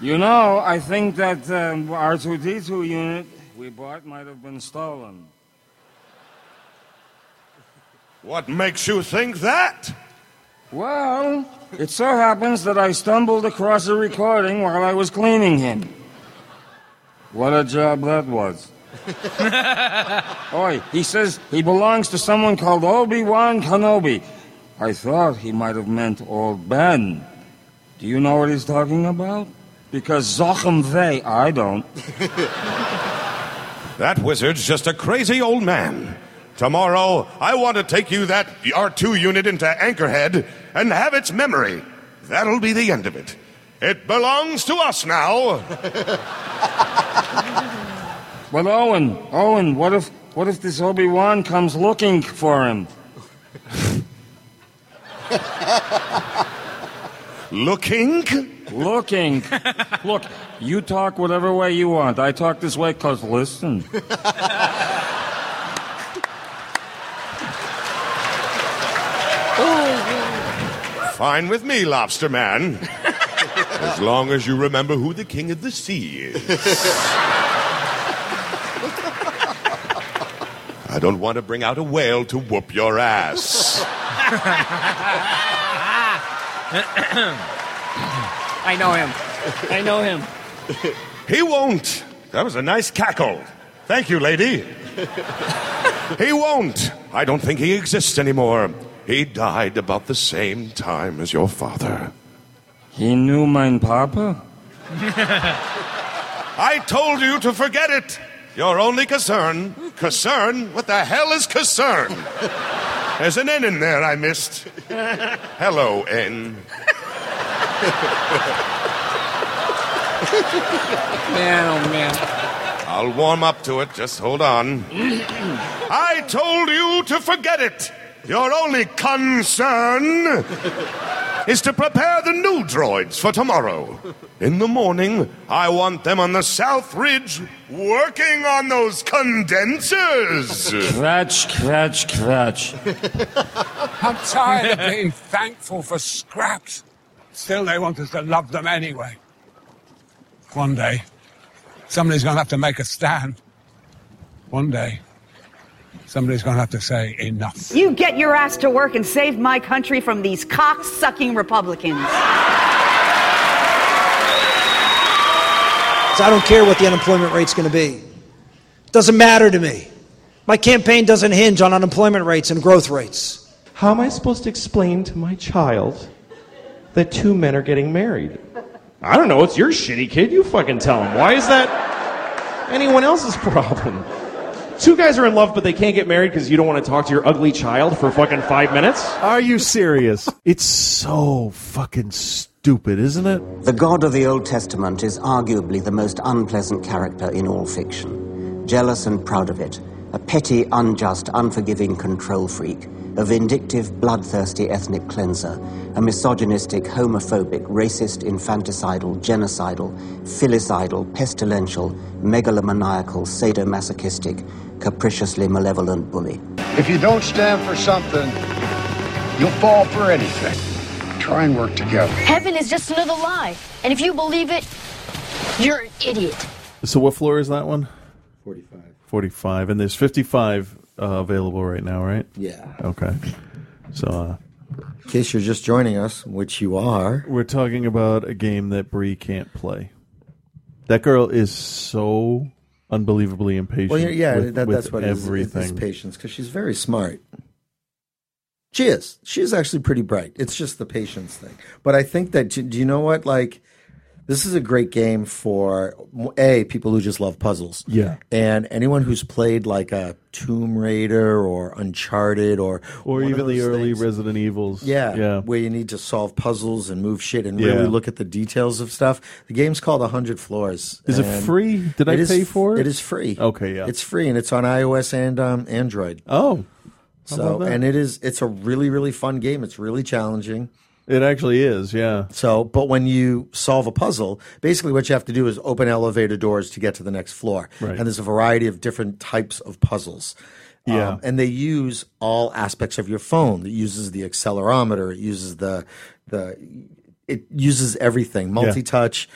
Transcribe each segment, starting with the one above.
You know, I think that R2D2 unit we bought might have been stolen. What makes you think that? Well, it so happens that I stumbled across a recording while I was cleaning him. What a job that was. Oi, he says he belongs to someone called Obi-Wan Kenobi. I thought he might have meant Old Ben. Do you know what he's talking about? Because Zochem Vey, I don't. That wizard's just a crazy old man. Tomorrow, I want to take you that R2 unit into Anchorhead and have its memory. That'll be the end of it. It belongs to us now. But Owen, what if this Obi-Wan comes looking for him? Looking. Look, you talk whatever way you want. I talk this way because, listen. Fine with me, Lobster Man. As long as you remember who the king of the sea is. I don't want to bring out a whale to whoop your ass. I know him. He won't. That was a nice cackle. Thank you, lady. He won't. I don't think he exists anymore. He died about the same time as your father. He knew mein Papa? I told you to forget it. Your only concern? What the hell is concern? There's an N in there I missed. Hello, N. Man, oh man. I'll warm up to it, just hold on. I told you to forget it. Your only concern is to prepare the new droids for tomorrow. In the morning, I want them on the South Ridge working on those condensers. Cratch. I'm tired of being thankful for scraps. Still, they want us to love them anyway. One day, somebody's going to have to make a stand. One day, somebody's going to have to say enough. You get your ass to work and save my country from these cock-sucking Republicans. So I don't care what the unemployment rate's going to be. It doesn't matter to me. My campaign doesn't hinge on unemployment rates and growth rates. How am I supposed to explain to my child that two men are getting married? I don't know. It's your shitty kid. You fucking tell him. Why is that anyone else's problem? Two guys are in love, but they can't get married because you don't want to talk to your ugly child for fucking 5 minutes? Are you serious? It's so fucking stupid, isn't it? The God of the Old Testament is arguably the most unpleasant character in all fiction. Jealous and proud of it. A petty, unjust, unforgiving control freak. A vindictive, bloodthirsty ethnic cleanser. A misogynistic, homophobic, racist, infanticidal, genocidal, filicidal, pestilential, megalomaniacal, sadomasochistic, capriciously malevolent bully. If you don't stand for something, you'll fall for anything. Try and work together. Heaven is just another lie, and if you believe it, you're an idiot. So what floor is that one? 45. And there's 55 available right now, right? Yeah. Okay. So, in case you're just joining us, which you are, we're talking about a game that Bree can't play. That girl is so unbelievably impatient. Well, yeah, that's what everything is patience, because she's very smart. She is. She's actually pretty bright. It's just the patience thing. But I think that, do you know what? Like, this is a great game for, A, people who just love puzzles. Yeah. And anyone who's played like a Tomb Raider or Uncharted or even the early Resident Evils. Yeah. Where you need to solve puzzles and move shit and really look at the details of stuff. The game's called 100 Floors. Is it free? Did I pay for it? It is free. Okay, yeah. It's free, and it's on iOS and Android. Oh. So, and it's a really, really fun game. It's really challenging. It actually is, yeah. So, but when you solve a puzzle, basically what you have to do is open elevator doors to get to the next floor. Right. And there's a variety of different types of puzzles. Yeah. And they use all aspects of your phone. It uses the accelerometer. It uses everything. Multi-touch. Yeah.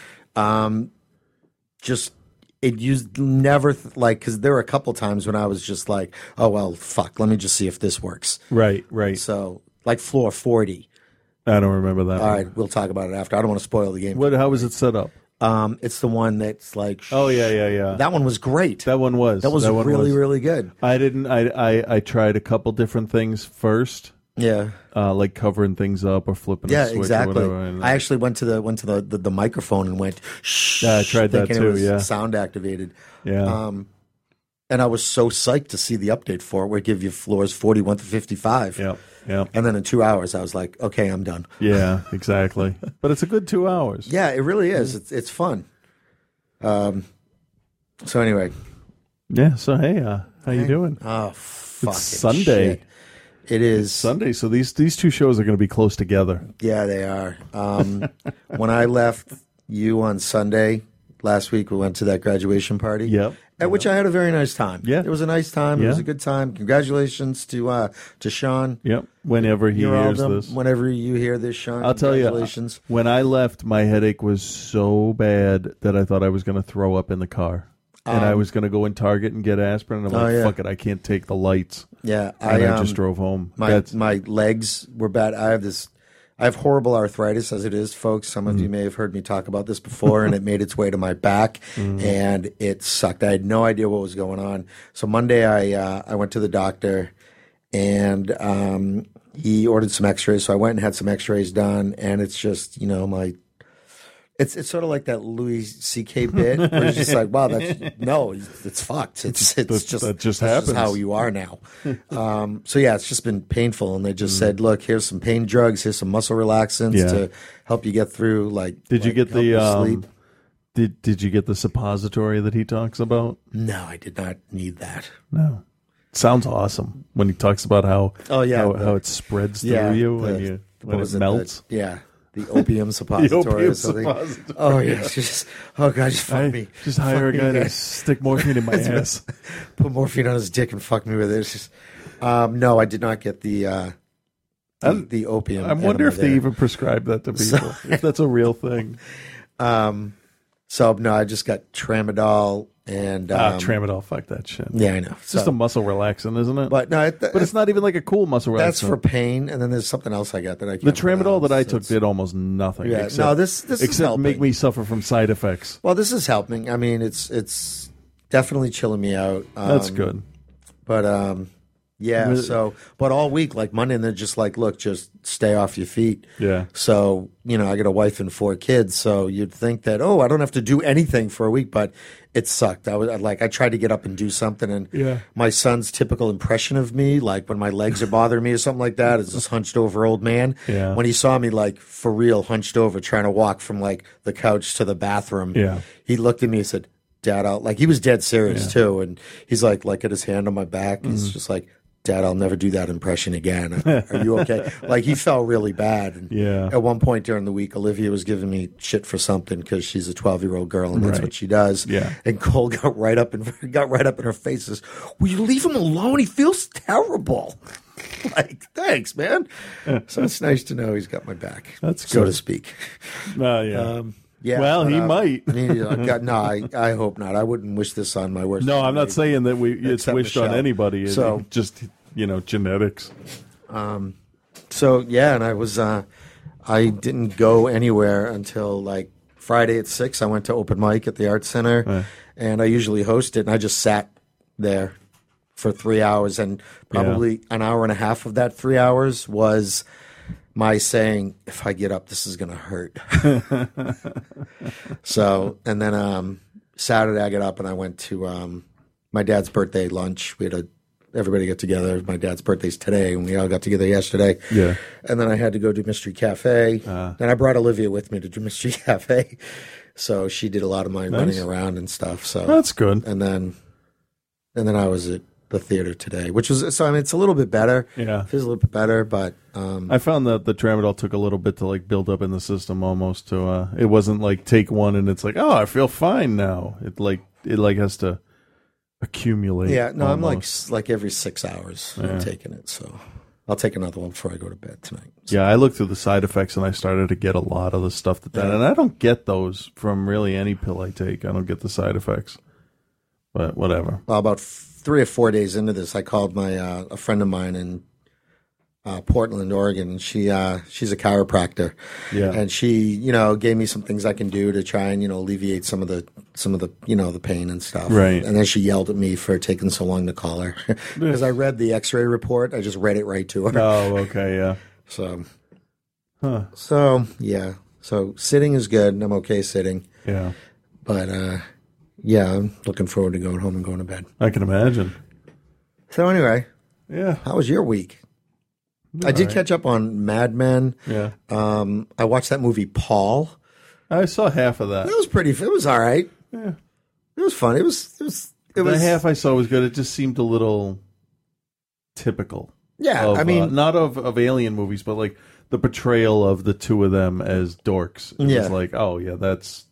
Just it used never like because there were a couple times when I was just like, oh well, fuck, let me just see if this works. Right, right. So like floor 40. I don't remember that. All one. Right, we'll talk about it after. I don't want to spoil the game. What? How was it set up? It's the one that's like. Oh yeah, yeah, yeah. That one was great. That one was. That was that really, was. Really good. I didn't. I tried a couple different things first. Yeah. Like covering things up or flipping. Yeah, a switch exactly. Or whatever. And, I actually went to the microphone and went. Shh, yeah, I tried that too. It was sound activated. Yeah. And I was so psyched to see the update for it, where it give you floors 41 to 55. Yeah. Yep. And then in 2 hours, I was like, okay, I'm done. Yeah, exactly. But it's a good 2 hours. Yeah, it really is. It's fun. So anyway. Yeah, so hey, how you doing? Oh, fucking it's Sunday. Shit. It is. It's Sunday, so these two shows are going to be close together. Yeah, they are. When I left you on Sunday last week, we went to that graduation party. Yep. At which I had a very nice time. Yeah. It was a nice time. Yeah. It was a good time. Congratulations to Sean. Yep. Whenever he hears this. Whenever you hear this, Sean, I'll tell you, when I left, my headache was so bad that I thought I was going to throw up in the car. And I was going to go in Target and get aspirin. And I'm like, fuck it, I can't take the lights. Yeah. And I just drove home. My legs were bad. I have horrible arthritis as it is, folks. Some of you may have heard me talk about this before, and it made its way to my back, and it sucked. I had no idea what was going on. So Monday, I went to the doctor, and he ordered some X-rays. So I went and had some X-rays done, and it's just, you know, my it's sort of like that Louis C.K. bit where it's just like, wow, it's fucked. That's just how you are now. So yeah, it's just been painful, and they just said, look, here's some pain drugs, here's some muscle relaxants to help you get through. Like, you get the sleep? Did you get the suppository that he talks about? No, I did not need that. No, it sounds awesome when he talks about how it spreads through you when it melts. The opium suppository or something. Suppository. Oh, yeah. Just fuck me. Just hire a guy to stick morphine in my ass. Put morphine on his dick and fuck me with it. It's just, no, I did not get the opium. I wonder if they even prescribe that to people, if that's a real thing. So, no, I just got tramadol. And tramadol, fuck that shit. Yeah, I know. It's just a muscle relaxant, isn't it? But no, but it's not even like a cool muscle relaxant. That's for pain, and then there's something else I got that I can't. The tramadol that I took did almost nothing. Yeah, except, no, this except is helping. Make me suffer from side effects. Well, this is helping. I mean, it's definitely chilling me out. That's good. But yeah. So, but all week, like Monday, and they're just like, look, just stay off your feet. Yeah. So you know, I got a wife and 4 kids, so you'd think that I don't have to do anything for a week, but it sucked. I tried to get up and do something, and my son's typical impression of me, like when my legs are bothering me or something like that, is this hunched over old man. Yeah. When he saw me, like for real, hunched over, trying to walk from like the couch to the bathroom, he looked at me and said, "Dad, I'll," like he was dead serious too, and he's like at his hand on my back, he's just like, "Dad, I'll never do that impression again. Are you okay?" Like, he felt really bad. And at one point during the week, Olivia was giving me shit for something because she's a 12-year-old girl, and that's what she does. Yeah. And Cole got right up in her face and says, "Will you leave him alone? He feels terrible." Like, thanks, man. So it's nice to know he's got my back, so to speak. Yeah, well, he might. I hope not. I wouldn't wish this on my worst. No, I'm not saying that it's wished on anybody. So just genetics. So yeah, and I was I didn't go anywhere until like Friday at 6:00. I went to open mic at the Arts Center, and I usually host it. And I just sat there for 3 hours, and probably an hour and a half of that 3 hours was my saying, "If I get up, this is going to hurt." So, and then Saturday I got up and I went to my dad's birthday lunch. We had everybody get together. My dad's birthday's today, and we all got together yesterday. Yeah. And then I had to go do Mystery Cafe. And I brought Olivia with me to do Mystery Cafe. So she did a lot of my running around and stuff. So that's good. And then I was at the theater today, which was, so I mean, it's a little bit better. Yeah, it feels a little bit better, but I found that the tramadol took a little bit to like build up in the system, almost to it wasn't like take one and it's like, oh, I feel fine now. It has to accumulate. Yeah, no, almost. I'm like every 6 hours I'm taking it, so I'll take another one before I go to bed tonight. So. Yeah, I looked through the side effects, and I started to get a lot of the stuff that and I don't get those from really any pill I take. I don't get the side effects, but whatever. Well, about 3 or 4 days into this, I called my a friend of mine in Portland, Oregon, and she's a chiropractor, and she gave me some things I can do to try and alleviate some of the the pain and stuff. Right. And then she yelled at me for taking so long to call her because I read the X-ray report. I just read it right to her. Oh, okay, yeah. So sitting is good, and I'm okay sitting. Yeah. But yeah, I'm looking forward to going home and going to bed. I can imagine. So anyway, yeah. How was your week? I did catch up on Mad Men. Yeah. I watched that movie Paul. I saw half of that. That was pretty. It was all right. Yeah. It was fun. The half I saw was good. It just seemed a little typical. Yeah. Not of alien movies, but like the portrayal of the two of them as dorks. It was like, oh yeah, that's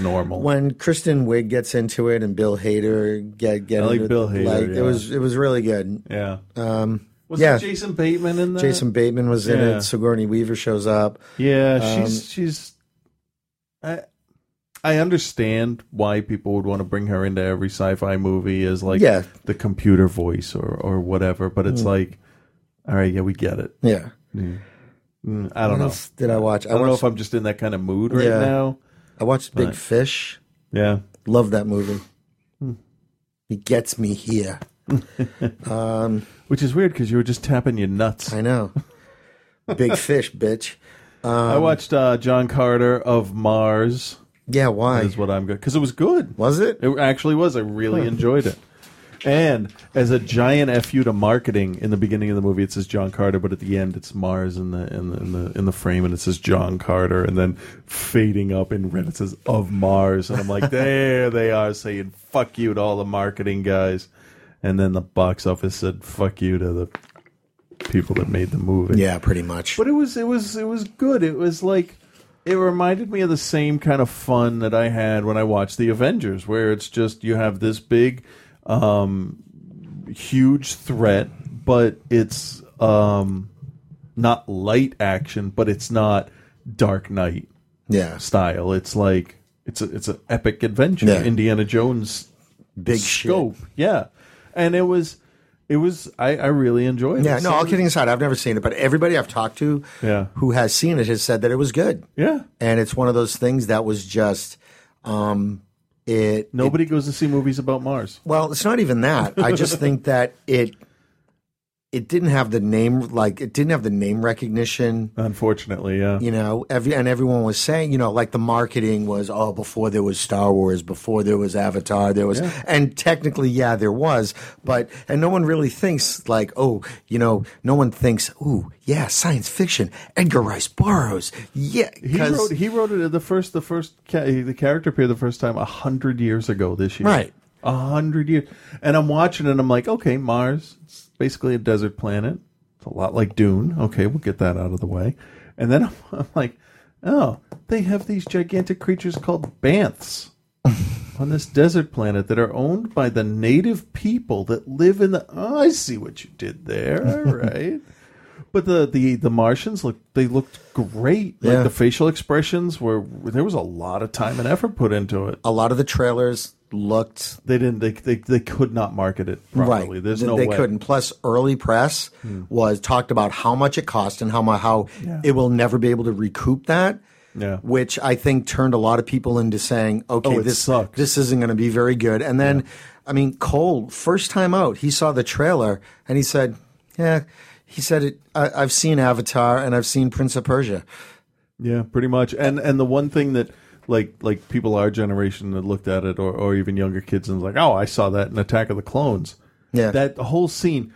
normal. When Kristen Wiig gets into it and Bill Hader get I like into Bill Hader. It was really good. Yeah. Was Jason Bateman in that? Jason Bateman was in it. Sigourney Weaver shows up. Yeah, she's. I understand why people would want to bring her into every sci-fi movie as the computer voice or whatever, but it's all right, yeah, we get it. Yeah. I don't know. Did I watch? I don't know if I'm just in that kind of mood right now. I watched Big Fish. Yeah, love that movie. It gets me here. Which is weird because you were just tapping your nuts. I know. Big Fish, bitch. I watched John Carter of Mars. Yeah, why? Is what I'm good because it was good. Was it? It actually was. I really enjoyed it. And as a giant fu to marketing, in the beginning of the movie it says John Carter, but at the end it's Mars in the frame, and it says John Carter, and then fading up in red it says of Mars, and I'm like, there they are saying fuck you to all the marketing guys. And then the box office said "fuck you" to the people that made the movie. Yeah, pretty much. But it was good. It was like it reminded me of the same kind of fun that I had when I watched The Avengers, where it's just you have this big, huge threat, but it's not light action, but it's not Dark Knight style. It's like it's an epic adventure, Indiana Jones big scope, shit. Yeah. And it was. I really enjoyed it. Yeah, no, all kidding aside, I've never seen it, but everybody I've talked to who has seen it has said that it was good. Yeah. And it's one of those things that was just it. Nobody goes to see movies about Mars. Well, it's not even that. I just think that it didn't have the name recognition. Unfortunately, yeah. Everyone was saying, the marketing was, oh, before there was Star Wars, before there was Avatar, there was and technically, yeah, there was, but no one really thinks no one thinks, ooh, yeah, science fiction, Edgar Rice Burroughs. Yeah, he wrote it the character appeared the first time 100 years ago this year. Right. 100 years. And I'm watching it and I'm like, okay, Mars, it's basically a desert planet. It's a lot like Dune. Okay, we'll get that out of the way. And then I'm like, oh, they have these gigantic creatures called Banths on this desert planet that are owned by the native people that live in the... Oh, I see what you did there. All right. But the Martians looked great. Like the facial expressions there was a lot of time and effort put into it. A lot of the trailers... They could not market it properly. Right. There's no way. They couldn't. Plus, early press talked about how much it cost and how it will never be able to recoup that. Yeah. Which I think turned a lot of people into saying, okay, this isn't going to be very good. And then, Cole, first time out, he saw the trailer and he said, yeah, I've seen Avatar and I've seen Prince of Persia. Yeah, pretty much. And the one thing that Like people our generation that looked at it, or even younger kids, and was like, oh, I saw that in Attack of the Clones. Yeah. That whole scene,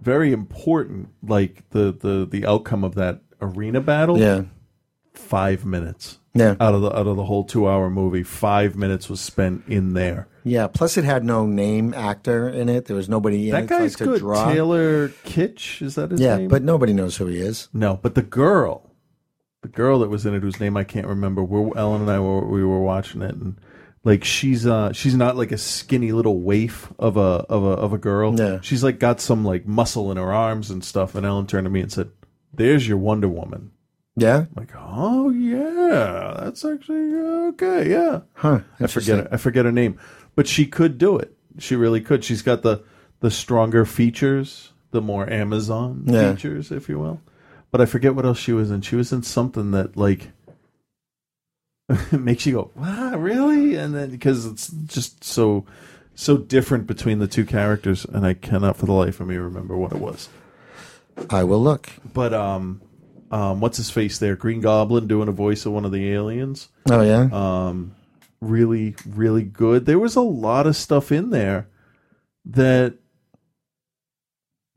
very important, like the outcome of that arena battle. Yeah. 5 minutes. Yeah. Out of the whole 2-hour movie, 5 minutes was spent in there. Yeah, plus it had no name actor in it. There was nobody in it. That guy's good. Taylor Kitsch, is that his name? Yeah, but nobody knows who he is. No, but the girl that was in it, whose name I can't remember, Ellen and I were watching it, and Like she's not like a skinny little waif of a girl. No. She's like got some like muscle in her arms and stuff. And Ellen turned to me and said, "There's your Wonder Woman." Yeah. I'm like, oh yeah, that's actually okay. Yeah. Huh. I forget her name, but she could do it. She really could. She's got the stronger features, the more Amazon features, if you will. But I forget what else she was in. She was in something that like makes you go, wow, really? And then because it's just so different between the two characters, and I cannot for the life of me remember what it was. I will look. But what's his face there? Green Goblin doing a voice of one of the aliens. Oh yeah. Really, really good. There was a lot of stuff in there that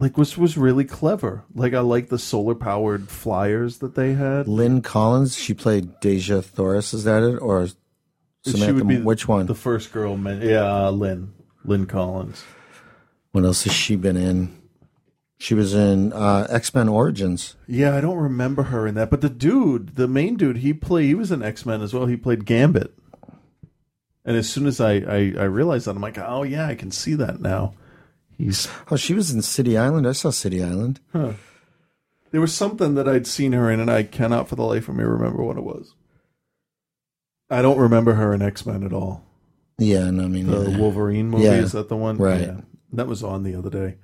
like was really clever. Like I like the solar powered flyers that they had. Lynn Collins, she played Dejah Thoris, is that it? Or Samantha, she would be which one? The first girl, Lynn Collins. What else has she been in? She was in X-Men Origins. Yeah, I don't remember her in that. But the dude, the main dude, he was in X-Men as well. He played Gambit. And as soon as I realized that, I'm like, oh yeah, I can see that now. She was in City Island. I saw City Island. Huh. There was something that I'd seen her in, and I cannot for the life of me remember what it was. I don't remember her in X-Men at all. Yeah, no, I mean the Wolverine movie, is that the one? Right. Yeah. That was on the other day.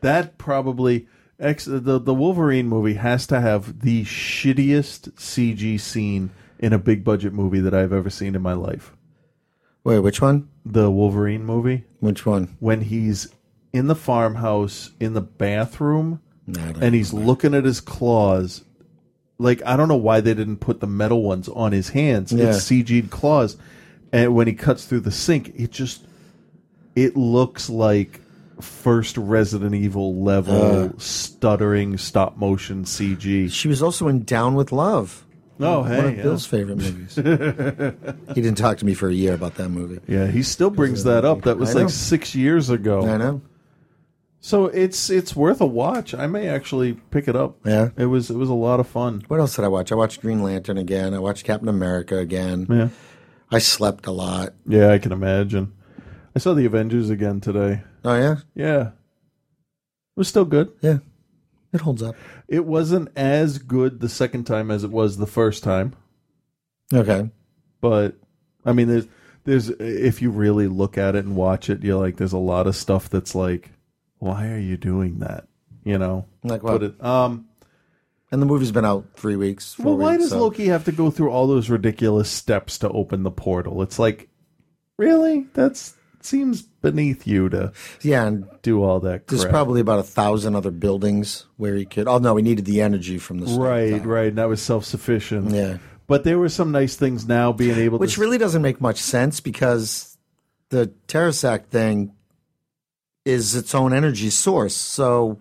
That probably the Wolverine movie has to have the shittiest CG scene in a big budget movie that I've ever seen in my life. Wait, which one? The Wolverine movie. Which one? When he's in the farmhouse in the bathroom and he's looking at his claws. Like, I don't know why they didn't put the metal ones on his hands. Yeah. It's CG'd claws. And when he cuts through the sink, it looks like first Resident Evil level stuttering stop motion CG. She was also in Down with Love. Oh, hey. One of Bill's favorite movies. He didn't talk to me for a year about that movie. Yeah, he still brings that up. That was like 6 years ago. I know. So it's worth a watch. I may actually pick it up. Yeah. It was a lot of fun. What else did I watch? I watched Green Lantern again. I watched Captain America again. Yeah. I slept a lot. Yeah, I can imagine. I saw The Avengers again today. Oh, yeah? Yeah. It was still good. Yeah. It holds up. It wasn't as good the second time as it was the first time. Okay. But, I mean, there's if you really look at it and watch it, you're like, there's a lot of stuff that's like, why are you doing that? You know? Like what? And the movie's been out 3 weeks, 4 weeks. Well, why does Loki have to go through all those ridiculous steps to open the portal? It's like, really? That's... seems beneath you to and do all that crap. There's probably about 1,000 other buildings where he could... Oh, no, he needed the energy from the... Right, and that was self-sufficient. Yeah. But there were some nice things now being able Which really doesn't make much sense because the Tesseract thing is its own energy source, so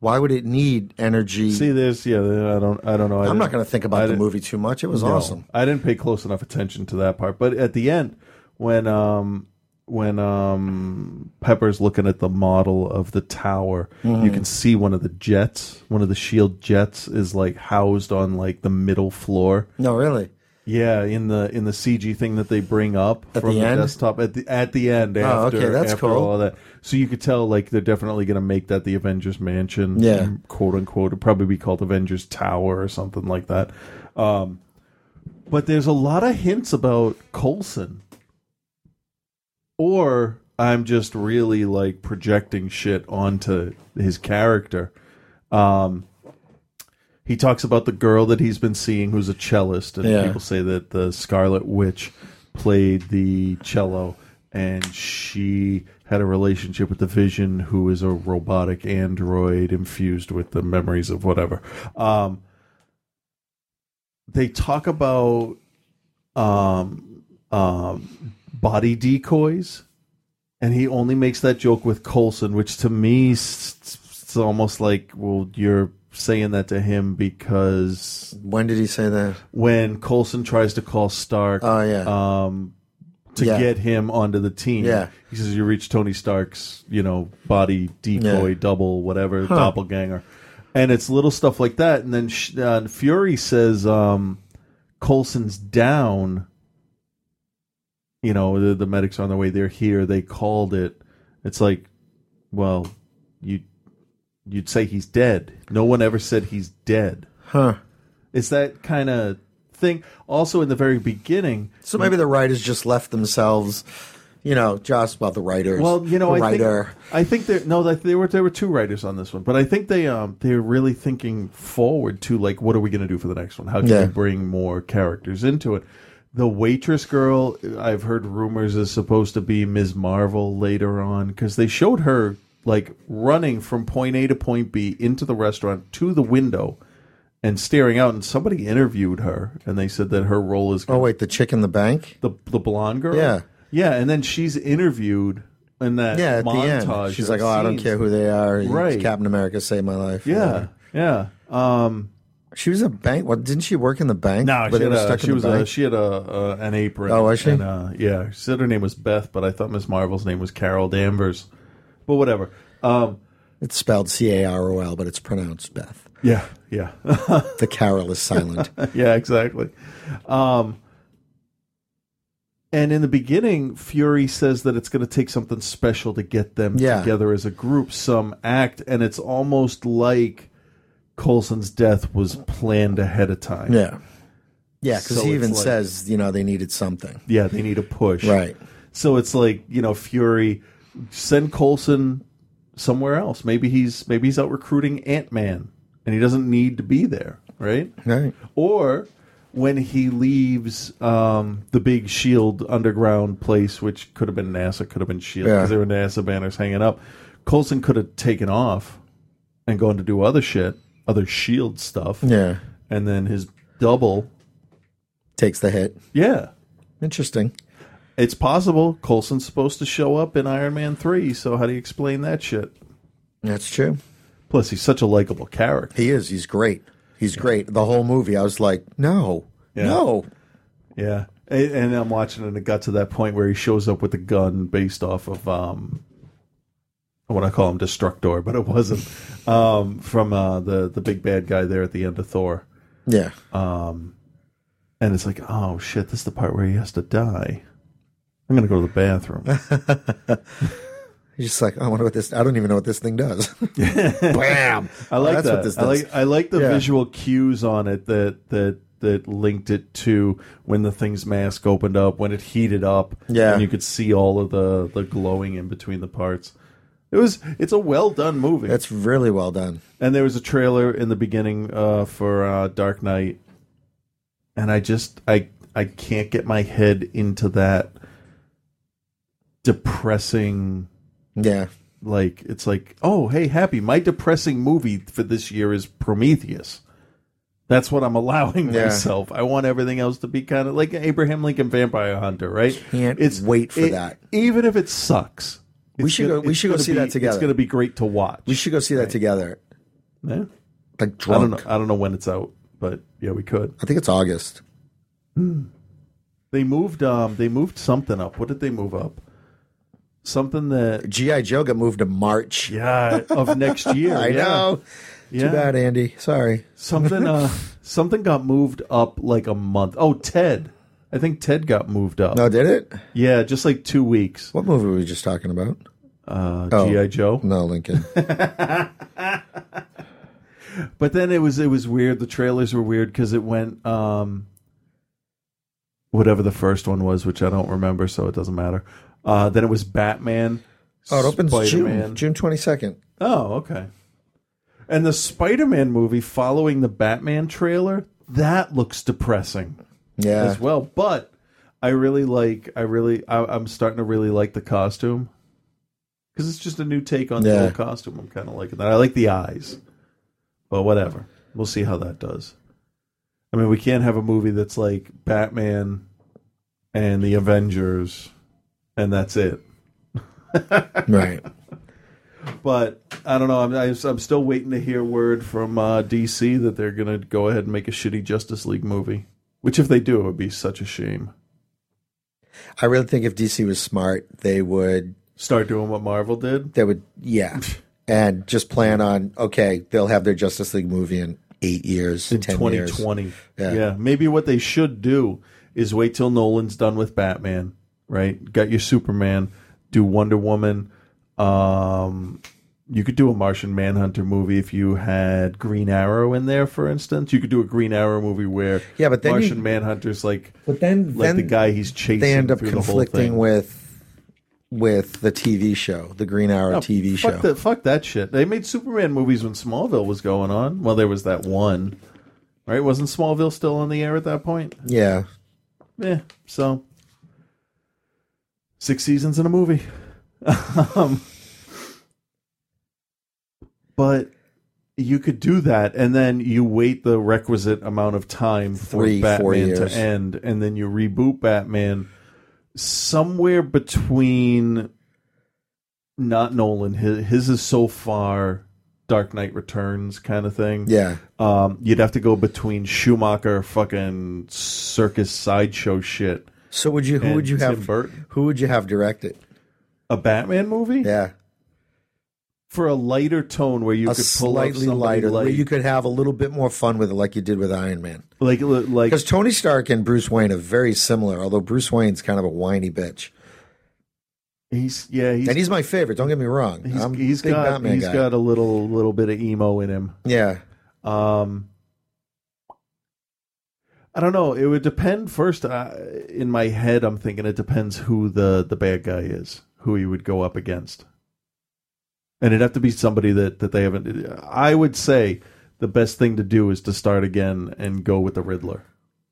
why would it need energy? See, there's... Yeah, I don't know. I'm not going to think about the movie too much. It was awesome. I didn't pay close enough attention to that part. But at the end, when Pepper's looking at the model of the tower, you can see one of the jets, one of the shield jets is like housed on like the middle floor. No, really? Yeah, in the CG thing that they bring up at from the desktop at the end. After, okay, that's after cool. All that. So you could tell like they're definitely going to make that the Avengers Mansion, quote unquote. It'd probably be called Avengers Tower or something like that. But there's a lot of hints about Coulson. Or I'm just really like projecting shit onto his character. He talks about the girl that he's been seeing who's a cellist, and people say that the Scarlet Witch played the cello, and she had a relationship with the Vision, who is a robotic android infused with the memories of whatever. They talk about... body decoys, and he only makes that joke with Coulson, which to me it's almost like, well, you're saying that to him because... When did he say that? When Coulson tries to call Stark to get him onto the team. Yeah. He says, you reach Tony Stark's, body decoy, double, whatever, doppelganger. And it's little stuff like that. And then Fury says Coulson's down... you know, the medics on their way, they're here, they called it. It's like, well, you'd say he's dead. No one ever said he's dead. Huh. It's that kind of thing. Also, in the very beginning... So maybe the writers just left themselves... You know, Josh, about the writers. Well, you know, I think there were two writers on this one, but I think they're really thinking forward to, like, what are we going to do for the next one? How can we bring more characters into it? The waitress girl, I've heard rumors, is supposed to be Ms. Marvel later on, because they showed her, like, running from point A to point B into the restaurant to the window and staring out, and somebody interviewed her, and they said that her role is... Oh, wait, the chick in the bank? The blonde girl? Yeah. Yeah, and then she's interviewed in that montage. The end. She's like, oh, scenes. I don't care who they are. Right. Captain America saved my life. Yeah, yeah. She was a bank. Well, didn't she work in the bank? No, she had an apron. Oh, was she? And, yeah, she said her name was Beth, but I thought Miss Marvel's name was Carol Danvers. But whatever. It's spelled Carol, but it's pronounced Beth. Yeah, yeah. The Carol is silent. Yeah, exactly. And in the beginning, Fury says that it's going to take something special to get them together as a group, some act, and it's almost like Coulson's death was planned ahead of time. Yeah. Yeah, because so he even says, you know, they needed something. Yeah, they need a push. Right. So it's like, you know, Fury, send Coulson somewhere else. Maybe he's out recruiting Ant-Man, and he doesn't need to be there, right? Right. Or... when he leaves the big S.H.I.E.L.D. underground place, which could have been NASA, could have been S.H.I.E.L.D. because there were NASA banners hanging up, Coulson could have taken off and gone to do other shit, other S.H.I.E.L.D. stuff. Yeah. And then his double... takes the hit. Yeah. Interesting. It's possible. Coulson's supposed to show up in Iron Man 3, so how do you explain that shit? That's true. Plus, he's such a likable character. He is. He's great. He's great. The whole movie, I was like, no. Yeah. And I'm watching it, and it got to that point where he shows up with a gun based off of, what I call him, Destructor, but it wasn't, from the big bad guy there at the end of Thor. Yeah. And it's like, oh, shit, this is the part where he has to die. I'm going to go to the bathroom. You're just like, I wonder what this... I don't even know what this thing does. Bam! I like that. What this does. I like the visual cues on it that linked it to when the thing's mask opened up, when it heated up, and you could see all of the glowing in between the parts. It's a well done movie. It's really well done. And there was a trailer in the beginning for Dark Knight, and I can't get my head into that depressing. Yeah. Like, it's like, oh, hey, Happy, my depressing movie for this year is Prometheus. That's what I'm allowing myself. I want everything else to be kind of like Abraham Lincoln Vampire Hunter, right? Can't wait for that. Even if it sucks. We should go see that together. It's going to be great to watch. We should go see that together. Yeah. Like drunk. I don't know when it's out, but yeah, we could. I think it's August. Hmm. They moved something up. What did they move up? Something that... G.I. Joe got moved to March. Yeah, of next year. I know. Yeah. Too bad, Andy. Sorry. Something got moved up like a month. Oh, Ted. I think Ted got moved up. No, did it? Yeah, just like 2 weeks. What movie were we just talking about? G.I. Joe? No, Lincoln. But then it was weird. The trailers were weird because it went... whatever the first one was, which I don't remember, so it doesn't matter. Then it was Batman. Oh, it opens Spider-Man. June 22nd. Oh, okay. And the Spider-Man movie following the Batman trailer, that looks depressing. Yeah, as well. But I'm starting to really like the costume because it's just a new take on the whole costume. I'm kind of liking that. I like the eyes, but whatever. We'll see how that does. I mean, we can't have a movie that's like Batman and the Avengers. And that's it. Right. But I don't know. I'm still waiting to hear word from DC that they're going to go ahead and make a shitty Justice League movie, which if they do, it would be such a shame. I really think if DC was smart, they would... start doing what Marvel did? They would, yeah. And just plan on, okay, they'll have their Justice League movie in 8 years, in 10 years. In 2020. Yeah. Maybe what they should do is wait till Nolan's done with Batman. right? Got your Superman, do Wonder Woman. You could do a Martian Manhunter movie if you had Green Arrow in there, for instance. You could do a Green Arrow movie where but then Martian Manhunter's like, but then the guy he's chasing. They end up conflicting with the TV show, the Green Arrow TV show. Fuck that shit. They made Superman movies when Smallville was going on. Well, there was that one. Right? Wasn't Smallville still on the air at that point? Yeah. Yeah. So 6 seasons in a movie. But you could do that, and then you wait the requisite amount of time for Batman to end, and then you reboot Batman somewhere between not Nolan. His is so far Dark Knight Returns kind of thing. Yeah. You'd have to go between Schumacher fucking circus sideshow shit. So who would you have direct it? A Batman movie? Yeah. For a lighter tone where you could pull up something lighter, where you could have a little bit more fun with it, like you did with Iron Man. Like, because Tony Stark and Bruce Wayne are very similar, although Bruce Wayne's kind of a whiny bitch. And he's my favorite. Don't get me wrong. He's got a little bit of emo in him. Yeah. I don't know. It would depend. First, in my head, I'm thinking it depends who the bad guy is, who he would go up against. And it'd have to be somebody that they haven't... I would say the best thing to do is to start again and go with the Riddler.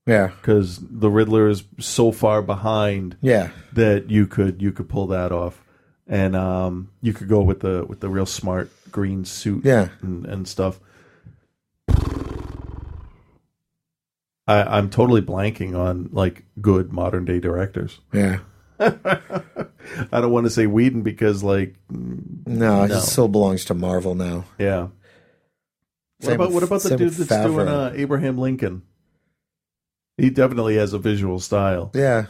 Yeah. Because the Riddler is so far behind that you could pull that off. And you could go with the real smart green suit and stuff. I'm totally blanking on like good modern day directors. Yeah. I don't want to say Whedon because, like, no, it still belongs to Marvel now. Yeah. What about the dude that's doing Abraham Lincoln? He definitely has a visual style. Yeah,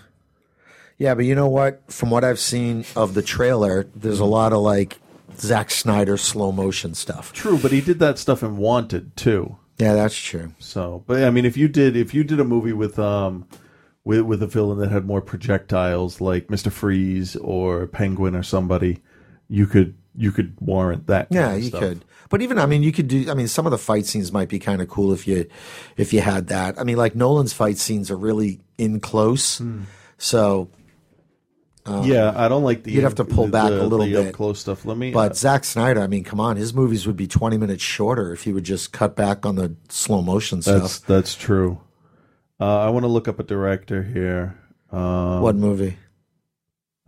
yeah, but you know what? From what I've seen of the trailer, there's a lot of like Zack Snyder slow motion stuff. True, but he did that stuff in Wanted too. Yeah, that's true. So, but I mean, if you did a movie with a villain that had more projectiles, like Mr. Freeze or Penguin or somebody, you could warrant that. Yeah, you could. But even some of the fight scenes might be kind of cool if you had that. I mean, like Nolan's fight scenes are really in close, so I don't like the. You'd have to pull back a little bit. Up close stuff. But Zack Snyder, I mean, come on, his movies would be 20 minutes shorter if he would just cut back on the slow motion stuff. That's true. I want to look up a director here. What movie?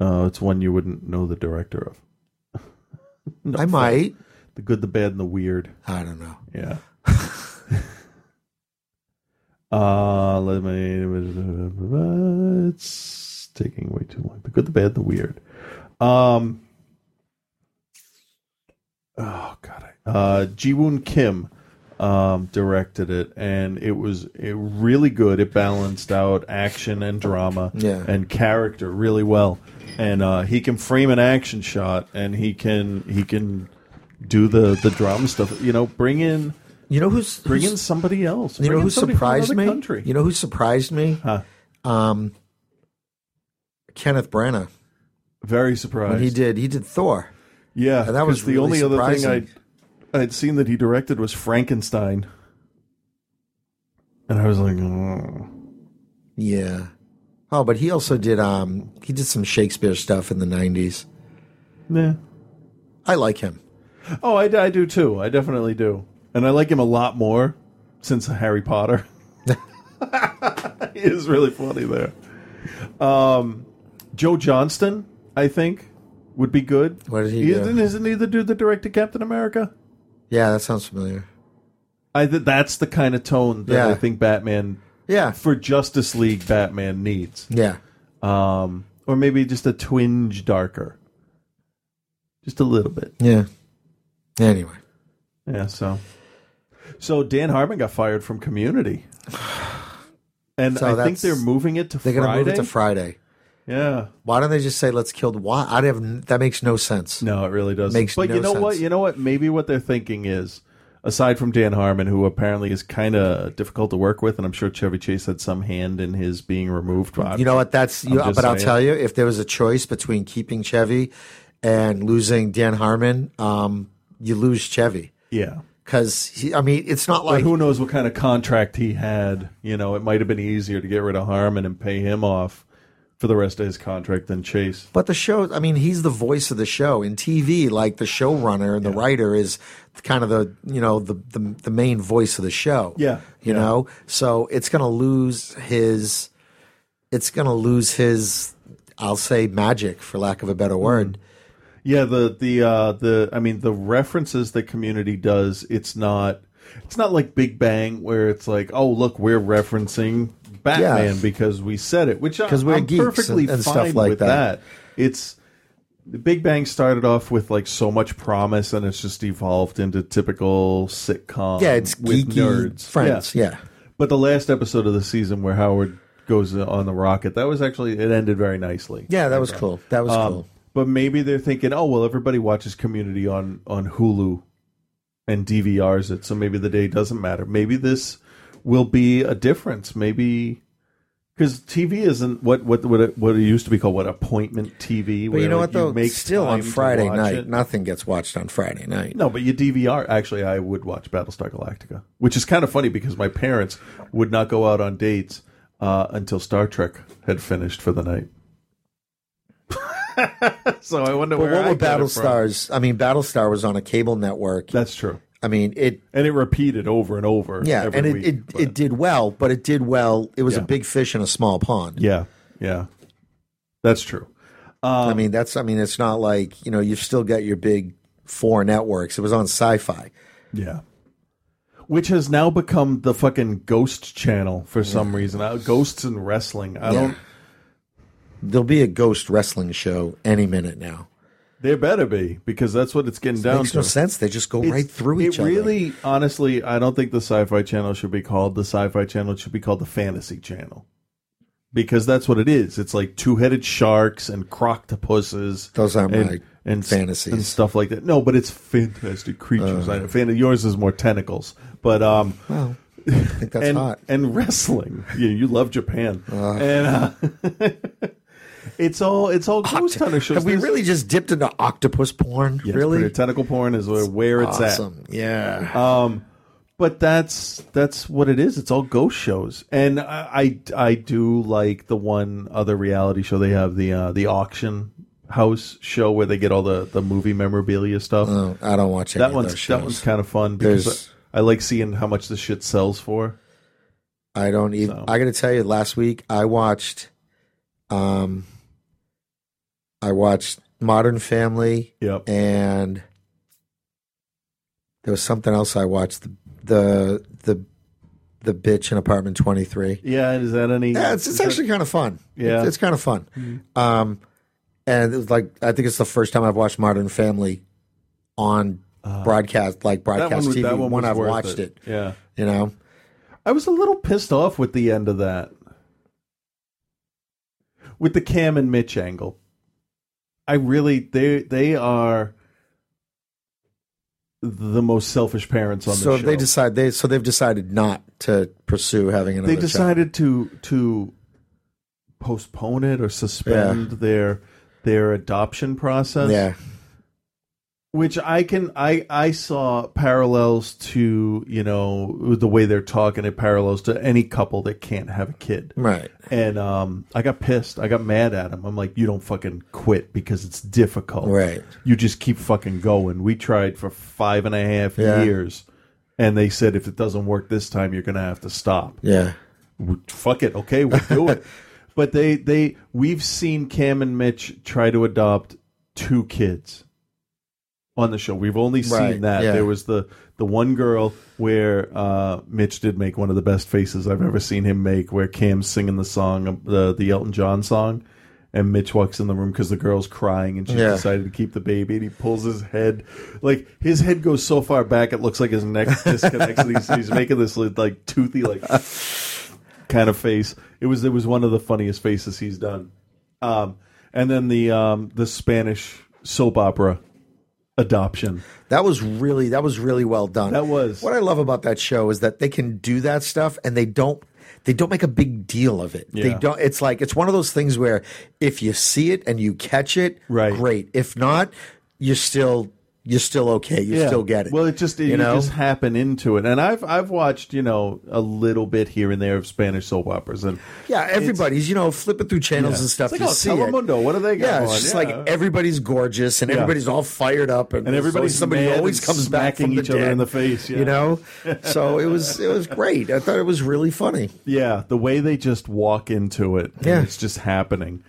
It's one you wouldn't know the director of. No, I might. The Good, the Bad, and the Weird. I don't know. Yeah. It's taking way too long. The Good, the Bad, the Weird. Oh God. Ji-Woon Kim. Directed it, and it was really good. It balanced out action and drama and character really well. And he can frame an action shot, and he can do the drama stuff. You know, bring in somebody else. You know who surprised me? You know who surprised me? Kenneth Branagh. Very surprised. When he did Thor. Yeah, and that was the really only surprising. Other thing I'd seen that he directed was Frankenstein. And I was like, oh. Yeah. Oh, but he also did he did some Shakespeare stuff in the 90s. Yeah. I like him. Oh, I do too. I definitely do. And I like him a lot more since Harry Potter. He is really funny there. Joe Johnston, I think, would be good. What did he do? Isn't he the dude that directed Captain America? Yeah, that sounds familiar. That's the kind of tone that I think Batman, for Justice League, Batman needs. Yeah. Or maybe just a twinge darker. Just a little bit. Yeah. Anyway. Yeah, so Dan Harmon got fired from Community. And so I think they're moving it to Friday. They're going to move it to Friday. Yeah. Why don't they just say let's kill the why? That makes no sense. No, it really doesn't. But you know what? Maybe what they're thinking is aside from Dan Harmon, who apparently is kind of difficult to work with, and I'm sure Chevy Chase had some hand in his being removed. You know what? I'll tell you, if there was a choice between keeping Chevy and losing Dan Harmon, you lose Chevy. Yeah. Because, I mean, it's not like... But who knows what kind of contract he had. You know, it might have been easier to get rid of Harmon and pay him off for the rest of his contract than Chase. But the show, I mean, he's the voice of the show. In TV, like, the showrunner and the writer is kind of the, you know, the main voice of the show. Yeah. You know? So it's going to lose his... It's going to lose his, I'll say, magic, for lack of a better word. Yeah, the references that Community does, it's not like Big Bang where it's like, oh look, we're referencing Batman because we said it, which I'm perfectly and fine stuff like with that. It's the Big Bang started off with like so much promise, and it's just evolved into typical sitcom. Yeah, it's with geeky nerds. Friends. Yeah. But the last episode of the season where Howard goes on the rocket, that was actually it ended very nicely. Yeah, that was cool. That was cool. But maybe they're thinking, oh, well, everybody watches Community on Hulu and DVRs it, so maybe the day doesn't matter. Maybe this will be a difference. Maybe because TV isn't what it used to be called, what, appointment TV. But you know what, though? Still on Friday night. Nothing gets watched on Friday night. No, but you DVR. Actually, I would watch Battlestar Galactica, which is kind of funny because my parents would not go out on dates until Star Trek had finished for the night. So I wonder where I got it from. I mean, Battlestar was on a cable network. That's true. I mean, it repeated over and over. Yeah, every week, it did well, but it did well. It was a big fish in a small pond. Yeah, that's true. It's not like, you know, you've still got your big four networks. It was on Sci-Fi. Yeah. Which has now become the fucking Ghost Channel for some reason. Ghosts and wrestling. I don't. There'll be a ghost wrestling show any minute now. There better be, because that's what it's getting down to. It makes no sense. They just go right through each other. It really, honestly, I don't think the Sci-Fi Channel should be called the Sci-Fi Channel. It should be called the Fantasy Channel, because that's what it is. It's like two-headed sharks and croctopuses. Those aren't my fantasies. And stuff like that. No, but it's fantastic creatures. Yours is more tentacles. But, well. I think that's hot. And wrestling. You love Japan. It's all ghost hunter shows. Have we really just dipped into octopus porn? Yes, really? Tentacle porn is where it's awesome. At. Yeah. But that's what it is. It's all ghost shows. And I do like the one other reality show they have, the auction house show where they get all the movie memorabilia stuff. Oh, I don't watch any of those shows. That one's kind of fun because I like seeing how much this shit sells for. I don't even. So. I got to tell you, last week I watched... I watched Modern Family, and there was something else I watched, the bitch in Apartment 23. Yeah, is that any? Yeah, it's actually kind of fun. Yeah, it's kind of fun. Mm-hmm. And it was like, I think it's the first time I've watched Modern Family on broadcast TV. That one when I've watched it. Yeah, you know, I was a little pissed off with the end of that. With the Cam and Mitch angle, I really they are the most selfish parents on the show. So they've decided not to pursue having another. They decided to postpone it or suspend their adoption process. Yeah, which I saw parallels to, you know, the way they're talking. It parallels to any couple that can't have a kid. Right. And I got pissed. I got mad at him. I'm like, you don't fucking quit because it's difficult. Right. You just keep fucking going. We tried for 5.5 years, and they said if it doesn't work this time, you're going to have to stop. Yeah. Fuck it. Okay, we'll do it. But we've seen Cam and Mitch try to adopt 2 kids. On the show, we've only seen that. Yeah. There was the one girl where Mitch did make one of the best faces I've ever seen him make, where Cam's singing the song, the Elton John song, and Mitch walks in the room because the girl's crying and she decided to keep the baby, and he pulls his head. Like, his head goes so far back, it looks like his neck disconnects, and he's making this like toothy, like kind of face. It was one of the funniest faces he's done. And then the Spanish soap opera adoption. That was really well done. That was what I love about that show, is that they can do that stuff and they don't make a big deal of it. Yeah. They don't. It's like, it's one of those things where if you see it and you catch it, right, great. If not, you're still okay. You still get it. Well, it just you just happen into it. And I've watched a little bit here and there of Spanish soap operas, and everybody's flipping through channels and stuff. It's like, Telemundo, what do they got? Yeah, it's just like everybody's gorgeous and everybody's all fired up, and everybody's somebody always comes back from each other in the face. Yeah. So it was great. I thought it was really funny. Yeah, the way they just walk into it, it's just happening.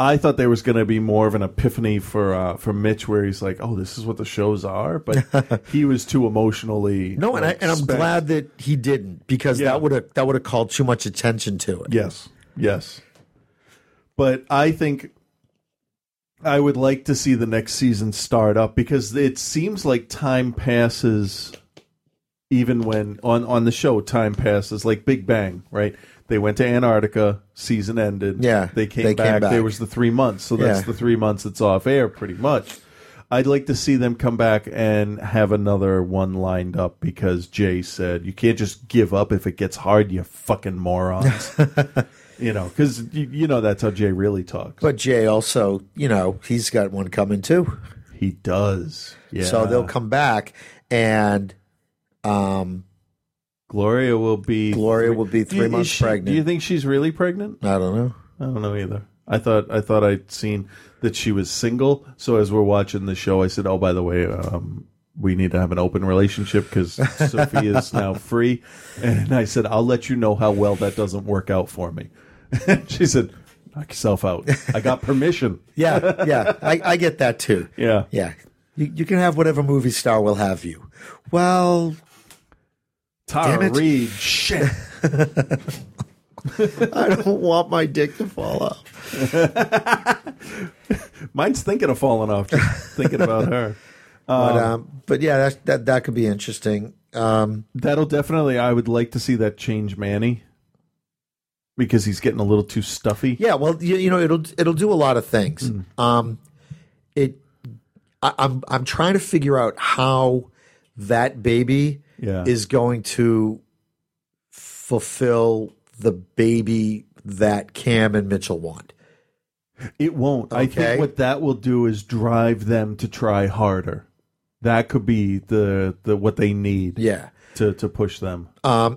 I thought there was going to be more of an epiphany for Mitch, where he's like, "Oh, this is what the shows are," but he was too emotionally. No, and I'm glad that he didn't, because that would have called too much attention to it. Yes, but I think I would like to see the next season start up, because it seems like time passes, even when on the show time passes, like Big Bang, right? They went to Antarctica. Season ended. Yeah, they came back. There was the 3 months, so that's the 3 months that's off air, pretty much. I'd like to see them come back and have another one lined up, because Jay said, "You can't just give up if it gets hard, you fucking morons." Because that's how Jay really talks. But Jay also, he's got one coming too. He does. Yeah. So they'll come back and. Gloria will be 3 months pregnant. Do you think she's really pregnant? I don't know. I don't know either. I thought I'd seen that she was single. So as we're watching the show, I said, "Oh, by the way, we need to have an open relationship because Sophie is now free." And I said, "I'll let you know how well that doesn't work out for me." She said, "Knock yourself out. I got permission." Yeah. I get that too. Yeah. You can have whatever movie star will have you. Well. Tara Reid, shit. I don't want my dick to fall off. Mine's thinking of falling off, just thinking about her. But that could be interesting. That'll definitely, I would like to see that change Manny, because he's getting a little too stuffy. Yeah, well, it'll do a lot of things. I'm trying to figure out how that baby... Yeah. is going to fulfill the baby that Cam and Mitchell want. It won't. Okay. I think what that will do is drive them to try harder. That could be the what they need to push them.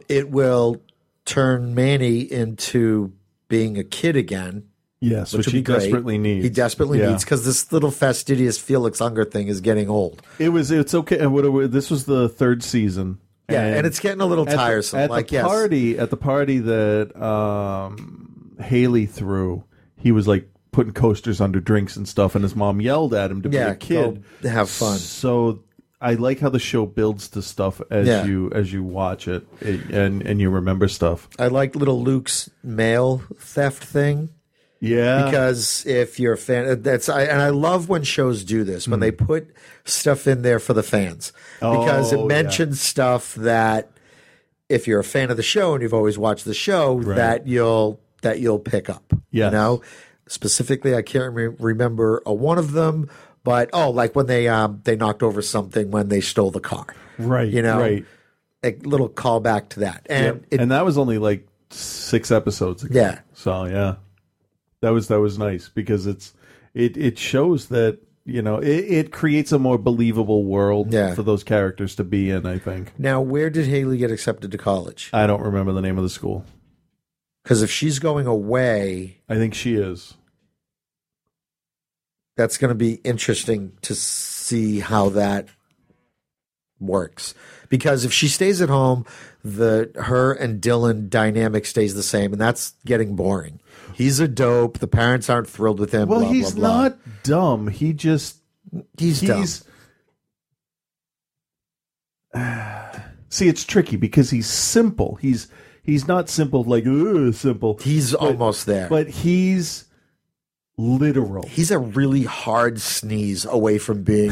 It will turn Manny into being a kid again. Yes, which he desperately needs. He desperately needs, because this little fastidious Felix Unger thing is getting old. It's okay. This was the third season. Yeah, and it's getting a little tiresome. At the party that Haley threw, he was like putting coasters under drinks and stuff, and his mom yelled at him to be a kid, go have fun. So I like how the show builds to stuff as you watch it, and you remember stuff. I like little Luke's mail theft thing. Yeah, because if you're a fan, I love when shows do this, when they put stuff in there for the fans, because it mentions stuff that if you're a fan of the show and you've always watched the show, that you'll pick up. Yes. Specifically, I can't remember one of them, but like when they knocked over something when they stole the car, right? A little callback to that, and that was only like 6 episodes ago. Yeah, so yeah. That was nice, because it shows that it creates a more believable world for those characters to be in, I think. Now, where did Haley get accepted to college? I don't remember the name of the school. Because if she's going away, I think she is. That's going to be interesting to see how that works, because if she stays at home, her and Dylan dynamic stays the same, and that's getting boring. He's a dope. The parents aren't thrilled with him. Well, blah, he's blah, blah. Not dumb. He just... He's dumb. See, it's tricky because he's simple. He's not simple like, ooh, simple. He's almost there. But he's literal. He's a really hard sneeze away from being,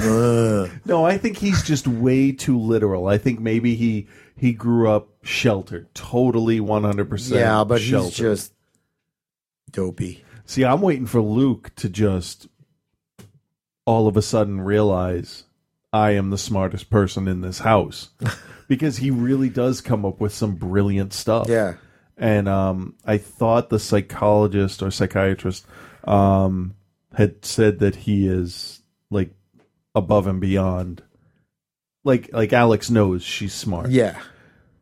No, I think he's just way too literal. I think maybe he grew up sheltered. Totally 100% Yeah, but sheltered. He's just... dopey. See, I'm waiting for Luke to just all of a sudden realize I am the smartest person in this house, because he really does come up with some brilliant stuff. Yeah. And I thought the psychologist or psychiatrist had said that he is like above and beyond. Like Alex knows she's smart. Yeah.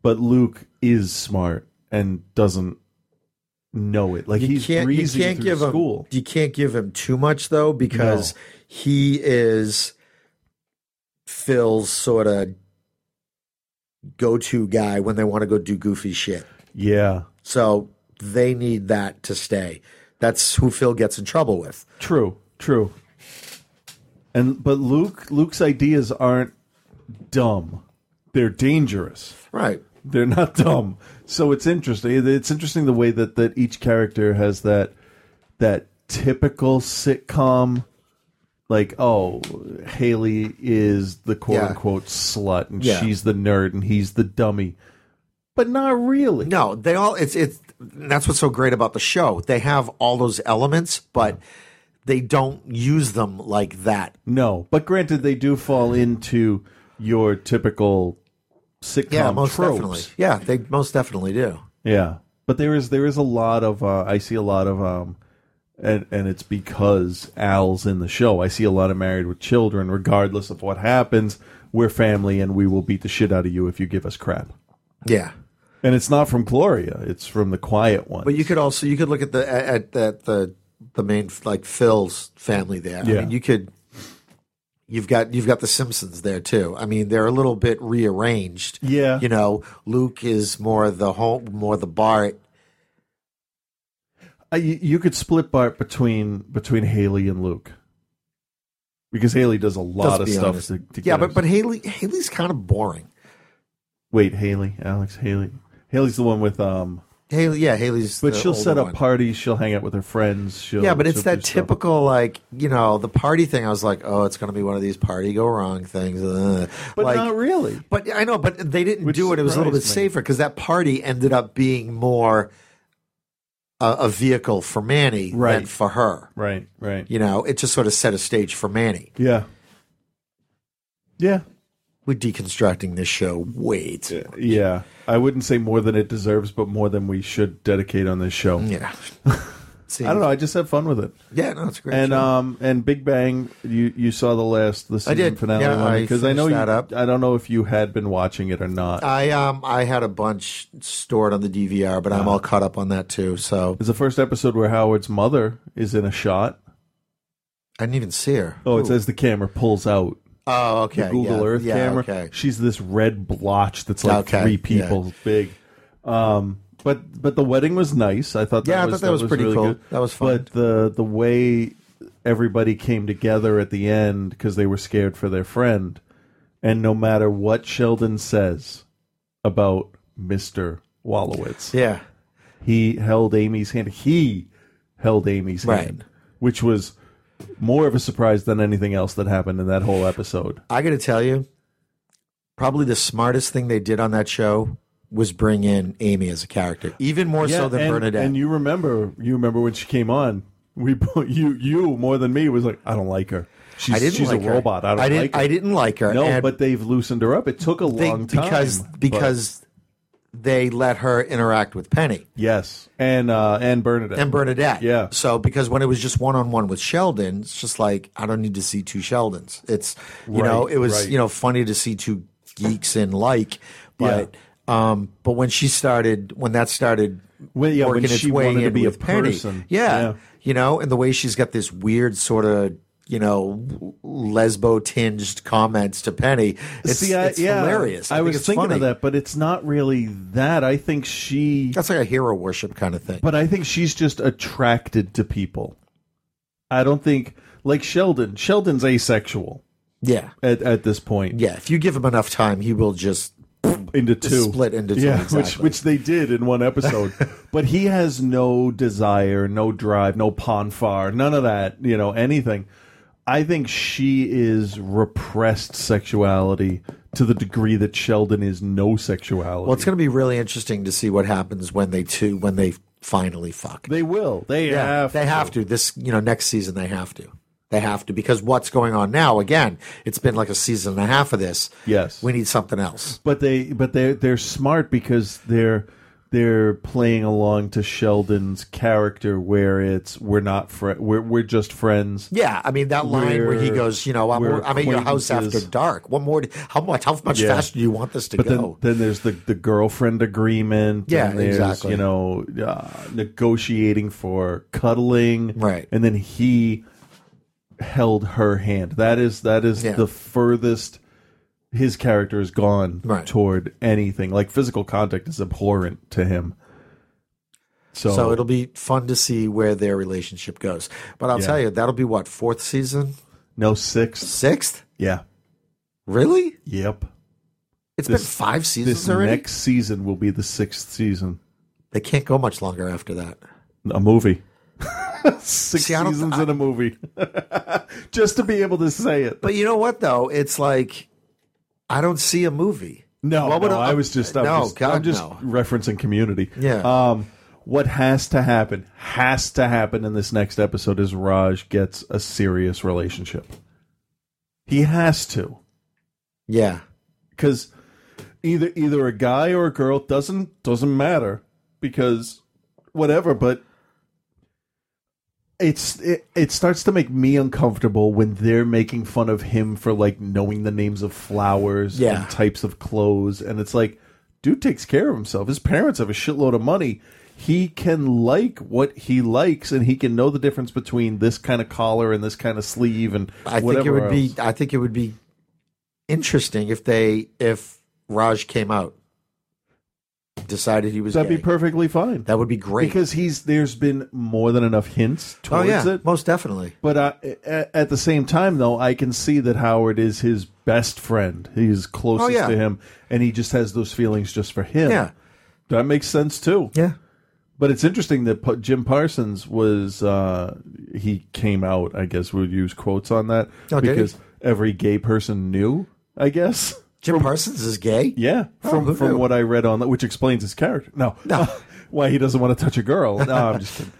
But Luke is smart and doesn't know it. Like he's breezing through school. You can't give him too much though, because he is Phil's sort of go-to guy when they want to go do goofy shit. Yeah. So they need that to stay. That's who Phil gets in trouble with. True. And but Luke's ideas aren't dumb. They're dangerous. Right. They're not dumb. So it's interesting. It's interesting the way that each character has that typical sitcom. Like, oh, Haley is the quote-unquote slut, and she's the nerd, and he's the dummy. But not really. No, they all that's what's so great about the show. They have all those elements, but they don't use them like that. No, but granted, they do fall into your typical sitcom tropes. Definitely. Yeah, they most definitely do. Yeah, but there is a lot of I see a lot of And it's because Al's in the show. I see a lot of Married with Children. Regardless of what happens, we're family and we will beat the shit out of you if you give us crap. Yeah. And it's not from Gloria. It's from the quiet one. But you could also look at the main, like, Phil's family there. Yeah. I mean, you've got the Simpsons there too. I mean, they're a little bit rearranged. Yeah. You know, Luke is more the Bart. You could split Bart between Haley and Luke, because Haley does a lot of stuff to get. Yeah, but Haley's kind of boring. Wait, Haley's the one with Haley. Yeah, Haley's. But she'll set up parties. She'll hang out with her friends. But it's that typical the party thing. I was like, oh, it's going to be one of these party go wrong things. But not really. But I know. But they didn't do it. It was a little bit safer, because that party ended up being more a vehicle for Manny than for her. Right. You know, it just sort of set a stage for Manny. Yeah. We're deconstructing this show way too much. Yeah. I wouldn't say more than it deserves, but more than we should dedicate on this show. Yeah. See, I don't know. I just had fun with it. Yeah, no, it's great. And show. And Big Bang, you saw the season finale. Yeah, because I know I don't know if you had been watching it or not. I had a bunch stored on the DVR, but I'm all caught up on that too. So it's the first episode where Howard's mother is in a shot. I didn't even see her. Oh, it's as the camera pulls out. Oh, okay. The Google Earth camera. Okay. She's this red blotch that's like three people big. But the wedding was nice. I thought that was pretty really cool. Good. That was fun. But the way everybody came together at the end, because they were scared for their friend, and no matter what Sheldon says about Mr. Wallowitz, he held Amy's hand. Which was more of a surprise than anything else that happened in that whole episode. I got to tell you, probably the smartest thing they did on that show was bring in Amy as a character, even more so than Bernadette. And you remember when she came on, you more than me was like, I don't like her. She's like a robot. I don't like her. I didn't like her. No, but they've loosened her up. It took a long time because they let her interact with Penny. Yes, and Bernadette. Yeah. So because when it was just one-on-one with Sheldon, it's just like, I don't need to see two Sheldons. It's it was funny to see two geeks in but. Yeah. But when she started working its way in to be a person, you know, and the way she's got this weird sort of, you know, lesbo-tinged comments to Penny, it's hilarious. I was thinking of that, but it's not really that. I think that's like a hero worship kind of thing. But I think she's just attracted to people. I don't think, like Sheldon's asexual. Yeah. At this point. Yeah, if you give him enough time, he will just split into two, exactly. which they did in one episode. But he has no desire, no drive, no ponfar, none of that, you know, anything. I think she is repressed sexuality to the degree that Sheldon is no sexuality. Well, it's going to be really interesting to see what happens when they finally fuck. They will. They have to. This next season they have to. They have to, because what's going on now, again, it's been like a season and a half of this. Yes. We need something else. But they're smart because they're playing along to Sheldon's character where it's we're just friends. Yeah, I mean that line where he goes, you know, I'm at your house after dark. What more? How much faster do you want this to go? Then there's the girlfriend agreement. Yeah, and exactly. You know, negotiating for cuddling, right? And then he held her hand. That is the furthest his character has gone toward anything. Like, physical contact is abhorrent to him. So it'll be fun to see where their relationship goes. But I'll tell you, that'll be what, fourth season? No, sixth. Sixth? Yeah. Really? Yep. It's been 5 seasons this already? This next season will be the 6th season. They can't go much longer after that. A movie. 6 seasons in a movie. Just to be able to say it. But you know what, though? It's like... I don't see a movie. I'm just referencing Community. Yeah. What has to happen in this next episode is Raj gets a serious relationship. He has to. Yeah. Because either a guy or a girl doesn't matter, because whatever. But It starts to make me uncomfortable when they're making fun of him for, like, knowing the names of flowers and types of clothes. And it's like, dude takes care of himself. His parents have a shitload of money. He can like what he likes, and he can know the difference between this kind of collar and this kind of sleeve and I think it would be interesting if Raj came out. Decided he was gay. That'd be perfectly fine. That would be great, because there's been more than enough hints towards it. Most definitely. But at the same time, though, I can see that Howard is his best friend. He's closest to him, and he just has those feelings just for him. Yeah, that makes sense too. Yeah, but it's interesting that Jim Parsons was he came out. I guess we would use quotes on that because every gay person knew. I guess. Jim Parsons is gay? Yeah, from what I read on that, which explains his character. No. Why he doesn't want to touch a girl. No, I'm just kidding.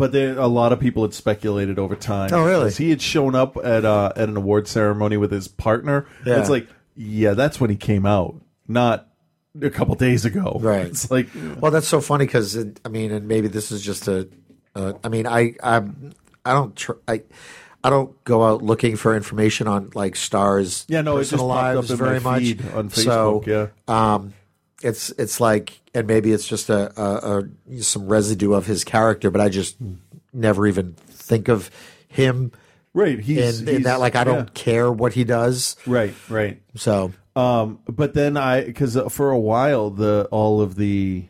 But a lot of people had speculated over time. Oh, really? Because he had shown up at an award ceremony with his partner. Yeah. It's like, that's when he came out, not a couple days ago. Right. It's like... Well, that's so funny because, I mean, and maybe this is just a... I don't go out looking for information on, like, stars' personal lives very much. Feed on Facebook, so, it's like, and maybe it's just some residue of his character, but I just never even think of him. Right, he's that, like, I don't care what he does. Right. So, but then because for a while all of the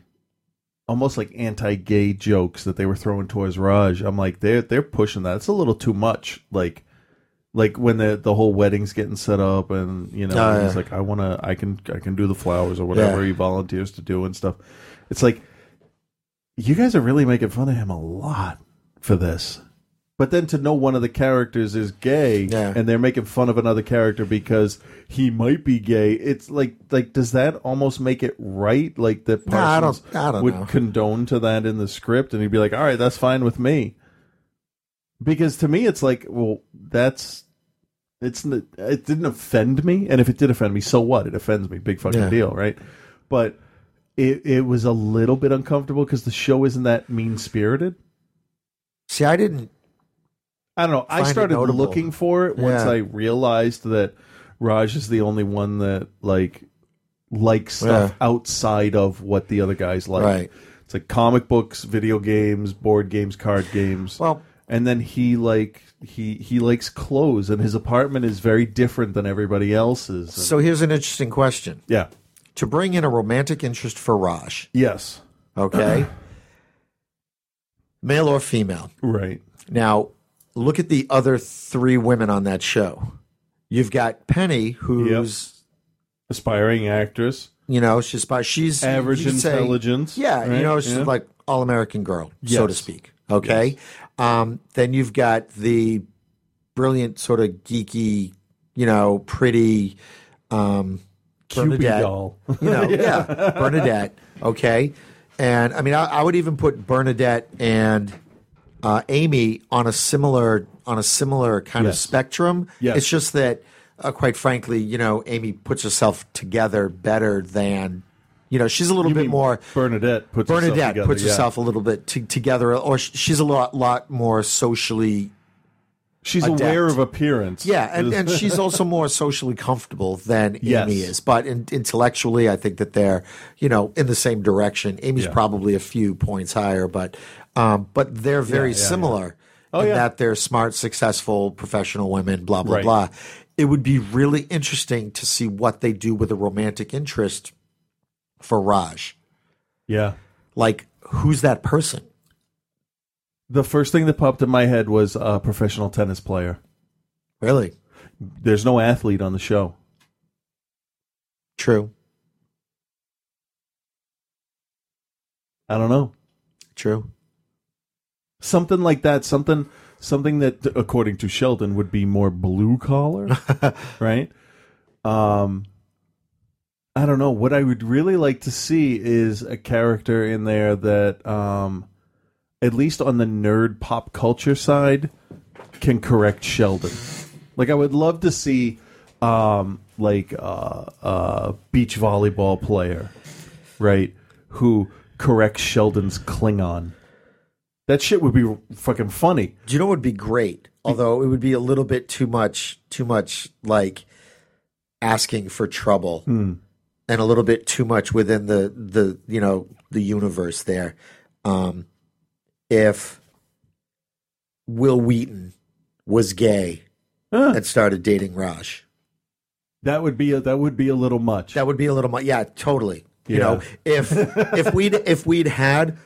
almost like anti-gay jokes that they were throwing towards Raj. I'm like, they're pushing that. It's a little too much. Like when the whole wedding's getting set up, and and he's like, I can do the flowers or whatever he volunteers to do and stuff. It's like, you guys are really making fun of him a lot for this. But then to know one of the characters is gay, and they're making fun of another character because he might be gay, it's like does that almost make it right? Like that Parsons would condone to that in the script, and he'd be like, all right, that's fine with me. Because to me, it's like, well, it didn't offend me, and if it did offend me, so what? It offends me, big fucking deal, right? But it was a little bit uncomfortable because the show isn't that mean-spirited. See, I don't know. I started looking for it once I realized that Raj is the only one that likes stuff outside of what the other guys like. Right. It's like comic books, video games, board games, card games. Well, and then he likes clothes, and his apartment is very different than everybody else's. So here's an interesting question. Yeah. To bring in a romantic interest for Raj. Yes. Okay. Male or female. Right. Now, look at the other 3 women on that show. You've got Penny, who's aspiring actress. You know, she's average intelligence. Right? She's like all-American girl, so to speak. Okay. Yes. Then you've got the brilliant, sort of geeky, pretty Bernadette. Doll. Bernadette. Okay. And I mean, I would even put Bernadette and Amy on a similar kind of spectrum. Yes. It's just that, quite frankly, you know, Amy puts herself together better than, you know, she's a little bit more Bernadette puts herself a little bit together, or she's a lot more socially. She's adept. Aware of appearance. Yeah, and she's also more socially comfortable than Amy is. But intellectually, I think that they're, you know, in the same direction. Amy's probably a few points higher, but they're very similar in that they're smart, successful, professional women, blah, blah, blah. It would be really interesting to see what they do with a romantic interest for Raj. Yeah. Like, who's that person? The first thing that popped in my head was a professional tennis player. Really? There's no athlete on the show. True. I don't know. True. Something like that. Something that, according to Sheldon, would be more blue collar, right? I don't know. What I would really like to see is a character in there that... at least on the nerd pop culture side, can correct Sheldon. Like, I would love to see, a beach volleyball player, right, who corrects Sheldon's Klingon. That shit would be fucking funny. Do you know what would be great? Although it would be a little bit too much, like, asking for trouble. And a little bit too much within the you know, the universe there. If Will Wheaton was gay and started dating Raj, that would be a little much. That would be a little much. Yeah, totally. You know, if we'd had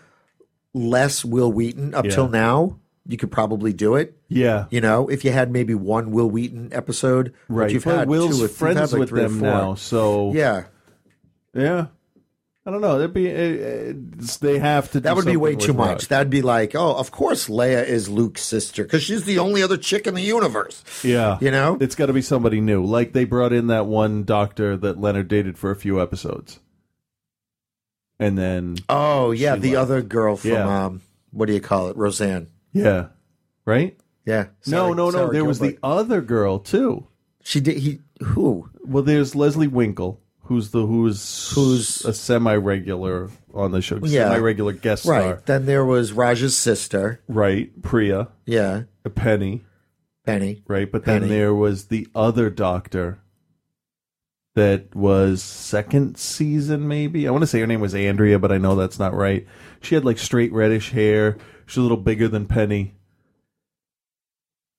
less Will Wheaton up till now, you could probably do it. Yeah, you know, if you had maybe one Will Wheaton episode, right? You've had Will's two, friends had like with them now, so yeah. I don't know. That'd be they have to. That would be way too much. That'd be like, oh, of course, Leia is Luke's sister because she's the only other chick in the universe. Yeah, you know, it's got to be somebody new. Like they brought in that one doctor that Leonard dated for a few episodes, and then the other girl from what do you call it, Roseanne? Yeah, right. Yeah. No. There was the other girl too. She did. He who? Well, there's Leslie Winkle. Who's a semi-regular on the show? Yeah. Semi-regular guest star. Right. Then there was Raj's sister. Right. Priya. Yeah. Penny. Right. But then there was the other doctor that was second season, maybe. I want to say her name was Andrea, but I know that's not right. She had like straight reddish hair. She was a little bigger than Penny.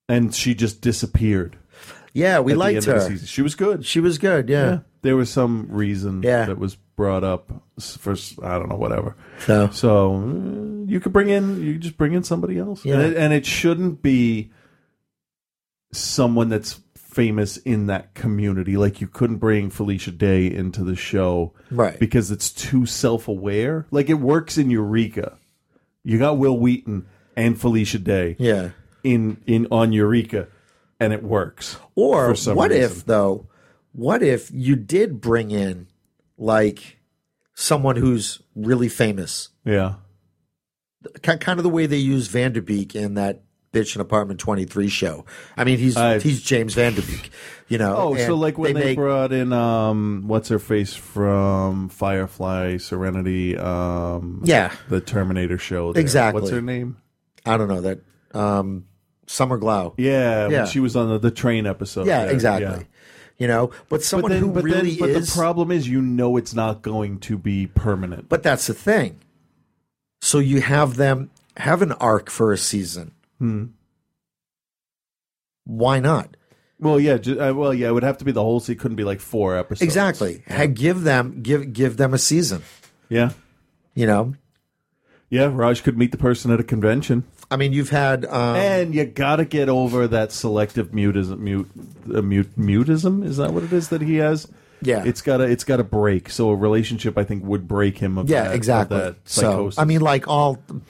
And she just disappeared. Yeah, we liked her. She was good. Yeah. There was some reason that was brought up for, I don't know, whatever. So you could just bring in somebody else. Yeah. And it shouldn't be someone that's famous in that community. Like, you couldn't bring Felicia Day into the show. Right. Because it's too self-aware. Like, it works in Eureka. You got Will Wheaton and Felicia Day on Eureka, and it works. Or what if you did bring in, like, someone who's really famous? Yeah. Kind of the way they use Vanderbeek in that Bitch in Apartment 23 show. I mean, he's James Vanderbeek, you know. Oh, so like when they brought in, what's-her-face from Firefly, Serenity, the Terminator show. There. Exactly. What's her name? I don't know. That Summer Glau. Yeah, when she was on the train episode. Yeah, there. Exactly. Yeah. You know, but someone who really is... But the problem is, you know, it's not going to be permanent. But that's the thing. So you have them have an arc for a season. Why not? Well, yeah. It would have to be the whole season. Couldn't be like 4 episodes. Exactly. Yeah. Give them a season. Yeah. You know? Yeah, Raj could meet the person at a convention. I mean, you've had... and you got to get over that selective mutism. Mutism? Is that what it is that he has? Yeah. It's got to break. So a relationship, I think, would break him of that. Yeah, exactly. That psychosis. So, I mean, like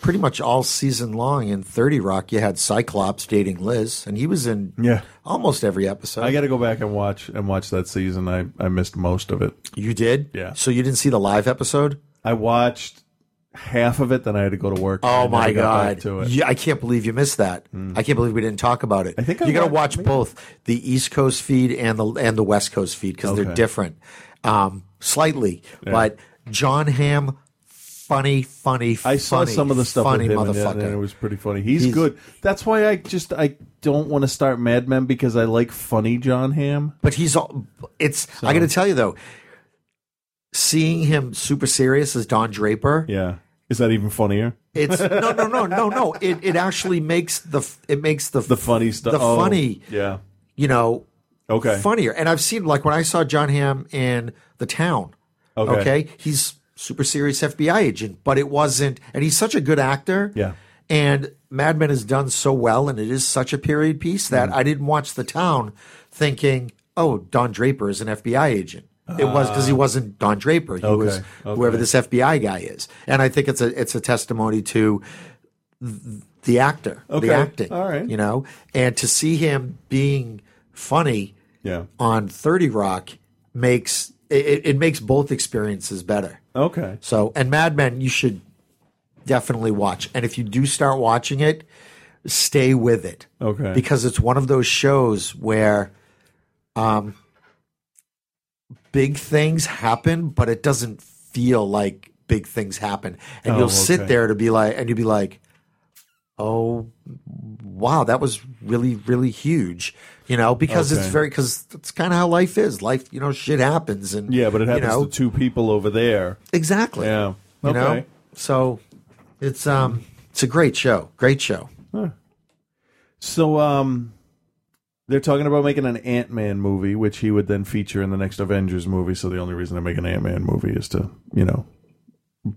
pretty much all season long in 30 Rock, you had Cyclops dating Liz, and he was in almost every episode. I got to go back and watch that season. I missed most of it. You did? Yeah. So you didn't see the live episode? I watched... half of it, then I had to go to work. Oh my God! Yeah, I can't believe you missed that. I can't believe we didn't talk about it. I think you got to watch both the East Coast feed and the West Coast feed because they're different, slightly. Yeah. But John Hamm, funny. I saw some of the stuff with him, and it was pretty funny. He's good. That's why I don't want to start Mad Men because I like funny John Hamm. But I got to tell you though. Seeing him super serious as Don Draper, is that even funnier? It's no. It actually makes the funny stuff, funnier. And I've seen like when I saw John Hamm in The Town, he's super serious FBI agent, but it wasn't. And he's such a good actor, And Mad Men has done so well, and it is such a period piece that I didn't watch The Town thinking, oh, Don Draper is an FBI agent. It was because he wasn't Don Draper. He was whoever this FBI guy is. And I think it's a testimony to the actor, the acting. All right. And to see him being funny on 30 Rock makes it makes both experiences better. Okay. So, and Mad Men, you should definitely watch. And if you do start watching it, stay with it. Okay. Because it's one of those shows where big things happen, but it doesn't feel like big things happen. And you'll sit there and you'll be like, oh, wow, that was really, really huge. Because that's kind of how life is. Life, shit happens. And yeah, but it happens to two people over there. Exactly. Yeah. Okay. So it's a great show. Great show. Huh. So, they're talking about making an Ant-Man movie, which he would then feature in the next Avengers movie. So the only reason to make an Ant-Man movie is to,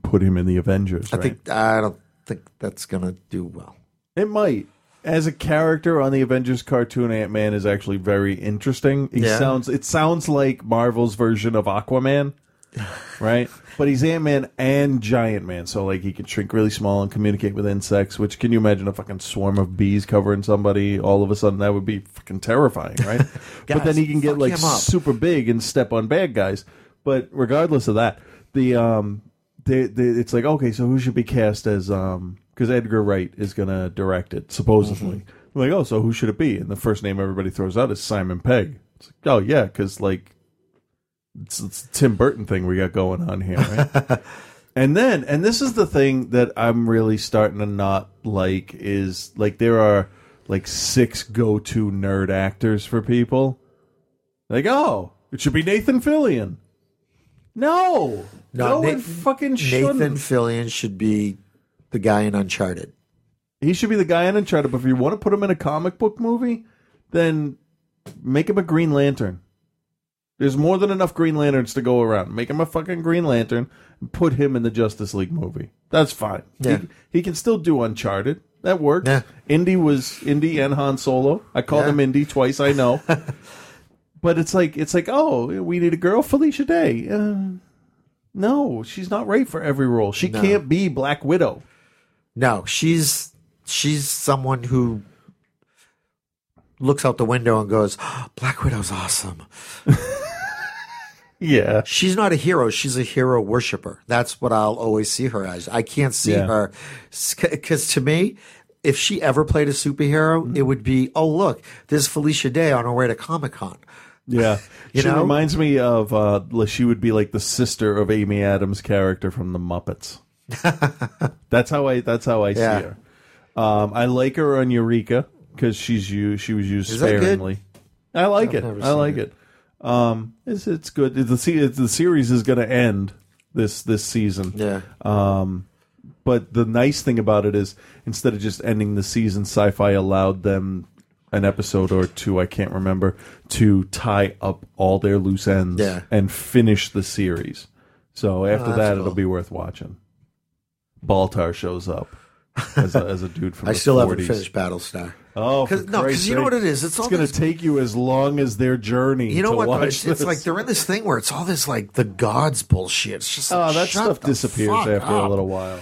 put him in the Avengers. I don't think that's going to do well. It might. As a character on the Avengers cartoon, Ant-Man is actually very interesting. It sounds like Marvel's version of Aquaman, right? But he's Ant-Man and Giant Man, so like he can shrink really small and communicate with insects, which can you imagine a fucking swarm of bees covering somebody? All of a sudden, that would be fucking terrifying, right? Guys, but then he can get like super big and step on bad guys. But regardless of that, it's like, okay, so who should be cast as because Edgar Wright is going to direct it, supposedly. Mm-hmm. Like, oh, so who should it be? And the first name everybody throws out is Simon Pegg. It's like, oh, yeah, because like it's a Tim Burton thing we got going on here, right? and this is the thing that I'm really starting to not like is like there are like 6 go-to nerd actors for people. Like, oh, it should be Nathan Fillion. No, it fucking shouldn't. Nathan Fillion should be the guy in Uncharted. He should be the guy in Uncharted, but if you want to put him in a comic book movie, then make him a Green Lantern. There's more than enough Green Lanterns to go around. Make him a fucking Green Lantern and put him in the Justice League movie. That's fine. Yeah. He can still do Uncharted. That works. Yeah. Indy and Han Solo. I called him Indy twice, I know. But it's like, oh, we need a girl, Felicia Day. No, she's not right for every role. She can't be Black Widow. No, she's someone who looks out the window and goes, oh, Black Widow's awesome. Yeah. She's not a hero. She's a hero worshiper. That's what I'll always see her as. I can't see her. Because to me, if she ever played a superhero, it would be, oh, look, there's Felicia Day on her way to Comic-Con. Yeah. She reminds me of, she would be like the sister of Amy Adams' character from The Muppets. That's how I see her. I like her on Eureka because she was used sparingly. I like it. It's good. The series is going to end this season. Yeah. But the nice thing about it is instead of just ending the season, Sci-Fi allowed them an episode or two, I can't remember, to tie up all their loose ends and finish the series. So after that, cool. It'll be worth watching. Baltar shows up as a dude from the 40s. I still haven't finished Battlestar. Oh, because you know what it is. It's going to take you as long as their journey. You know what? It's like they're in this thing where it's all this like the gods bullshit. It's just like, that stuff disappears after a little while.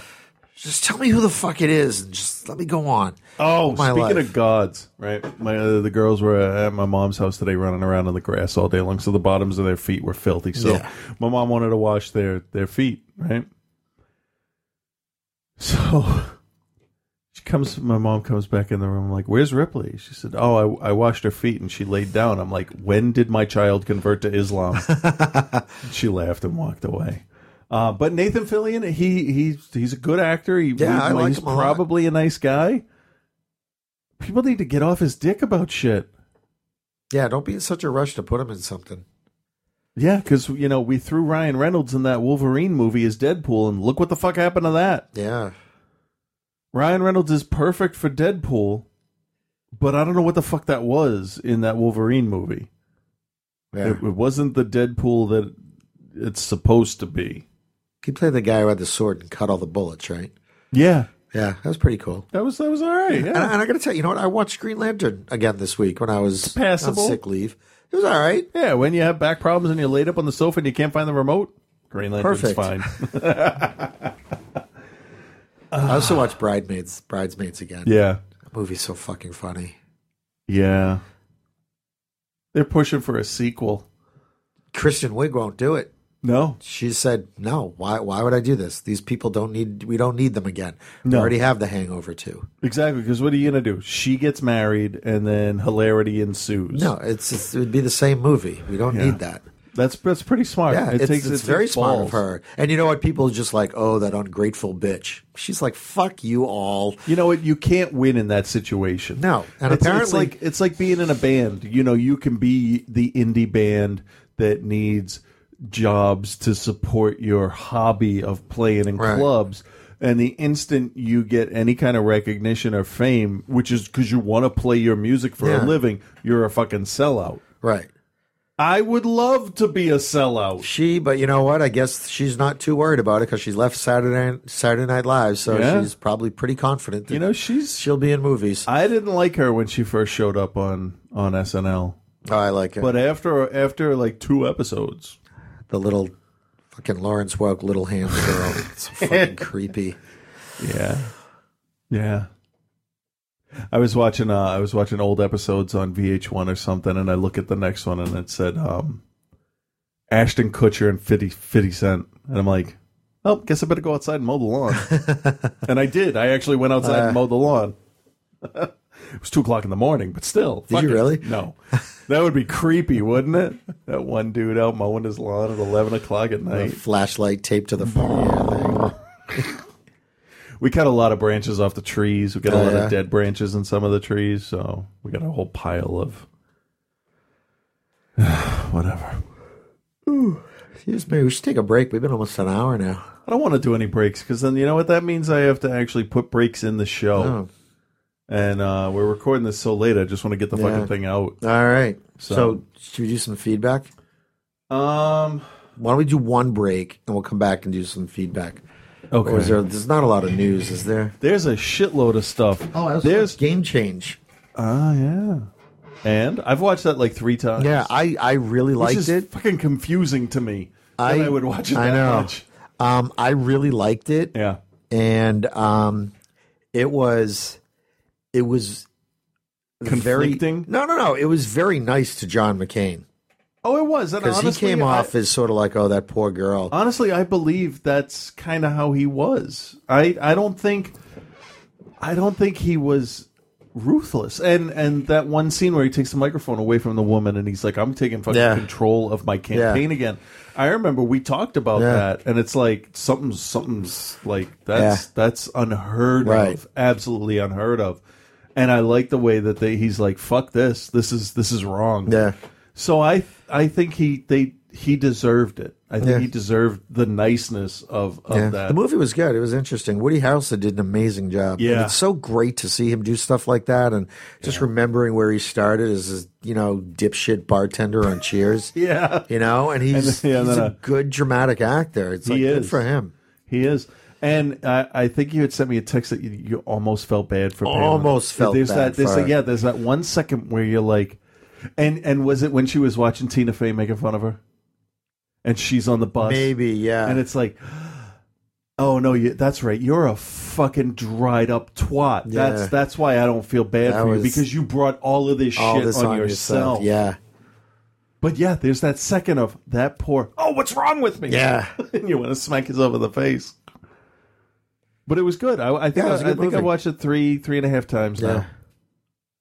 Just tell me who the fuck it is and just let me go on. Oh, speaking of gods, right? The girls were at my mom's house today, running around on the grass all day long, so the bottoms of their feet were filthy. So my mom wanted to wash their feet, right? So she comes. My mom comes back in the room. I'm like, "Where's Ripley?" She said, "Oh, I washed her feet and she laid down." I'm like, "When did my child convert to Islam?" She laughed and walked away. But Nathan Fillion, he's a good actor. I like him a lot. He's probably a nice guy. People need to get off his dick about shit. Yeah, don't be in such a rush to put him in something. Yeah, because, you know, we threw Ryan Reynolds in that Wolverine movie as Deadpool, and look what the fuck happened to that. Yeah. Ryan Reynolds is perfect for Deadpool, but I don't know what the fuck that was in that Wolverine movie. Yeah. It wasn't the Deadpool that it's supposed to be. He played the guy who had the sword and cut all the bullets, right? Yeah. Yeah, that was pretty cool. That was all right. Yeah. And I got to tell you, you know what? I watched Green Lantern again this week when I was on sick leave. It was all right. Yeah, when you have back problems and you're laid up on the sofa and you can't find the remote, Green Lantern's fine. I also watched Bridesmaids again. Yeah. That movie's so fucking funny. Yeah. They're pushing for a sequel. Kristen Wiig won't do it. No. She said, no, why would I do this? These people we don't need them again. No. We already have the Hangover 2. Exactly, because what are you going to do? She gets married and then hilarity ensues. No, it would be the same movie. We don't need that. That's pretty smart. Yeah, it's very smart of her. And you know what? People are just like, oh, that ungrateful bitch. She's like, fuck you all. You know what? You can't win in that situation. No. And apparently it's like being in a band. You know, you can be the indie band that needs jobs to support your hobby of playing in clubs, and the instant you get any kind of recognition or fame, which is because you want to play your music for a living, you're a fucking sellout. Right. I would love to be a sellout. But you know what? I guess she's not too worried about it because she's left Saturday Night Live, so she's probably pretty confident that she'll be in movies. I didn't like her when she first showed up on SNL. Oh, I like her. But after like 2 episodes... The little fucking Lawrence Welk little hand girl. It's fucking creepy. Yeah. Yeah. I was watching old episodes on VH1 or something, and I look at the next one and it said Ashton Kutcher and 50 Cent. And I'm like, oh, guess I better go outside and mow the lawn. And I did. I actually went outside and mowed the lawn. It was 2:00 in the morning, but still. Did you really? No. That would be creepy, wouldn't it? That one dude out mowing his lawn at 11 o'clock at night. A flashlight taped to the phone. We cut a lot of branches off the trees. We got a lot of dead branches in some of the trees. So we got a whole pile of whatever. Ooh. Excuse me. We should take a break. We've been almost an hour now. I don't want to do any breaks because then you know what that means? I have to actually put breaks in the show. Oh. And we're recording this so late, I just want to get the fucking thing out. All right. So should we do some feedback? Why don't we do one break, and we'll come back and do some feedback. Okay. There's not a lot of news, is there? There's a shitload of stuff. Oh, there's Game Change. Ah, yeah. And I've watched that like 3 times. Yeah, I really liked it. It's fucking confusing to me that I would watch it that much. I really liked it. Yeah. And it was conflicting. No. It was very nice to John McCain. Oh, it was. Because he came off as sort of like, oh, that poor girl. Honestly, I believe that's kind of how he was. I don't think he was ruthless. And that one scene where he takes the microphone away from the woman and he's like, I'm taking fucking control of my campaign again. I remember we talked about that, and it's like something's like that's unheard of, absolutely unheard of. And I like the way that he's like, fuck this. This is wrong. Yeah. So I think he deserved it. I think he deserved the niceness of that. The movie was good. It was interesting. Woody Harrelson did an amazing job. Yeah. And it's so great to see him do stuff like that, and just remembering where he started as this, you know, dipshit bartender on Cheers. Yeah. You know, and he's a good dramatic actor. It's like good for him. He is. And I think you had sent me a text that you almost felt bad for Pamela. There's that 1 second where you're like, and was it when she was watching Tina Fey making fun of her? And she's on the bus. Maybe, yeah. And it's like, oh, no, that's right. You're a fucking dried-up twat. Yeah. That's why I don't feel bad for you, because you brought all of this shit on yourself. Yeah. But, yeah, there's that second of that poor, oh, what's wrong with me? Yeah. And you want to smack yourself in the face. But it was good. I think I watched it three and a half times now.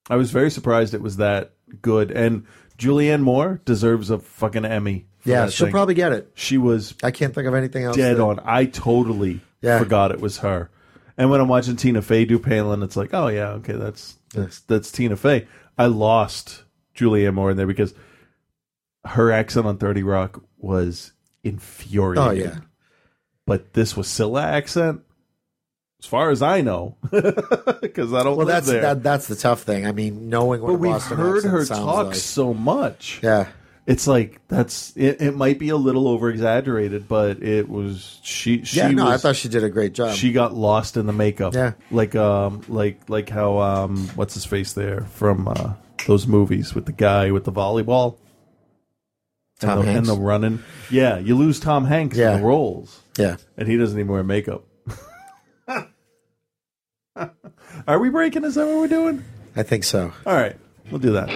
I was very surprised it was that good. And Julianne Moore deserves a fucking Emmy. Yeah, she'll probably get it. She was. I can't think of anything else. Dead on. I totally forgot it was her. And when I'm watching Tina Fey do Palin, it's like, oh yeah, okay, that's Tina Fey. I lost Julianne Moore in there because her accent on 30 Rock was infuriating. Oh yeah. But this Wasilla accent, as far as I know, because I don't live there. That's the tough thing. I mean, knowing what Boston accent sounds like. But we've heard her talk so much. Yeah. It's like, that's it, it might be a little over-exaggerated, but it was... I thought she did a great job. She got lost in the makeup. Yeah. Like how... what's his face there from those movies with the guy with the volleyball? Tom Hanks. And the running. Yeah, you lose Tom Hanks in the roles. Yeah. And he doesn't even wear makeup. Are we breaking? Is that what we're doing? I think so. All right. We'll do that.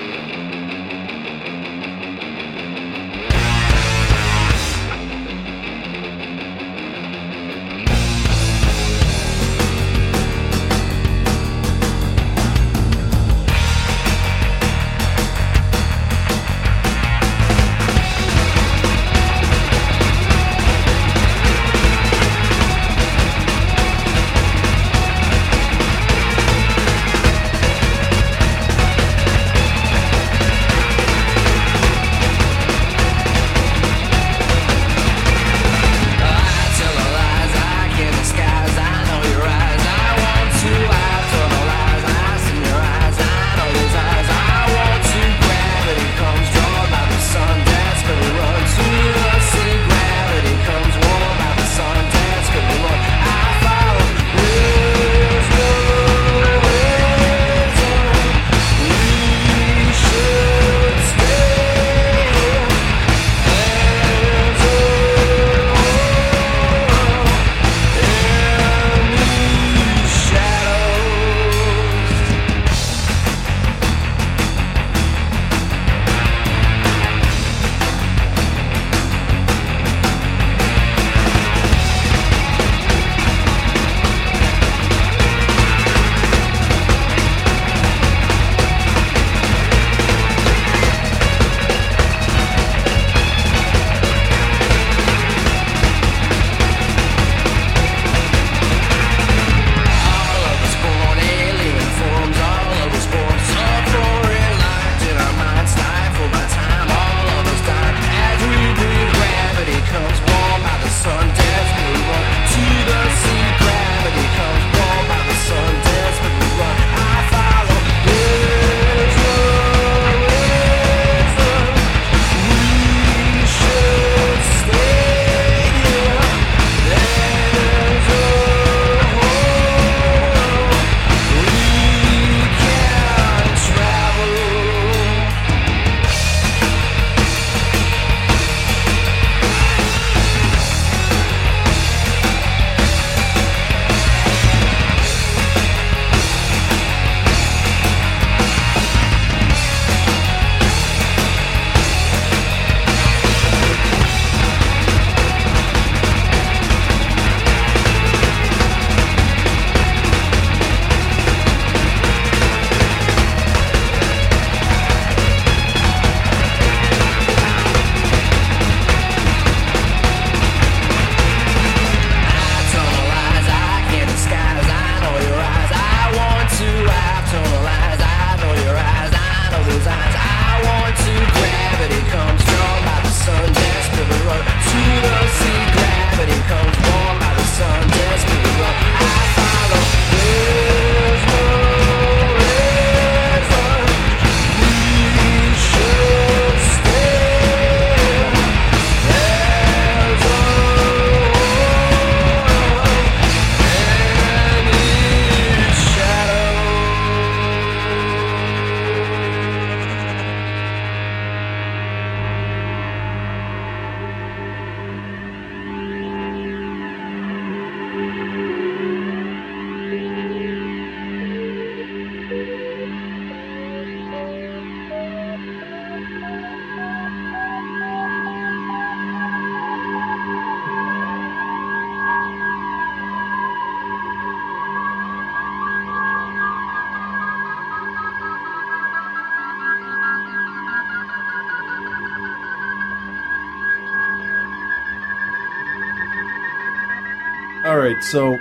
right, so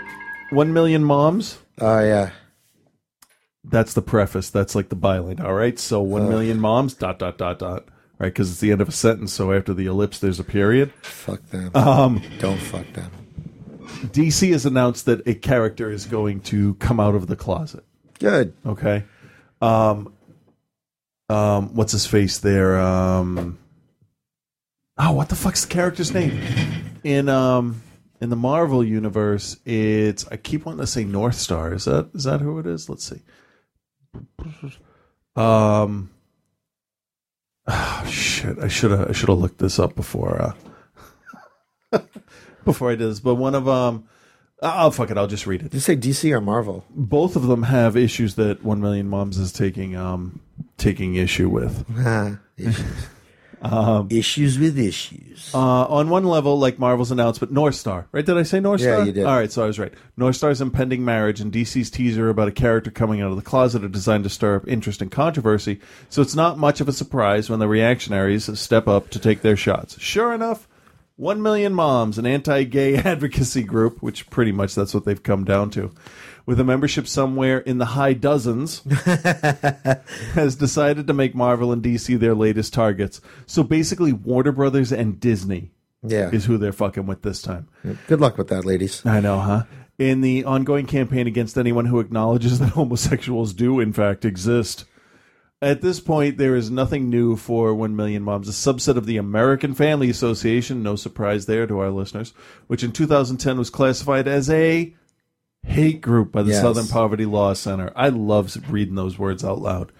1 Million Moms. Oh, yeah. That's the preface. That's like the byline. All right, so 1 Million Moms, ... Right, because it's the end of a sentence, so after the ellipse, there's a period. Fuck them. Don't fuck them. DC has announced that a character is going to come out of the closet. Good. Okay. What's his face there? What the fuck's the character's name? In the Marvel universe, it's, I keep wanting to say North Star. Is that who it is? Let's see. Oh, shit. I should have looked this up before before I did this. But one of oh, fuck it, I'll just read it. Did you say DC or Marvel? Both of them have issues that 1 Million Moms is taking issue with. Issues with issues. On one level, like Marvel's announcement, North Star. Right? Did I say North Star? Yeah, you did. All right, so I was right. North Star's impending marriage and DC's teaser about a character coming out of the closet are designed to stir up interest and controversy, so it's not much of a surprise when the reactionaries step up to take their shots. Sure enough, 1 Million Moms, an anti-gay advocacy group, which pretty much that's what they've come down to, with a membership somewhere in the high dozens, has decided to make Marvel and DC their latest targets. So basically, Warner Brothers and Disney is who they're fucking with this time. Good luck with that, ladies. I know, huh? In the ongoing campaign against anyone who acknowledges that homosexuals do, in fact, exist. At this point, there is nothing new for 1 Million Moms, a subset of the American Family Association, no surprise there to our listeners, which in 2010 was classified as a hate group by the Southern Poverty Law Center. I love reading those words out loud.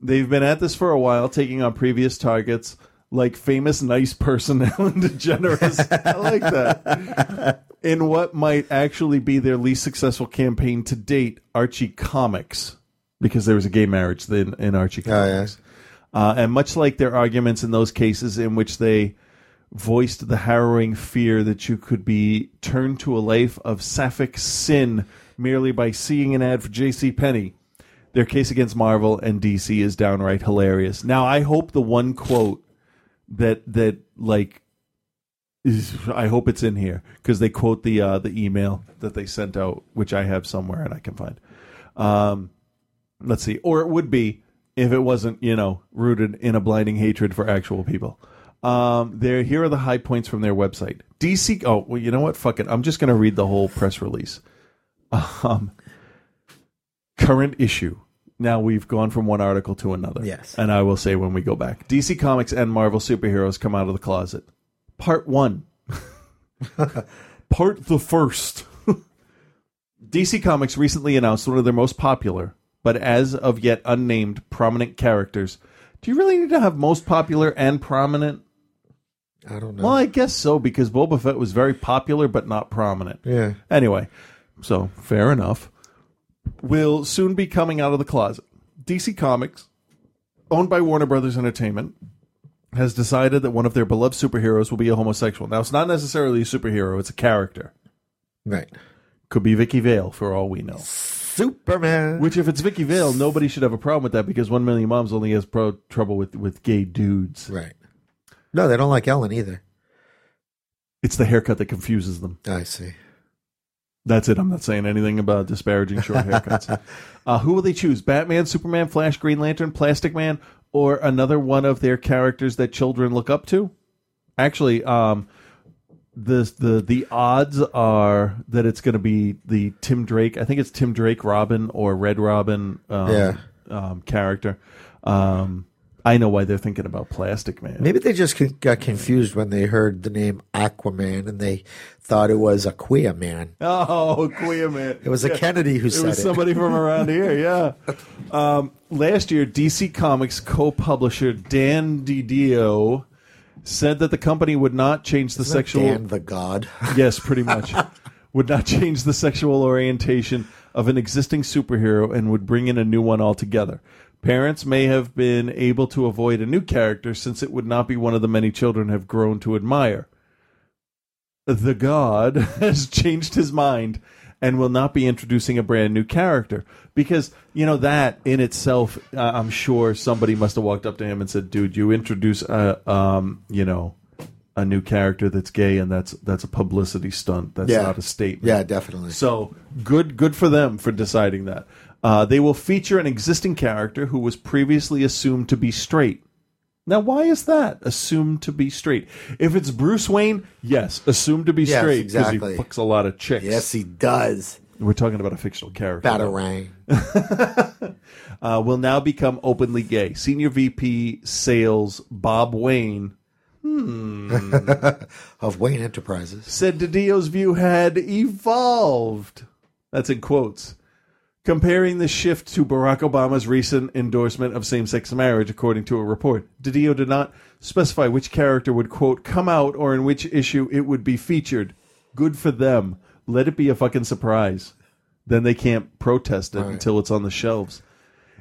They've been at this for a while, taking on previous targets like famous nice person Ellen DeGeneres. I like that. In what might actually be their least successful campaign to date, Archie Comics, because there was a gay marriage in Archie Comics. Oh, yeah. And much like their arguments in those cases in which they voiced the harrowing fear that you could be turned to a life of sapphic sin merely by seeing an ad for JCPenney. Their case against Marvel and DC is downright hilarious. Now, I hope the one quote that like is, I hope it's in here, because they quote the email that they sent out, which I have somewhere and I can find. Let's see, or it would be if it wasn't, rooted in a blinding hatred for actual people. Here are the high points from their website. DC. Oh, well, you know what? Fuck it. I'm just going to read the whole press release. Current issue. Now we've gone from one article to another. Yes. And I will say when we go back, DC Comics and Marvel superheroes come out of the closet. Part one. Part the first. DC Comics recently announced one of their most popular, but as of yet unnamed, prominent characters. Do you really need to have most popular and prominent? I don't know. Well, I guess so, because Boba Fett was very popular but not prominent. Yeah. Anyway, so fair enough. Will soon be coming out of the closet. DC Comics, owned by Warner Brothers Entertainment, has decided that one of their beloved superheroes will be a homosexual. Now, it's not necessarily a superhero. It's a character. Right. Could be Vicky Vale, for all we know. Superman. Which, if it's Vicky Vale, nobody should have a problem with that, because 1 Million Moms only has trouble with gay dudes. Right. No, they don't like Ellen either. It's the haircut that confuses them. I see. That's it. I'm not saying anything about disparaging short haircuts. Who will they choose? Batman, Superman, Flash, Green Lantern, Plastic Man, or another one of their characters that children look up to? Actually, The odds are that it's going to be the Tim Drake. I think it's Tim Drake Robin or Red Robin character. I know why they're thinking about Plastic Man. Maybe they just got confused when they heard the name Aquaman and they thought it was a queer man. Oh, queer man. It was a Kennedy who said it. It was somebody from around here, yeah. Last year, DC Comics co-publisher Dan DiDio said that the company would not change the sexual... Dan the God. Yes, pretty much. Would not change the sexual orientation of an existing superhero and would bring in a new one altogether. Parents may have been able to avoid a new character since it would not be one of the many children have grown to admire. The God has changed his mind and will not be introducing a brand new character. Because, that in itself, I'm sure somebody must have walked up to him and said, dude, you introduce a new character that's gay, and that's a publicity stunt. That's not a statement. Yeah, definitely. So good for them for deciding that. They will feature an existing character who was previously assumed to be straight. Now, why is that assumed to be straight? If it's Bruce Wayne, yes, assumed to be straight because he fucks a lot of chicks. Yes, he does. We're talking about a fictional character. Batarang. Will now become openly gay. Senior VP Sales Bob Wayne of Wayne Enterprises said DiDio's view had evolved. That's in quotes. Comparing the shift to Barack Obama's recent endorsement of same-sex marriage, according to a report. DiDio did not specify which character would, quote, come out or in which issue it would be featured. Good for them. Let it be a fucking surprise. Then they can't protest it until it's on the shelves.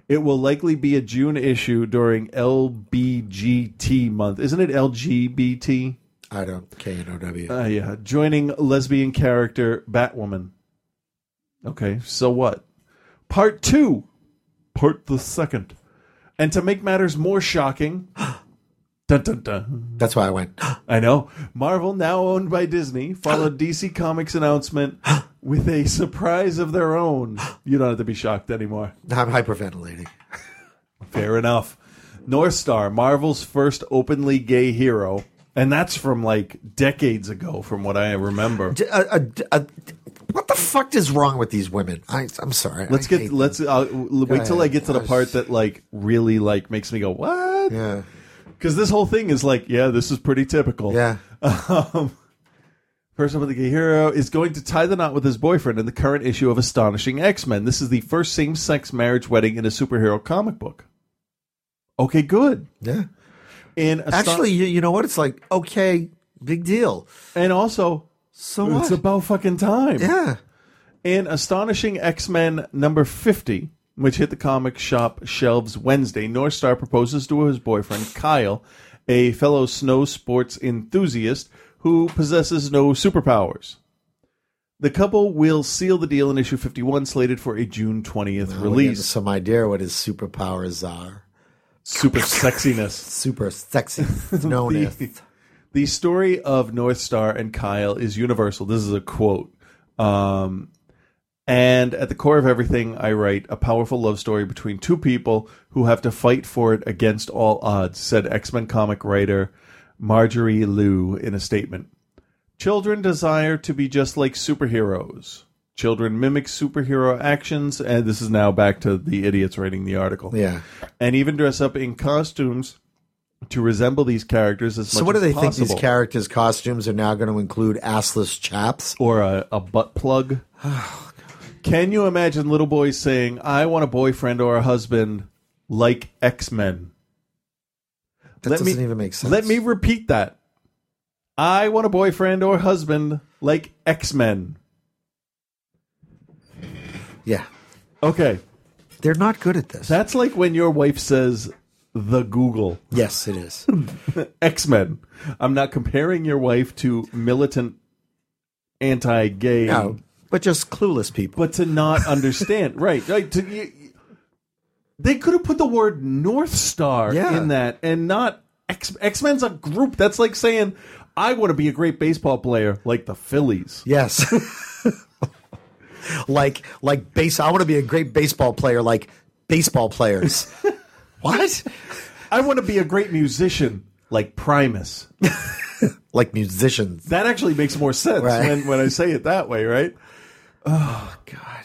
It will likely be a June issue during LBGT month. Isn't it LGBT? I don't. K-N-O-W. Yeah. Joining lesbian character Batwoman. Okay, so what? Part 2, part the second. And to make matters more shocking, dun, dun, dun. That's why I went. I know. Marvel, now owned by Disney, followed DC Comics' announcement with a surprise of their own. You don't have to be shocked anymore. I'm hyperventilating. Fair enough. North Star, Marvel's first openly gay hero. And that's from like decades ago, from what I remember. What the fuck is wrong with these women? I'm sorry. Let's wait till I get to the part that like really like makes me go what? Yeah, because this whole thing is like this is pretty typical. Yeah, person with the gay hero is going to tie the knot with his boyfriend in the current issue of Astonishing X-Men. This is the first same-sex marriage wedding in a superhero comic book. Okay, good. Yeah. Actually, you know what? It's like, okay, big deal. And also, so what? It's about fucking time. Yeah. In Astonishing X-Men number 50, which hit the comic shop shelves Wednesday, North Star proposes to his boyfriend, Kyle, a fellow snow sports enthusiast who possesses no superpowers. The couple will seal the deal in issue 51, slated for a June 20th release. We have some idea what his superpowers are. Super sexiness. Super sexy. The story of North Star and Kyle is universal. This is a quote. And at the core of everything I write, a powerful love story between two people who have to fight for it against all odds, said X-Men comic writer Marjorie Liu in a statement. Children desire to be just like superheroes. Children mimic superhero actions, and this is now back to the idiots writing the article. Yeah. And even dress up in costumes to resemble these characters as much as possible. So what do they think these characters' costumes are now going to include? Assless chaps? Or a butt plug? Oh, God. Can you imagine little boys saying, I want a boyfriend or a husband like X-Men? That doesn't even make sense. Let me repeat that. I want a boyfriend or husband like X-Men. Yeah. Okay. They're not good at this. That's like when your wife says the Google. Yes, it is. X-Men. I'm not comparing your wife to militant anti-gay. No, but just clueless people. But to not understand. Right. They could have put the word North Star in that and not X-Men's a group. That's like saying, I want to be a great baseball player like the Phillies. Yes. Like base. I want to be a great baseball player. Like baseball players. What? I want to be a great musician. Like Primus. Like musicians. That actually makes more sense when I say it that way, right? Oh God,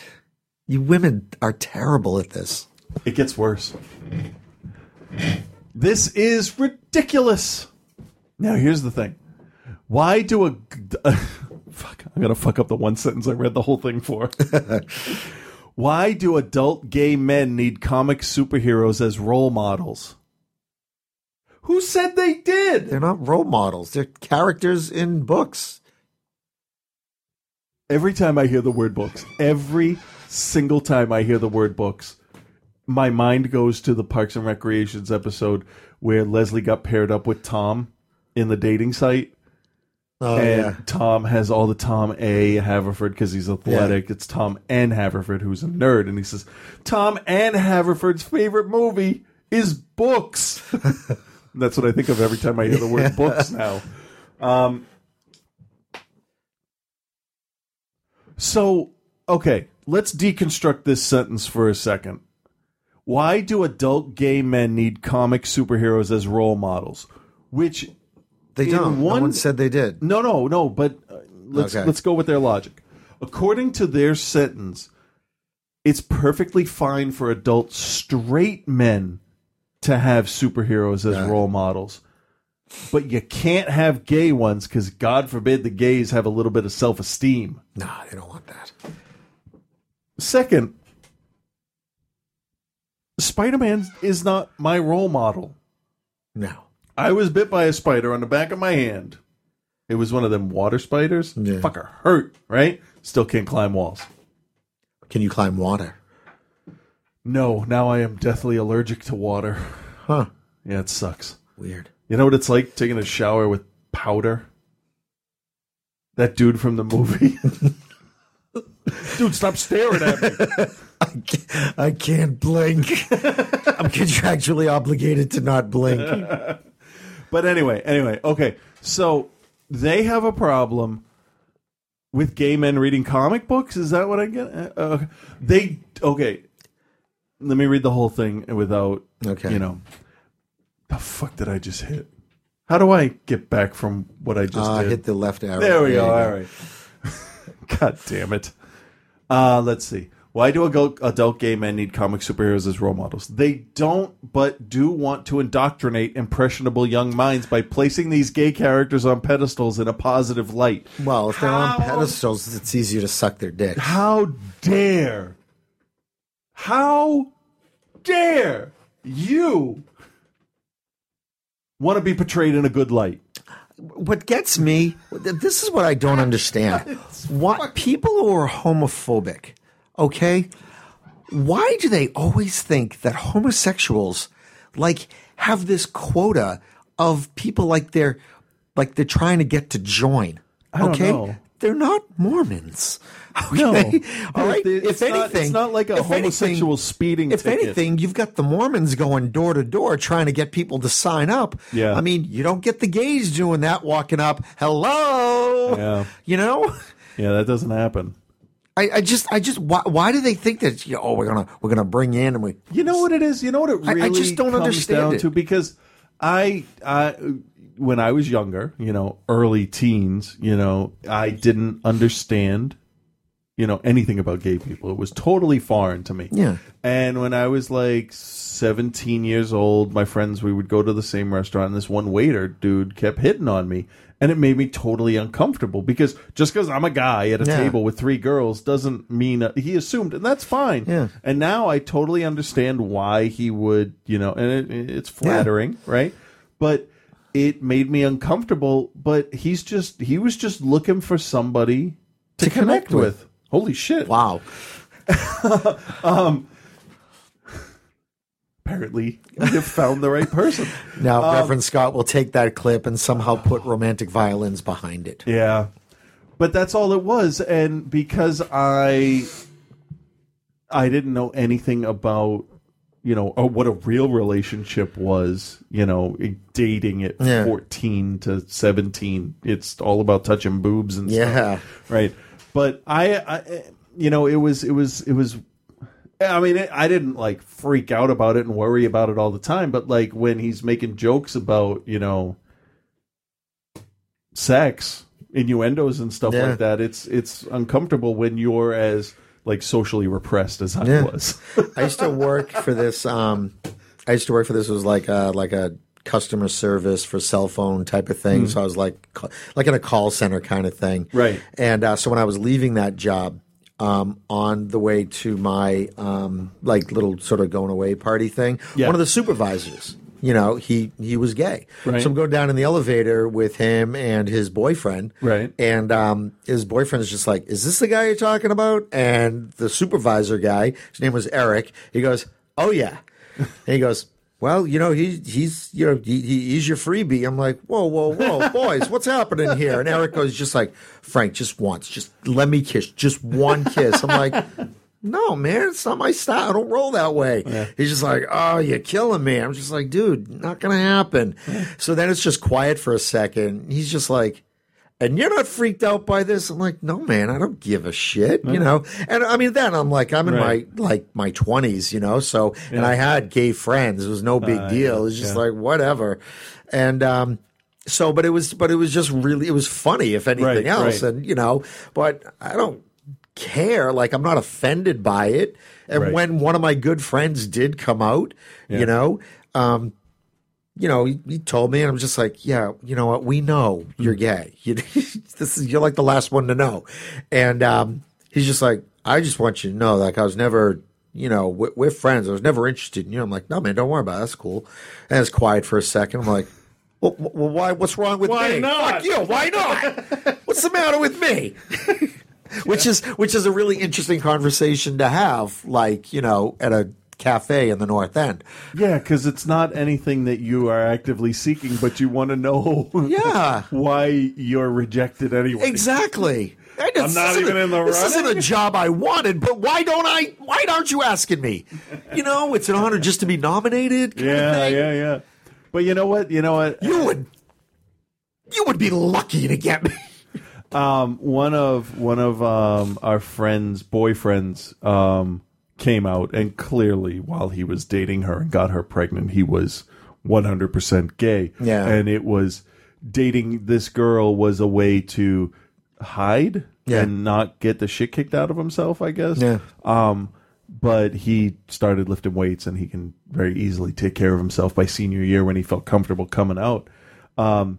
you women are terrible at this. It gets worse. This is ridiculous. Now here's the thing. Why do fuck, I'm going to fuck up the one sentence I read the whole thing for. Why do adult gay men need comic superheroes as role models? Who said they did? They're not role models. They're characters in books. Every time I hear the word books, every single time I hear the word books, my mind goes to the Parks and Recreations episode where Leslie got paired up with Tom in the dating site. Oh, and Tom has all the Tom A. Haverford because he's athletic. Yeah. It's Tom N. Haverford who's a nerd. And he says, Tom N. Haverford's favorite movie is books. That's what I think of every time I hear the word books now. So, okay, let's deconstruct this sentence for a second. Why do adult gay men need comic superheroes as role models? Which they don't. No one said they did. No. But let's go with their logic. According to their sentence, it's perfectly fine for adult straight men to have superheroes as role models. But you can't have gay ones because, God forbid, the gays have a little bit of self-esteem. Nah, they don't want that. Second, Spider-Man is not my role model. No. I was bit by a spider on the back of my hand. It was one of them water spiders. Yeah. Fucker hurt, right? Still can't climb walls. Can you climb water? No, now I am deathly allergic to water. Huh. Yeah, it sucks. Weird. You know what it's like taking a shower with powder? That dude from the movie. Dude, stop staring at me. I can't blink. I'm contractually obligated to not blink. But anyway, okay. So they have a problem with gay men reading comic books? Is that what I get? Okay. Let me read the whole thing without, The fuck did I just hit? How do I get back from what I just did? Hit the left arrow. There we go. All right. God damn it. Let's see. Why do adult gay men need comic superheroes as role models? They don't, but do want to indoctrinate impressionable young minds by placing these gay characters on pedestals in a positive light. Well, if they're on pedestals, it's easier to suck their dick. How dare you want to be portrayed in a good light? What gets me, this is what I don't understand. What people who are homophobic, okay, why do they always think that homosexuals have this quota of people they're trying to get to join? I don't know. They're not Mormons. Okay? No. All right. It's not like a homosexual speeding ticket. If anything, you've got the Mormons going door to door trying to get people to sign up. Yeah. I mean, you don't get the gays doing that, walking up, hello. Yeah. You know? Yeah, that doesn't happen. I just why do they think that? We're gonna bring in and we. You know what it is. You know what it really. I just don't understand down it. To because I when I was younger, early teens, I didn't understand, anything about gay people. It was totally foreign to me. Yeah. And when I was 17 years old, my friends, we would go to the same restaurant, and this one waiter dude kept hitting on me. And it made me totally uncomfortable because just because I'm a guy at a table with three girls doesn't mean he assumed, and that's fine. Yeah. And now I totally understand why he would, and it's flattering, right? But it made me uncomfortable. But he was just looking for somebody to connect with. Holy shit! Wow. Apparently, we have found the right person. Now, Reverend Scott will take that clip and somehow put romantic violins behind it. Yeah. But that's all it was. And because I didn't know anything about, or what a real relationship was, dating at 14 to 17. It's all about touching boobs and stuff. Yeah. Right. But I it was I mean, I didn't freak out about it and worry about it all the time, but when he's making jokes about, sex, innuendos and stuff like that, it's uncomfortable when you're as socially repressed as I was. I used to work for this. It was like a customer service for cell phone type of thing. Mm-hmm. So I was like in a call center kind of thing, right? And so when I was leaving that job. On the way to my little sort of going away party thing, one of the supervisors, he was gay. Right. So I'm going down in the elevator with him and his boyfriend. Right. And his boyfriend is just like, is this the guy you're talking about? And the supervisor guy, his name was Eric, he goes, oh, yeah. And he goes, well, he's your freebie. I'm like, whoa, boys, what's happening here? And Eric goes, just Frank, just once, just let me kiss, just one kiss. I'm like, no, man, it's not my style. I don't roll that way. Yeah. He's just like, oh, you're killing me. I'm just like, dude, not going to happen. Yeah. So then it's just quiet for a second. He's just like, and you're not freaked out by this? I'm like, no, man, I don't give a shit, you know? And I mean, then I'm like, I'm in my 20s, you know? So, and I had gay friends. It was no big deal. It was just like, whatever. And, so, but it was just really, it was funny if anything else. And, you know, but I don't care. Like, I'm not offended by it. And when one of my good friends did come out, you know, he told me, and I'm just like, yeah, you know what? We know you're gay. You're like the last one to know. And he's just like, I just want you to know, like, I was never, you know, we're friends. I was never interested in you. I'm like, no, man, don't worry about it. That's cool. And it's quiet for a second. I'm like, well why? What's wrong with me? Fuck you. Why not? What's the matter with me? Which is a really interesting conversation to have, like, you know, at a cafe in the North End. Yeah, because it's not anything that you are actively seeking, but you want to know why you're rejected anyway. Exactly. I'm not even in the running. This isn't a job I wanted, but why aren't you asking me? You know, it's an honor just to be nominated. Yeah. But you know what? You would be lucky to get me. One of our friends' boyfriends came out, and clearly while he was dating her and got her pregnant, he was 100% gay. Yeah. And it was dating this girl was a way to hide and not get the shit kicked out of himself, I guess. Yeah. But he started lifting weights, and he can very easily take care of himself by senior year when he felt comfortable coming out. And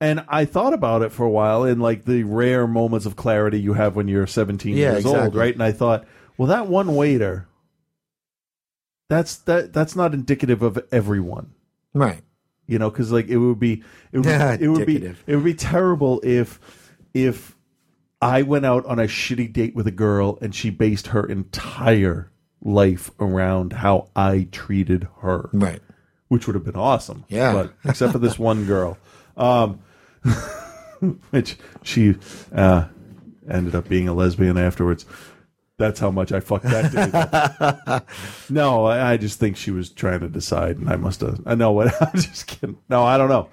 I thought about it for a while in like the rare moments of clarity you have when you're 17 years old, right? And I thought, well, that one waiter, that's not indicative of everyone, right? You know, because like it would be terrible if I went out on a shitty date with a girl and she based her entire life around how I treated her, right? Which would have been awesome, yeah. But except for this one girl, which she ended up being a lesbian afterwards. That's how much I fucked that day. No, I just think she was trying to decide, and I must have. I know what. I'm just kidding. No, I don't know.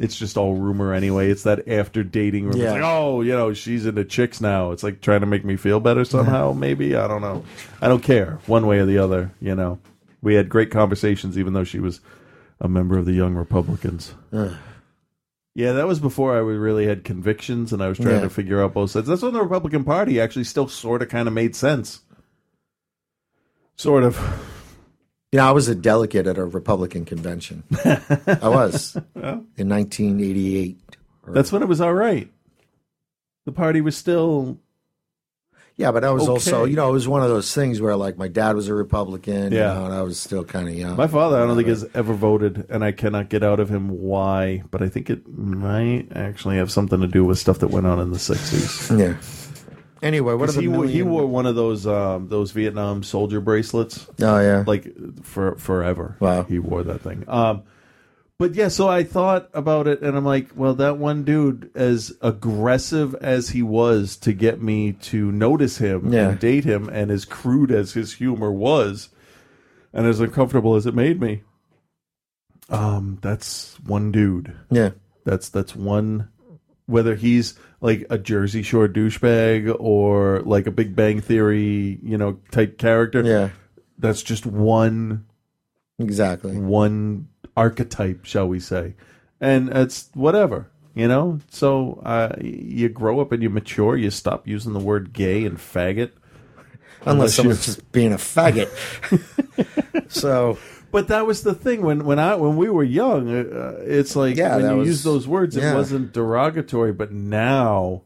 It's just all rumor anyway. It's that after dating rumor. Yeah. It's like, oh, you know, she's into chicks now. It's like trying to make me feel better somehow, maybe. I don't know. I don't care one way or the other, you know. We had great conversations, even though she was a member of the Young Republicans. Yeah, that was before I really had convictions, and I was trying to figure out both sides. That's when the Republican Party actually still sort of kind of made sense. Sort of. Yeah, I was a delegate at a Republican convention. I was. Well, in 1988. That's when it was all right. The party was still... Yeah, but I was also, you know, it was one of those things where, like, my dad was a Republican, you know, and I was still kind of young. My father, I don't think, has ever voted, and I cannot get out of him why, but I think it might actually have something to do with stuff that went on in the 60s. Yeah. Anyway, what are the he wore one of those Vietnam soldier bracelets. Oh, yeah. Like, forever. Wow. He wore that thing. But, yeah, so I thought about it, and I'm like, well, that one dude, as aggressive as he was to get me to notice him and date him, and as crude as his humor was, and as uncomfortable as it made me, that's one dude. Yeah. That's one, whether he's like a Jersey Shore douchebag or like a Big Bang Theory, you know, type character. Yeah. That's just one. Exactly. One archetype, shall we say, and it's whatever, you know. So you grow up and you mature. You stop using the word gay and faggot, unless someone's just being a faggot. So, but that was the thing when we were young. It's like when you use those words, it wasn't derogatory. But now,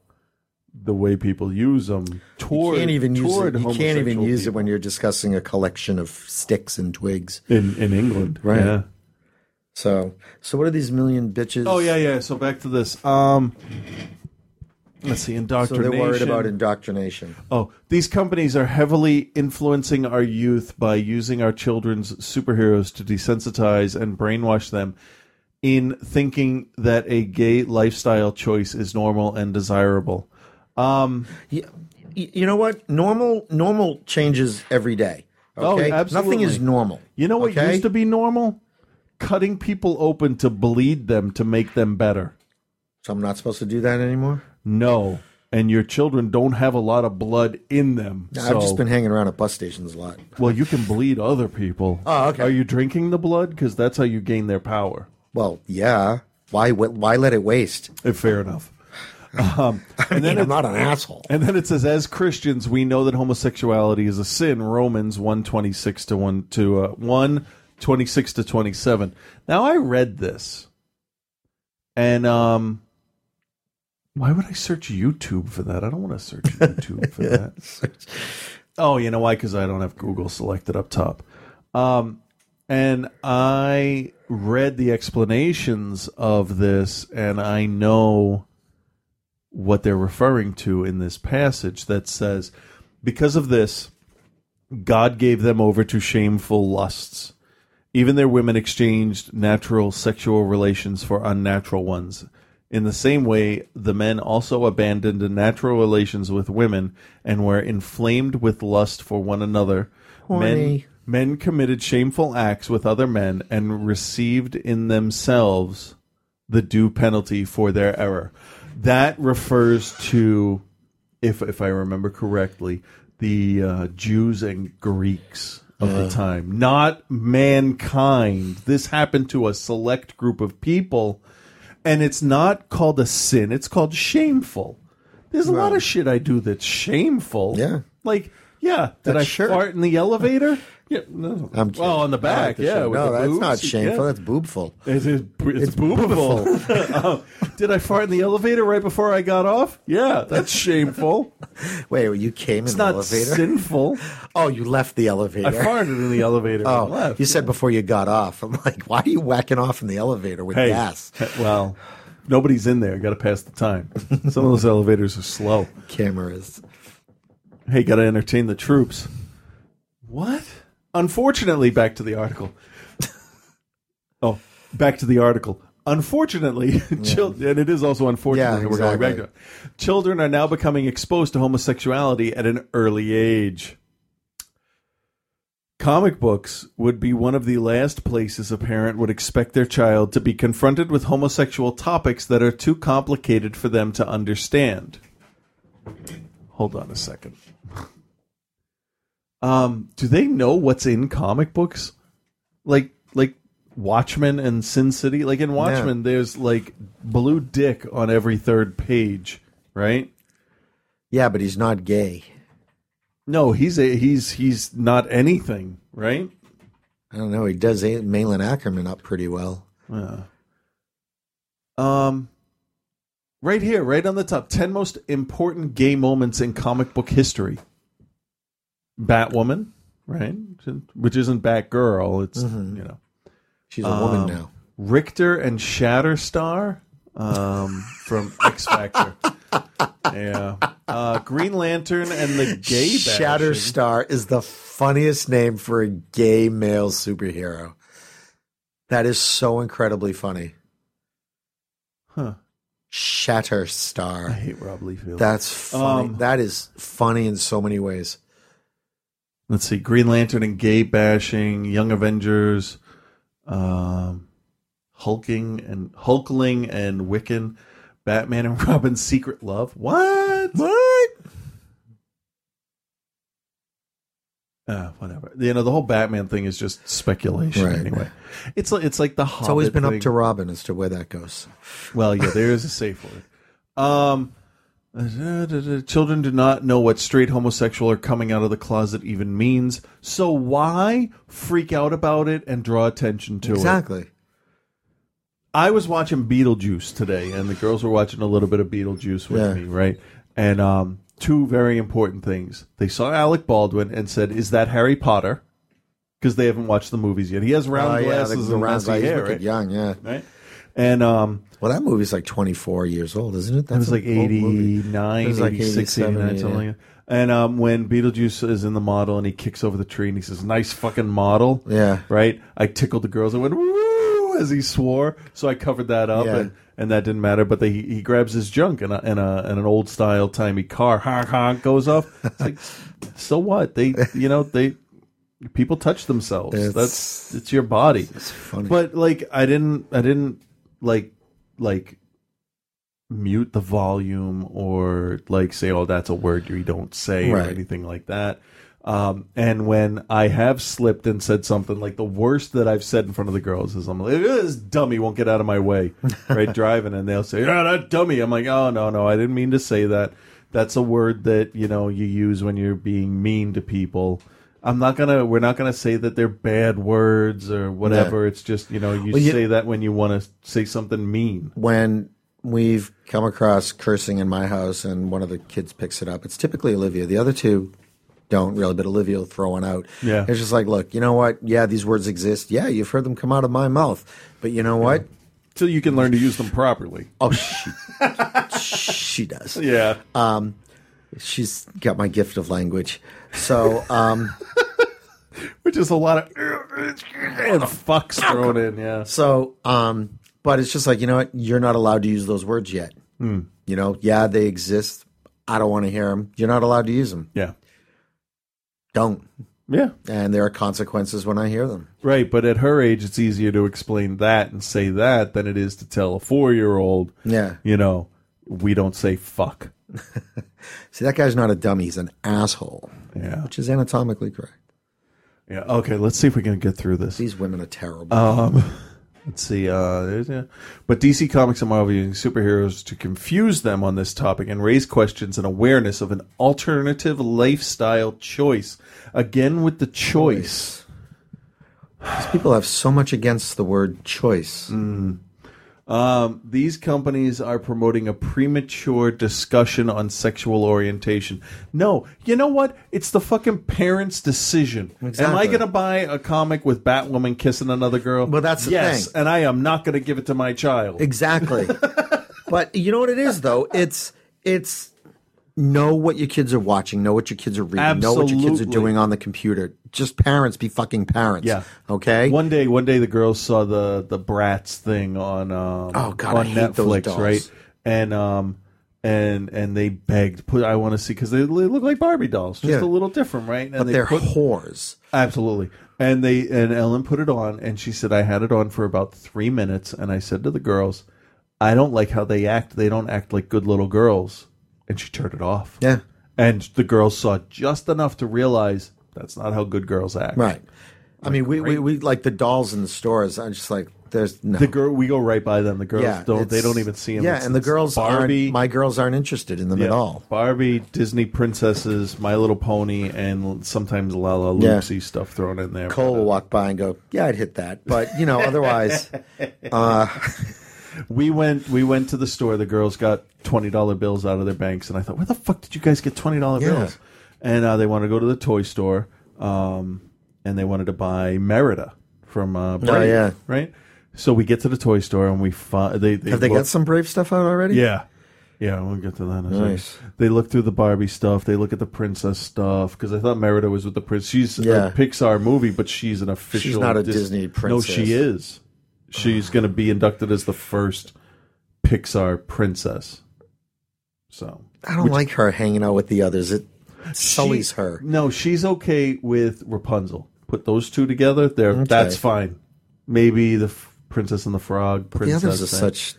the way people use them you can't even use it when you're discussing a collection of sticks and twigs in England, right? Yeah. So what are these million bitches? Oh, yeah. So back to this. Let's see, indoctrination. So they're worried about indoctrination. Oh, these companies are heavily influencing our youth by using our children's superheroes to desensitize and brainwash them in thinking that a gay lifestyle choice is normal and desirable. Yeah. you know what? Normal changes every day. Okay? Oh, absolutely. Nothing is normal. You know what used to be normal? Cutting people open to bleed them to make them better. So I'm not supposed to do that anymore? No. And your children don't have a lot of blood in them. No, so. I've just been hanging around at bus stations a lot. Well, you can bleed other people. Oh, okay. Are you drinking the blood? Because that's how you gain their power. Well, yeah. Why let it waste? Fair enough. I mean, I'm not an asshole. And then it says, as Christians, we know that homosexuality is a sin. Romans 1:26 to 27. Now, I read this, and why would I search YouTube for that? I don't want to search YouTube for that. Oh, you know why? Because I don't have Google selected up top. And I read the explanations of this, and I know what they're referring to in this passage that says, because of this, God gave them over to shameful lusts. Even their women exchanged natural sexual relations for unnatural ones. In the same way, the men also abandoned natural relations with women and were inflamed with lust for one another. Men committed shameful acts with other men and received in themselves the due penalty for their error. That refers to, if I remember correctly, the Jews and Greeks of the time, not mankind. This happened to a select group of people, and it's not called a sin. It's called shameful. There's a lot of shit I do that's shameful. Yeah. Like, did I fart in the elevator? Yeah, no. On the back, No, that's not shameful. Yeah. That's boobful. It's boobful. Did I fart in the elevator right before I got off? Yeah, that's shameful. Wait, you came in the elevator? It's not sinful. Oh, you left the elevator. I farted in the elevator. Oh, and left. You said before you got off. I'm like, why are you whacking off in the elevator with gas? Well, nobody's in there. Got to pass the time. Some of those elevators are slow. Cameras. Hey, got to entertain the troops. What? Unfortunately, back to the article. Unfortunately, and it is also unfortunately we're going back to it. Children are now becoming exposed to homosexuality at an early age. Comic books would be one of the last places a parent would expect their child to be confronted with homosexual topics that are too complicated for them to understand. Hold on a second. Do they know what's in comic books? Like Watchmen and Sin City? Like in Watchmen, there's like blue dick on every third page, right? Yeah, but he's not gay. No, he's not anything, right? I don't know. He does Malin Ackerman up pretty well. Yeah. Right here, right on the top, 10 most important gay moments in comic book history. Batwoman, right? Which isn't Batgirl. It's, she's a woman now. Richter and Shatterstar from X Factor. Yeah. Green Lantern and the gay Shatterstar is the funniest name for a gay male superhero. That is so incredibly funny. Huh. Shatterstar. I hate Rob Liefeld. That's funny. That is funny in so many ways. Let's see, Green Lantern and gay bashing, Young Avengers, Hulkling and Wiccan, Batman and Robin's secret love. What? Whatever. You know, the whole Batman thing is just speculation anyway. It's like the Hobbit. It's always been up to Robin as to where that goes. Well, yeah, there is a safe word. Children do not know what straight, homosexual, or coming out of the closet even means. So why freak out about it and draw attention to it? Exactly. I was watching Beetlejuice today, and the girls were watching a little bit of Beetlejuice with me, right? And two very important things. They saw Alec Baldwin and said, "Is that Harry Potter?" Because they haven't watched the movies yet. He has round glasses and round hair, right? Young, yeah. Right? And that movie's like 24 years old, isn't it? That was like 89, 86, 89, something like that. And when Beetlejuice is in the model and he kicks over the tree and he says, "Nice fucking model." Yeah. Right? I tickled the girls. I went, "Woo!" as he swore, so I covered that up, and that didn't matter. But he grabs his junk and an old style timey car honk honk goes off. It's like, so what? People touch themselves. It's your body. It's funny. But I didn't mute the volume or say, oh, that's a word you don't say, right, or anything like that. And when I have slipped and said something, the worst that I've said in front of the girls is, I'm like, this dummy won't get out of my way, right? Driving, and they'll say, yeah, that dummy. I'm like, oh, no, I didn't mean to say that. That's a word that, you use when you're being mean to people. We're not gonna say that they're bad words or whatever. No. It's just, say that when you want to say something mean. When we've come across cursing in my house and one of the kids picks it up, it's typically Olivia. The other two don't really, but Olivia will throw one out. Yeah. It's just like, look, you know what? Yeah, these words exist. Yeah, you've heard them come out of my mouth. But you know what? So you can learn to use them properly. Oh, she does. Yeah. She's got my gift of language. So, which is a lot of fucks thrown in, yeah. So, but it's just like, you know what? You're not allowed to use those words yet. Mm. Yeah, they exist. I don't want to hear them. You're not allowed to use them. Yeah. Don't. Yeah. And there are consequences when I hear them. Right, but at her age, it's easier to explain that and say that than it is to tell a 4-year-old, we don't say fuck. See, that guy's not a dummy. He's an asshole. Yeah. Which is anatomically correct. Yeah. Okay, let's see if we can get through this. These women are terrible. Let's see. But DC Comics and Marvel using superheroes to confuse them on this topic and raise questions and awareness of an alternative lifestyle choice. Again, with the choice. These people have so much against the word choice. Mm. These companies are promoting a premature discussion on sexual orientation. No, you know what? It's the fucking parents' decision. Exactly. Am I going to buy a comic with Batwoman kissing another girl? Well, that's the thing. And I am not going to give it to my child. Exactly. But you know what it is, though? It's know what your kids are watching. Know what your kids are reading. Absolutely. Know what your kids are doing on the computer. Just parents, be fucking parents. Yeah. Okay? One day the girls saw the Bratz thing on on Netflix, right? And they begged, I want to see, because they look like Barbie dolls, just a little different, right? And but they're whores. Absolutely. And Ellen put it on, and she said, I had it on for about 3 minutes, and I said to the girls, I don't like how they act. They don't act like good little girls. And she turned it off. Yeah. And the girls saw just enough to realize that's not how good girls act. Right. I mean, we like the dolls in the stores. I'm just like, there's no. The girl, we go right by them. The girls don't. They don't even see them. Yeah, and the girls, my girls aren't interested in them at all. Barbie, Disney princesses, My Little Pony, and sometimes La La Lucy stuff thrown in there. Cole will walk by and go, yeah, I'd hit that, but otherwise. We went to the store. The girls got $20 bills out of their banks, and I thought, where the fuck did you guys get $20 bills? And they wanted to go to the toy store, and they wanted to buy Merida from Brave, right? So we get to the toy store, and we find they got some Brave stuff out already? Yeah, we'll get to that. Nice. They look through the Barbie stuff. They look at the princess stuff, because I thought Merida was with the princess. She's a Pixar movie, but she's an official. She's not a Disney princess. No, she is. She's going to be inducted as the first Pixar princess. So I don't like her hanging out with the others. Sullies her. No, she's okay with Rapunzel. Put those two together, that's fine. Maybe the Princess and the Frog. But the others are such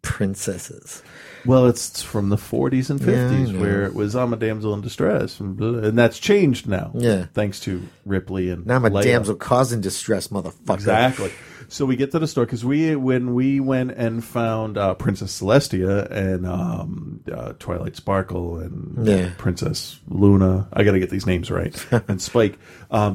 princesses. Well, it's from the 40s and 50s where it was I'm a damsel in distress, and that's changed now. Yeah, thanks to Ripley and now I'm a damsel causing distress, motherfucker. Exactly. So we get to the store because when we went and found Princess Celestia and Twilight Sparkle and Princess Luna, I got to get these names right, and Spike,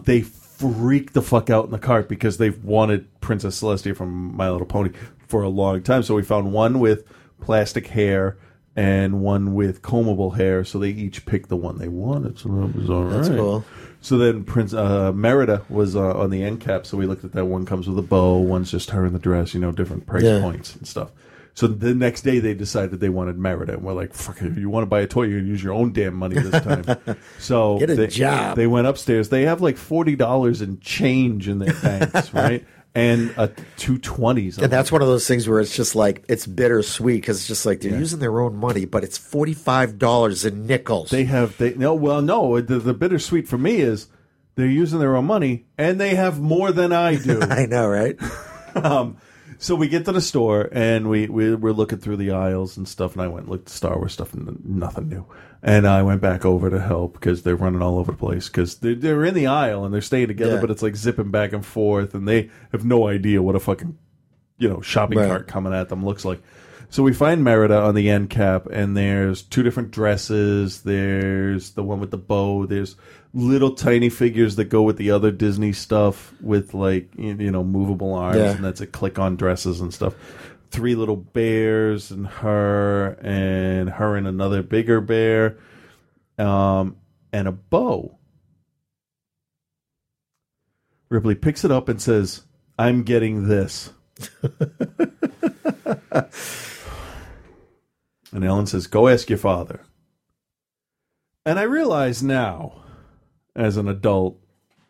they freaked the fuck out in the cart because they've wanted Princess Celestia from My Little Pony for a long time. So we found one with plastic hair and one with combable hair, so they each picked the one they wanted. So that was all right. That's cool. So then Prince Merida was on the end cap, so we looked at that. One comes with a bow, one's just her in the dress, different price points and stuff. So the next day they decided they wanted Merida, and we're like, fuck it, if you want to buy a toy, you're going to use your own damn money this time. So get a job. They went upstairs. They have like $40 in change in their banks, right? and a 220s. And that's one of those things where it's just like, it's bittersweet because it's just like they're using their own money, but it's $45 in nickels. They have, the bittersweet for me is they're using their own money and they have more than I do. I know, right? So we get to the store and we're looking through the aisles and stuff, and I went and looked at Star Wars stuff and nothing new. And I went back over to help because they're running all over the place because they're in the aisle and they're staying together, but it's like zipping back and forth, and they have no idea what a fucking shopping cart coming at them looks like. So we find Merida on the end cap, and there's two different dresses. There's the one with the bow. There's little tiny figures that go with the other Disney stuff with, like, movable arms, and that's a click on dresses and stuff. Three little bears and her and another bigger bear, and a bow. Ripley picks it up and says, "I'm getting this." And Ellen says, "Go ask your father." And I realize now, as an adult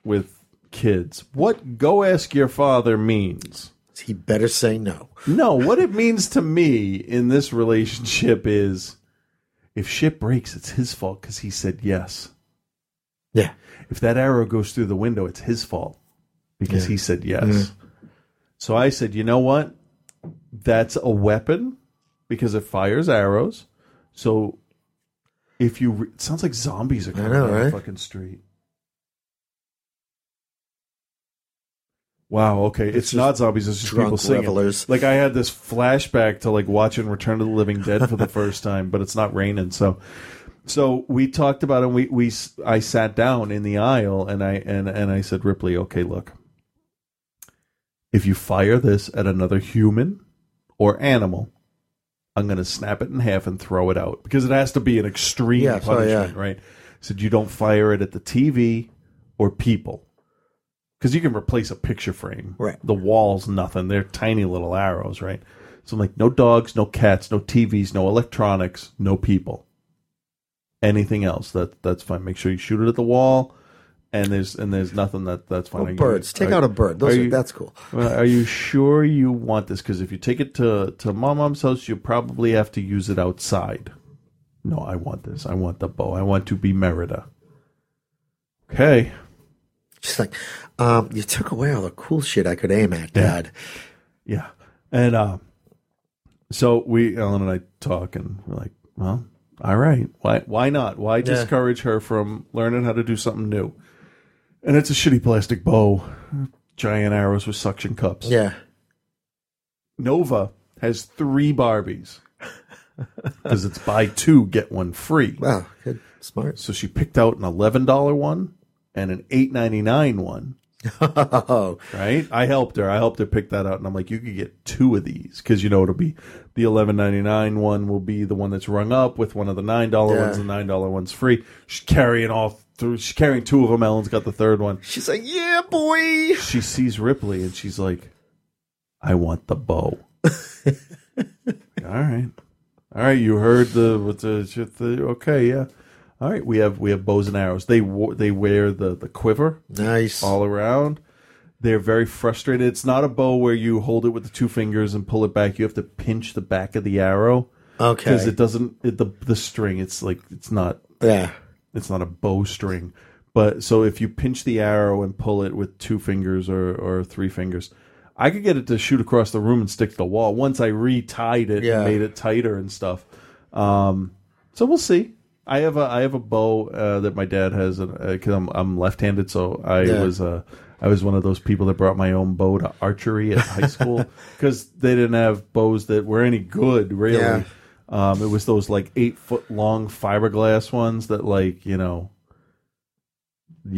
with kids, what "go ask your father" means. He better say no. No, what it means to me in this relationship is, if shit breaks, it's his fault because he said yes. Yeah. If that arrow goes through the window, it's his fault because he said yes. Mm-hmm. So I said, you know what? That's a weapon because it fires arrows. So if you... it sounds like zombies are coming out of the fucking street. Wow, okay. It's not zombies. It's just people singing. Revelers. Like, I had this flashback to, like, watching Return of the Living Dead for the first time, but it's not raining. So we talked about it. And I sat down in the aisle, and I said, "Ripley, okay, look. If you fire this at another human or animal, I'm going to snap it in half and throw it out." Because it has to be an extreme punishment, right? So you don't fire it at the TV or people. Because you can replace a picture frame. Right. The wall's nothing. They're tiny little arrows, right? So I'm like, no dogs, no cats, no TVs, no electronics, no people. Anything else, that's fine. Make sure you shoot it at the wall. And there's nothing that's fine. Well, birds. Take out a bird. That's cool. Are you sure you want this? Because if you take it to mom's house, you'll probably have to use it outside. No, I want this. I want the bow. I want to be Merida. Okay. She's like, you took away all the cool shit I could aim at, Dad. Yeah. And so Ellen and I talk, and we're like, well, all right. Why not? Why discourage her from learning how to do something new? And it's a shitty plastic bow. Giant arrows with suction cups. Yeah. Nova has 3 Barbies. Because it's buy 2, get 1 free. Wow. Good. Smart. So she picked out an $11 one and an $8.99 one. Oh. Right? I helped her pick that out. And I'm like, you could get 2 of these. Because, it'll be the $11.99 one will be the one that's rung up with one of the $9 ones. The $9 one's free. She's carrying off. She's carrying 2 of them. Ellen's got the 3rd one. She's like, yeah, boy. She sees Ripley, and she's like, I want the bow. Like, all right. You heard the okay, yeah. All right, we have bows and arrows. They wear the quiver. Nice. All around. They're very frustrated. It's not a bow where you hold it with the 2 fingers and pull it back. You have to pinch the back of the arrow. Okay. Because it doesn't the string. It's like it's not. Yeah. It's not a bowstring. But so if you pinch the arrow and pull it with 2 fingers or 3 fingers, I could get it to shoot across the room and stick to the wall once I retied it and made it tighter and stuff. So we'll see. I have a bow that my dad has because I'm left-handed, so I was one of those people that brought my own bow to archery at high school because they didn't have bows that were any good, really. Yeah. It was those, like, 8-foot-long fiberglass ones that, like, you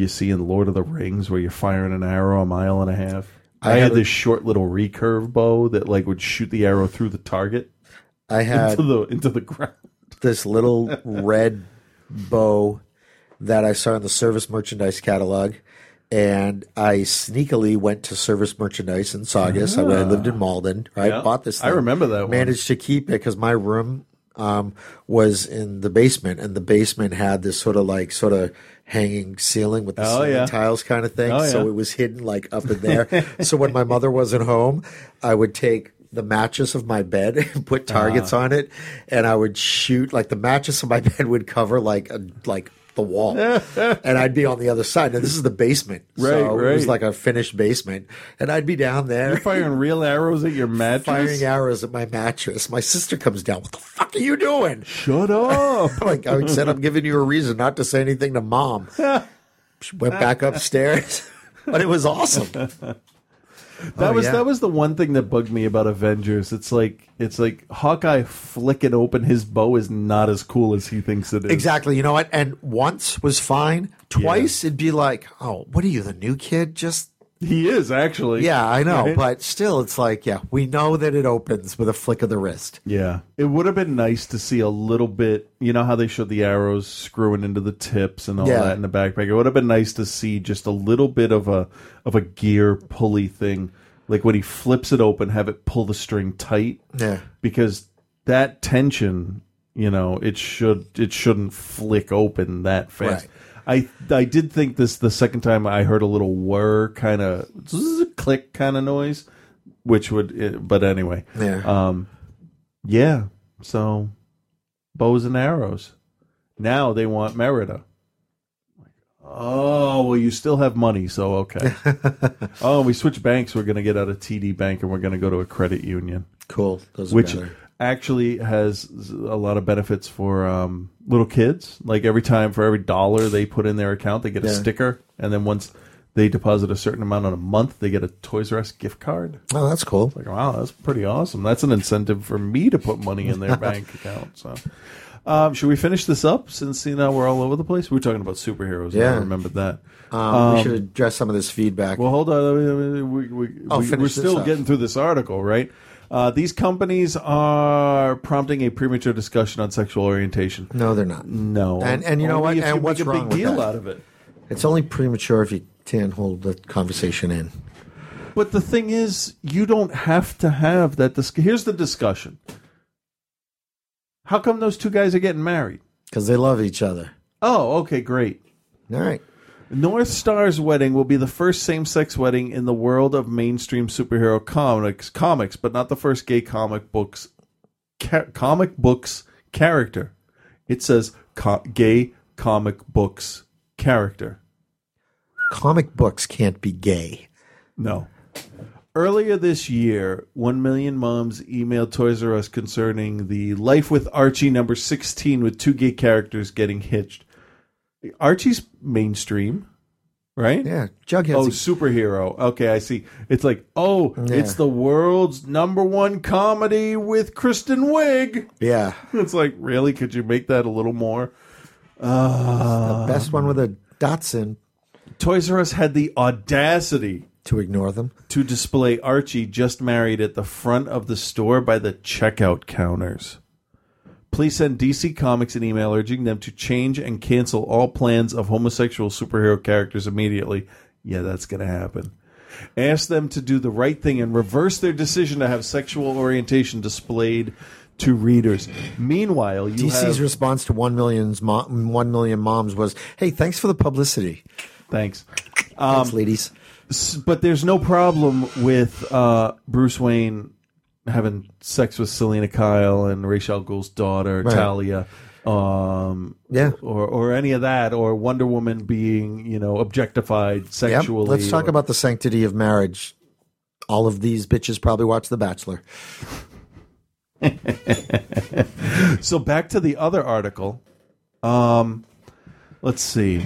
see in Lord of the Rings where you're firing an arrow a mile and a half. I had this short little recurve bow that, like, would shoot the arrow through the target into the ground. This little red bow that I saw in the service merchandise catalog, and I sneakily went to service merchandise in Saugus. I lived in Malden. Bought this thing. I remember that one. Managed to keep it because my room was in the basement, and the basement had this sort of hanging ceiling with the ceiling tiles kind of thing. So it was hidden like up in there. So when my mother wasn't home, I would take the mattress of my bed and put targets on it, and I would shoot. Like the mattress of my bed would cover like the wall, and I'd be on the other side. Now this is the basement, right. It was like a finished basement, and I'd be down there. You're firing real arrows at your mattress? Firing arrows at my mattress. My sister comes down. What the fuck are you doing? Shut up. Like I said, I'm giving you a reason not to say anything to Mom. She went back upstairs, but it was awesome. That was the one thing that bugged me about Avengers. It's like Hawkeye flicking open his bow is not as cool as he thinks it is. Exactly. You know what? And once was fine. Twice it'd be like, oh, what are you, the new kid? He is, actually. Yeah, I know. Right? But still, it's like, yeah, we know that it opens with a flick of the wrist. Yeah. It would have been nice to see a little bit, you know how they showed the arrows screwing into the tips and all that in the backpack. It would have been nice to see just a little bit of a gear pulley thing. Like when he flips it open, have it pull the string tight. Yeah. Because that tension, you know, it shouldn't flick open that fast. Right. I did think this the second time I heard a little whir kind of click kind of noise, but anyway. Yeah. So bows and arrows. Now they want Merida. Oh, well, you still have money, so okay. Oh, we switch banks. We're going to get out of TD Bank, and we're going to go to a credit union. Cool. Those are better. Actually has a lot of benefits for little kids. Like for every $1 they put in their account, they get a sticker. And then once they deposit a certain amount on a month, they get a Toys R Us gift card. Oh, that's cool. It's like, wow, that's pretty awesome. That's an incentive for me to put money in their bank account. So, should we finish this up since, you know, we're all over the place? We're talking about superheroes. Yeah. I remembered that. We should address some of this feedback. Well, hold on. We're still getting through this article, right? These companies are prompting a premature discussion on sexual orientation. No, they're not. No. And you know what? And what's wrong with that? Make a big deal out of it. It's only premature if you can't hold the conversation in. But the thing is, you don't have to have that discussion. Here's the discussion. How come those two guys are getting married? Because they love each other. Oh, okay, great. All right. North Star's wedding will be the first same-sex wedding in the world of mainstream superhero comics, but not the first gay comic books character. It says gay comic books character. Comic books can't be gay. No. Earlier this year, 1 million moms emailed Toys R Us concerning the Life with Archie number 16 with two gay characters getting hitched. Archie's mainstream, right? Yeah. Jughead's superhero. Okay, I see. It's like, it's the world's number one comedy with Kristen Wiig. Yeah. It's like, really? Could you make that a little more? The best one with a Datsun. Toys R Us had the audacity to ignore them. To display Archie just married at the front of the store by the checkout counters. Please send DC Comics an email urging them to change and cancel all plans of homosexual superhero characters immediately. Yeah, that's going to happen. Ask them to do the right thing and reverse their decision to have sexual orientation displayed to readers. Meanwhile, DC's response to 1 Million Moms was, hey, thanks for the publicity. Thanks. Thanks, ladies. But there's no problem with Bruce Wayne having sex with Selena Kyle and Ra's al Ghul's daughter, right. Talia, or any of that, or Wonder Woman being, you know, objectified sexually. Yep. Let's talk about the sanctity of marriage. All of these bitches probably watch The Bachelor. So back to the other article. Let's see.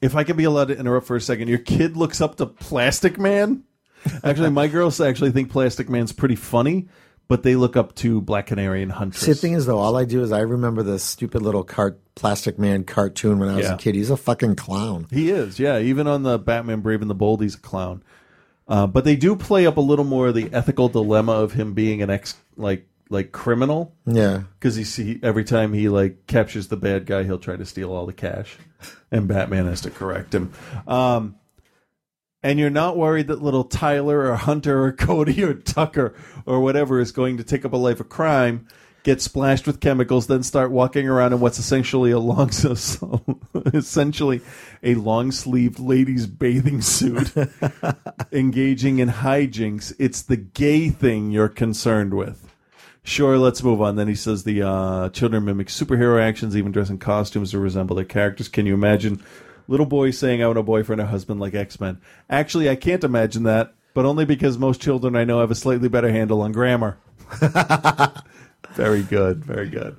If I can be allowed to interrupt for a second, your kid looks up to Plastic Man? Actually, my girls actually think Plastic Man's pretty funny, but they look up to Black Canary and Huntress. See, the thing is, though, all I do is I remember this stupid little Plastic Man cartoon when I was a kid. He's a fucking clown. He is, yeah. Even on the Batman Brave and the Bold, he's a clown. But they do play up a little more of the ethical dilemma of him being an ex criminal. Yeah. Because every time he captures the bad guy, he'll try to steal all the cash, and Batman has to correct him. And you're not worried that little Tyler or Hunter or Cody or Tucker or whatever is going to take up a life of crime, get splashed with chemicals, then start walking around in what's essentially a long, long-sleeved ladies' bathing suit, engaging in hijinks. It's the gay thing you're concerned with. Sure, let's move on. Then he says the children mimic superhero actions, even dress in costumes to resemble their characters. Can you imagine little boys saying, I want a boyfriend or husband like X-Men? Actually, I can't imagine that, but only because most children I know have a slightly better handle on grammar. Very good, very good.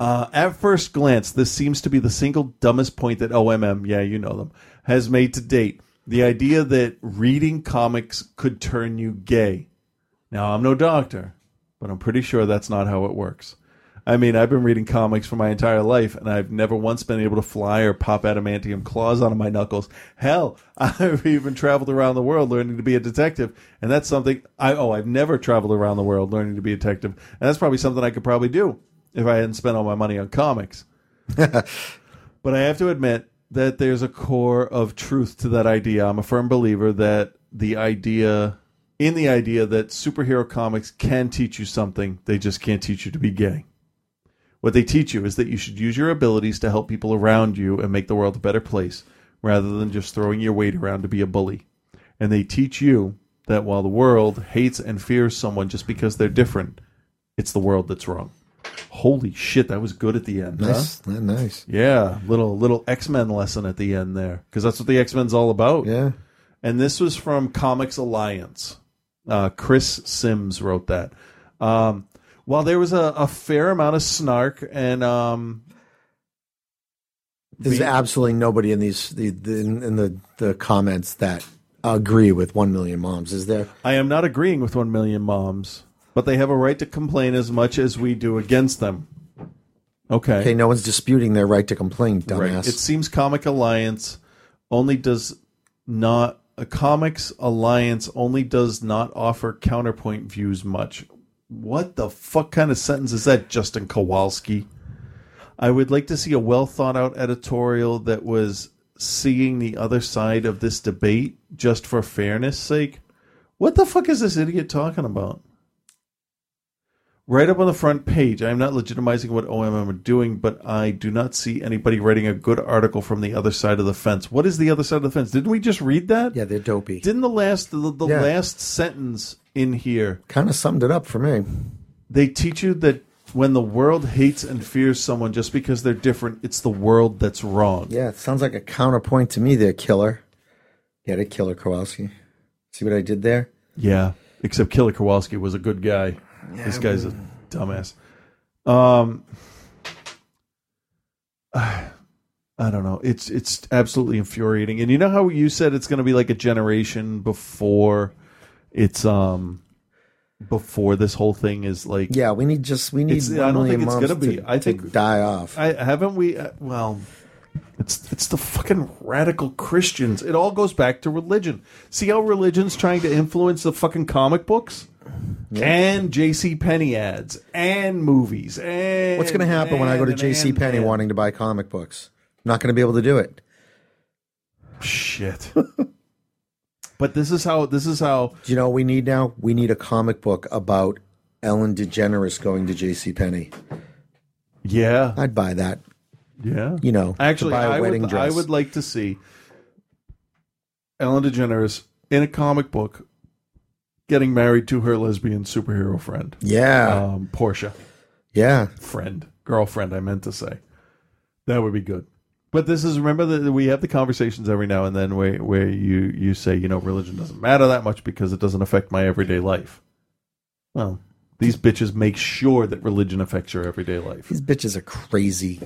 At first glance, this seems to be the single dumbest point that OMM, yeah, you know them, has made to date. The idea that reading comics could turn you gay. Now, I'm no doctor, but I'm pretty sure that's not how it works. I mean, I've been reading comics for my entire life, and I've never once been able to fly or pop adamantium claws out of my knuckles. Hell, I've even traveled around the world learning to be a detective, and that's something I've never traveled around the world learning to be a detective, and that's probably something I could probably do if I hadn't spent all my money on comics. But I have to admit that there's a core of truth to that idea. I'm a firm believer that the idea that superhero comics can teach you something, they just can't teach you to be gay. What they teach you is that you should use your abilities to help people around you and make the world a better place, rather than just throwing your weight around to be a bully. And they teach you that while the world hates and fears someone just because they're different, it's the world that's wrong. Holy shit, that was good at the end. Nice, huh? Yeah, nice. Yeah, little X-Men lesson at the end there, because that's what the X-Men's all about. Yeah. And this was from Comics Alliance. Chris Sims wrote that. While there was a fair amount of snark and there's absolutely nobody in the comments that agree with 1 Million Moms, is there? I am not agreeing with 1 Million Moms, but they have a right to complain as much as we do against them. Okay, no one's disputing their right to complain, dumbass. Right. It seems Comics Alliance only does not offer counterpoint views much. What the fuck kind of sentence is that, Justin Kowalski? I would like to see a well-thought-out editorial that was seeing the other side of this debate just for fairness' sake. What the fuck is this idiot talking about? Right up on the front page, I am not legitimizing what OMM are doing, but I do not see anybody writing a good article from the other side of the fence. What is the other side of the fence? Didn't we just read that? Yeah, they're dopey. Didn't the last sentence in here kind of summed it up for me? They teach you that when the world hates and fears someone just because they're different, it's the world that's wrong. Yeah, it sounds like a counterpoint to me there, killer. Get it, Killer Kowalski. See what I did there? Yeah, except Killer Kowalski was a good guy. Yeah, this guy's a dumbass. I don't know. It's absolutely infuriating. And you know how you said it's going to be like a generation before it's before this whole thing is like. Yeah, we need. I don't think it's going to be. I think die off. Well, it's the fucking radical Christians. It all goes back to religion. See how religion's trying to influence the fucking comic books. Yeah. And JCPenney ads and movies. And what's going to happen when I go to JCPenney wanting to buy comic books? I'm not going to be able to do it. Shit. But this is how. Do you know what we need now? We need a comic book about Ellen DeGeneres going to JCPenney. Yeah, I'd buy that. Yeah, you know, actually, to buy a wedding dress. I would like to see Ellen DeGeneres in a comic book getting married to her lesbian superhero friend. Yeah. Portia. Yeah. Girlfriend, I meant to say. That would be good. But this is, remember that we have the conversations every now and then where you say, you know, religion doesn't matter that much because it doesn't affect my everyday life. Well, these bitches make sure that religion affects your everyday life. These bitches are crazy.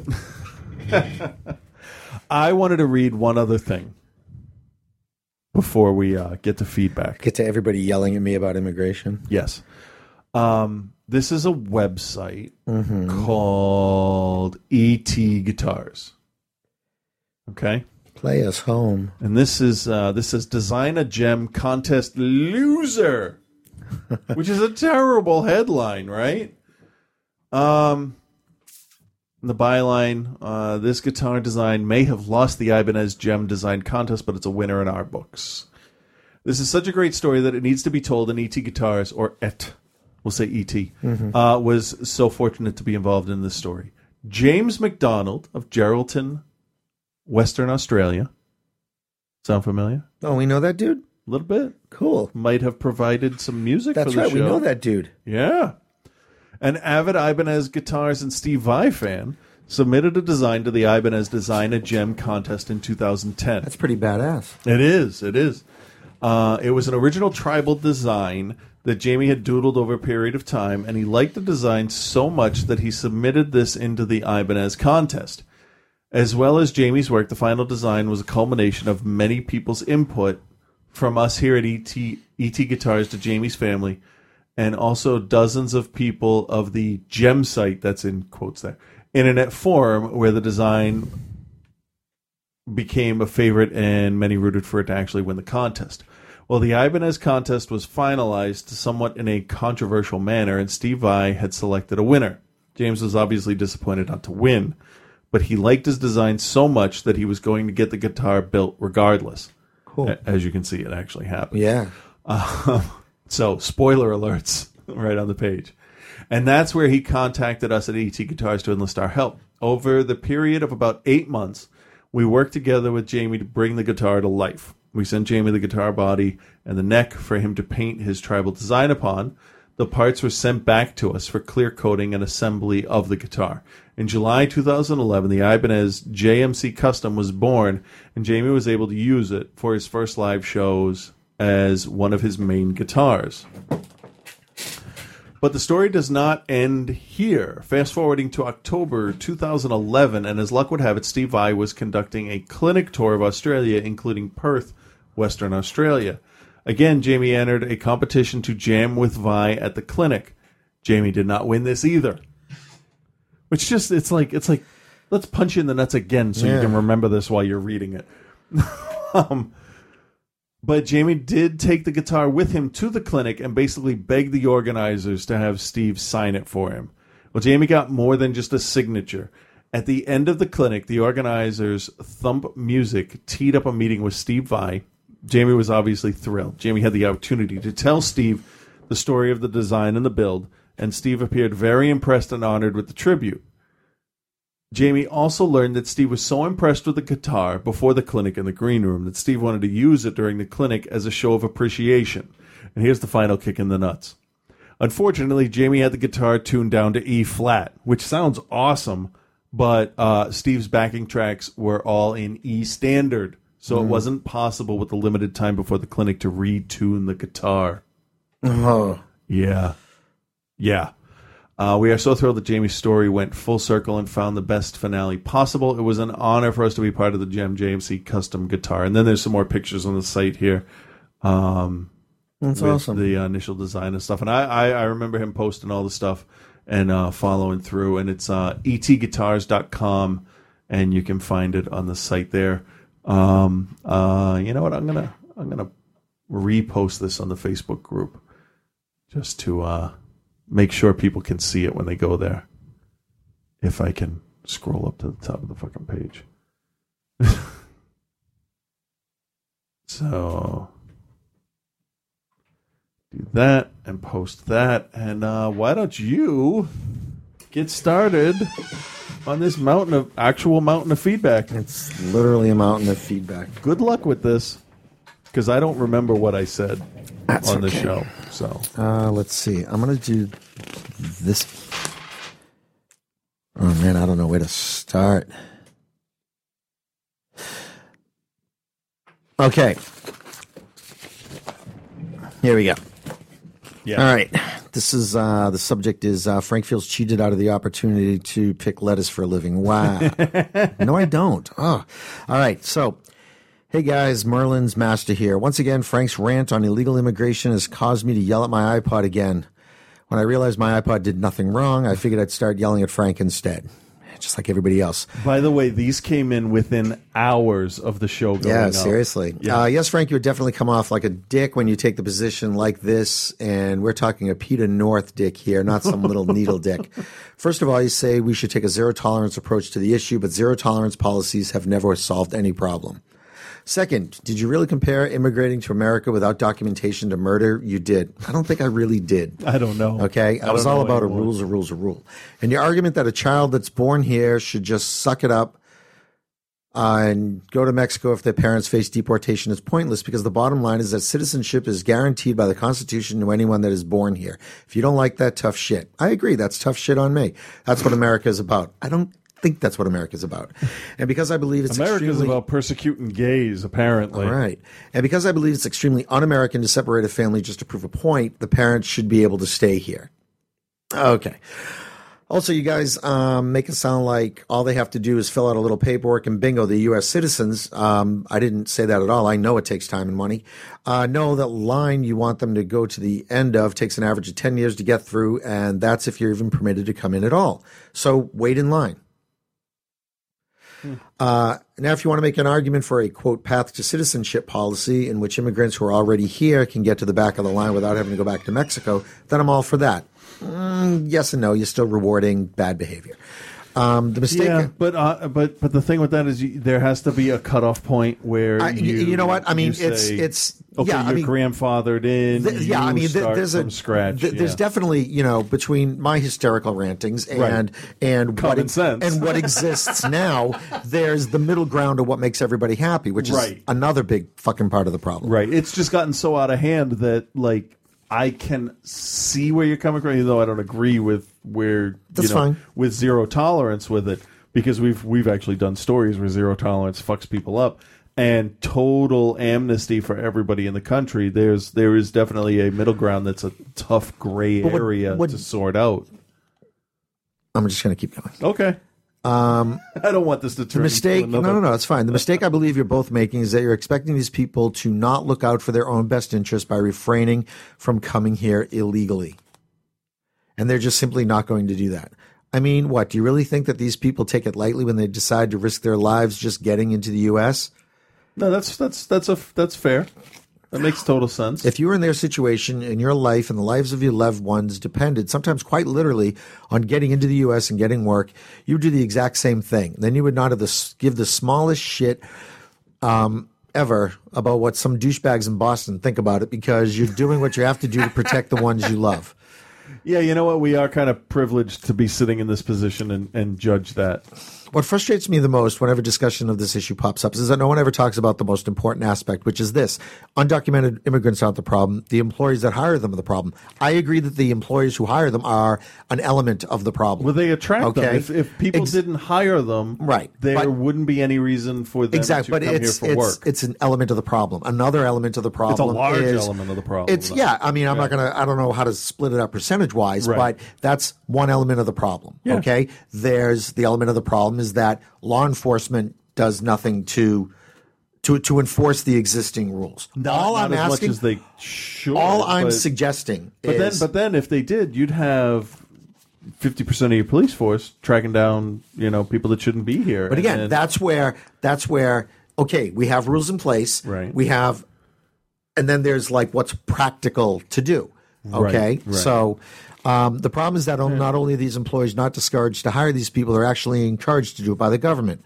I wanted to read one other thing before we get to feedback. Get to everybody yelling at me about immigration. Yes. This is a website called ET Guitars. Okay? Play us home. And this is Design a Gem Contest Loser, which is a terrible headline, right? The byline, this guitar design may have lost the Ibanez Gem Design Contest, but it's a winner in our books. This is such a great story that it needs to be told, and E.T. Guitars, or ET, we'll say E.T., was so fortunate to be involved in this story. James MacDonald of Geraldton, Western Australia. Sound familiar? Oh, we know that dude? A little bit. Cool. Might have provided some music for the show. That's right, we know that dude. Yeah. An avid Ibanez Guitars and Steve Vai fan submitted a design to the Ibanez Design a Gem contest in 2010. That's pretty badass. It is, it is. It was an original tribal design that Jamie had doodled over a period of time, and he liked the design so much that he submitted this into the Ibanez contest. As well as Jamie's work, the final design was a culmination of many people's input, from us here at ET Guitars to Jamie's family, and also dozens of people of the Gem site, that's in quotes there, internet forum, where the design became a favorite and many rooted for it to actually win the contest. Well, the Ibanez contest was finalized somewhat in a controversial manner, and Steve Vai had selected a winner. James was obviously disappointed not to win, but he liked his design so much that he was going to get the guitar built regardless. Cool. As you can see, it actually happened. Yeah. So, spoiler alerts right on the page. And that's where he contacted us at ET Guitars to enlist our help. Over the period of about 8 months, we worked together with Jamie to bring the guitar to life. We sent Jamie the guitar body and the neck for him to paint his tribal design upon. The parts were sent back to us for clear coating and assembly of the guitar. In July 2011, the Ibanez JMC Custom was born, and Jamie was able to use it for his first live shows as one of his main guitars. But the story does not end here. Fast forwarding to October 2011, and as luck would have it, Steve Vai was conducting a clinic tour of Australia, including Perth, Western Australia. Again, Jamie entered a competition to jam with Vi at the clinic. Jamie did not win this either. Which just, it's like, let's punch you in the nuts again so you can remember this while you're reading it. But Jamie did take the guitar with him to the clinic and basically begged the organizers to have Steve sign it for him. Well, Jamie got more than just a signature. At the end of the clinic, the organizers, Thump Music, teed up a meeting with Steve Vai. Jamie was obviously thrilled. Jamie had the opportunity to tell Steve the story of the design and the build, and Steve appeared very impressed and honored with the tribute. Jamie also learned that Steve was so impressed with the guitar before the clinic in the green room that Steve wanted to use it during the clinic as a show of appreciation. And here's the final kick in the nuts. Unfortunately, Jamie had the guitar tuned down to E flat, which sounds awesome, but Steve's backing tracks were all in E standard. So it wasn't possible with the limited time before the clinic to retune the guitar. Oh. Yeah. Yeah. We are so thrilled that Jamie's story went full circle and found the best finale possible. It was an honor for us to be part of the Gem JMC Custom Guitar. And then there's some more pictures on the site here. That's awesome. The initial design and stuff. And I remember him posting all the stuff and following through. And it's etguitars.com, and you can find it on the site there. You know what? I'm gonna repost this on the Facebook group just to make sure people can see it when they go there. If I can scroll up to the top of the fucking page. So do that and post that, and why don't you get started on this mountain of feedback. It's literally a mountain of feedback. Good luck with this, because I don't remember what I said on the show. So let's see. I'm going to do this. Oh, man, I don't know where to start. Okay. Here we go. Yeah. All right. This is the subject is Frank feels cheated out of the opportunity to pick lettuce for a living. Wow. No, I don't. Oh. All right. So, hey, guys. Merlin's Master here. Once again, Frank's rant on illegal immigration has caused me to yell at my iPod again. When I realized my iPod did nothing wrong, I figured I'd start yelling at Frank instead, just like everybody else. By the way, these came in within hours of the show going up. Seriously. Yeah. Yes, Frank, you would definitely come off like a dick when you take the position like this, and we're talking a Peter North dick here, not some little needle dick. First of all, you say we should take a zero-tolerance approach to the issue, but zero-tolerance policies have never solved any problem. Second, did you really compare immigrating to America without documentation to murder? You did. I don't think I really did. I don't know. Okay? I was all about a rule's a rule's a rule. And your argument that a child that's born here should just suck it up and go to Mexico if their parents face deportation is pointless, because the bottom line is that citizenship is guaranteed by the Constitution to anyone that is born here. If you don't like that, tough shit. I agree. That's tough shit on me. That's what America is about. I don't think that's what America's about. And because I believe it's America's about persecuting gays, apparently. All right. And because I believe it's extremely un-American to separate a family just to prove a point, the parents should be able to stay here. Okay. Also, you guys make it sound like all they have to do is fill out a little paperwork and bingo, they're U.S. citizens. I didn't say that at all. I know it takes time and money. No, that line you want them to go to the end of takes an average of 10 years to get through, and that's if you're even permitted to come in at all. So wait in line. Now, if you want to make an argument for a, quote, path to citizenship policy in which immigrants who are already here can get to the back of the line without having to go back to Mexico, then I'm all for that. Yes and no. You're still rewarding bad behavior. The mistake, yeah, but the thing with that is there has to be a cutoff point where you know what I mean. It's okay. Yeah, you're grandfathered in. There's definitely between my hysterical rantings and common sense and what exists now. There's the middle ground of what makes everybody happy, which is another big fucking part of the problem. Right. It's just gotten so out of hand that I can see where you're coming from, even though I don't agree with where fine. With zero tolerance with it, because we've actually done stories where zero tolerance fucks people up and total amnesty for everybody in the country. There is definitely a middle ground that's a tough gray area to sort out. I'm just going to keep going. Okay. I don't want this to turn into another. No, it's fine. The mistake I believe you're both making is that you're expecting these people to not look out for their own best interest by refraining from coming here illegally. And they're just simply not going to do that. I mean, what? Do you really think that these people take it lightly when they decide to risk their lives just getting into the U.S.? No, that's fair. That makes total sense. If you were in their situation and your life and the lives of your loved ones depended, sometimes quite literally, on getting into the U.S. and getting work, you would do the exact same thing. Then you would not have give the smallest shit ever about what some douchebags in Boston think about it, because you're doing what you have to do to protect the ones you love. Yeah, you know what? We are kind of privileged to be sitting in this position and judge that. What frustrates me the most whenever discussion of this issue pops up is that no one ever talks about the most important aspect, which is this. Undocumented immigrants aren't the problem. The employees that hire them are the problem. I agree that the employers who hire them are an element of the problem. Well, they attract them. If people didn't hire them, there wouldn't be any reason for them to come here for work. It's an element of the problem. Another element of the problem is... It's a large element of the problem. I'm not going to... I don't know how to split it up percentage-wise, but that's one element of the problem, okay? There's the element of the problem is that law enforcement does nothing to enforce the existing rules. But if they did, you'd have 50% of your police force tracking down, people that shouldn't be here. But again, that's where okay, we have rules in place. Right. We have, and then there's what's practical to do. Okay. Right. So the problem is that not only are these employees not discouraged to hire these people, they're actually encouraged to do it by the government.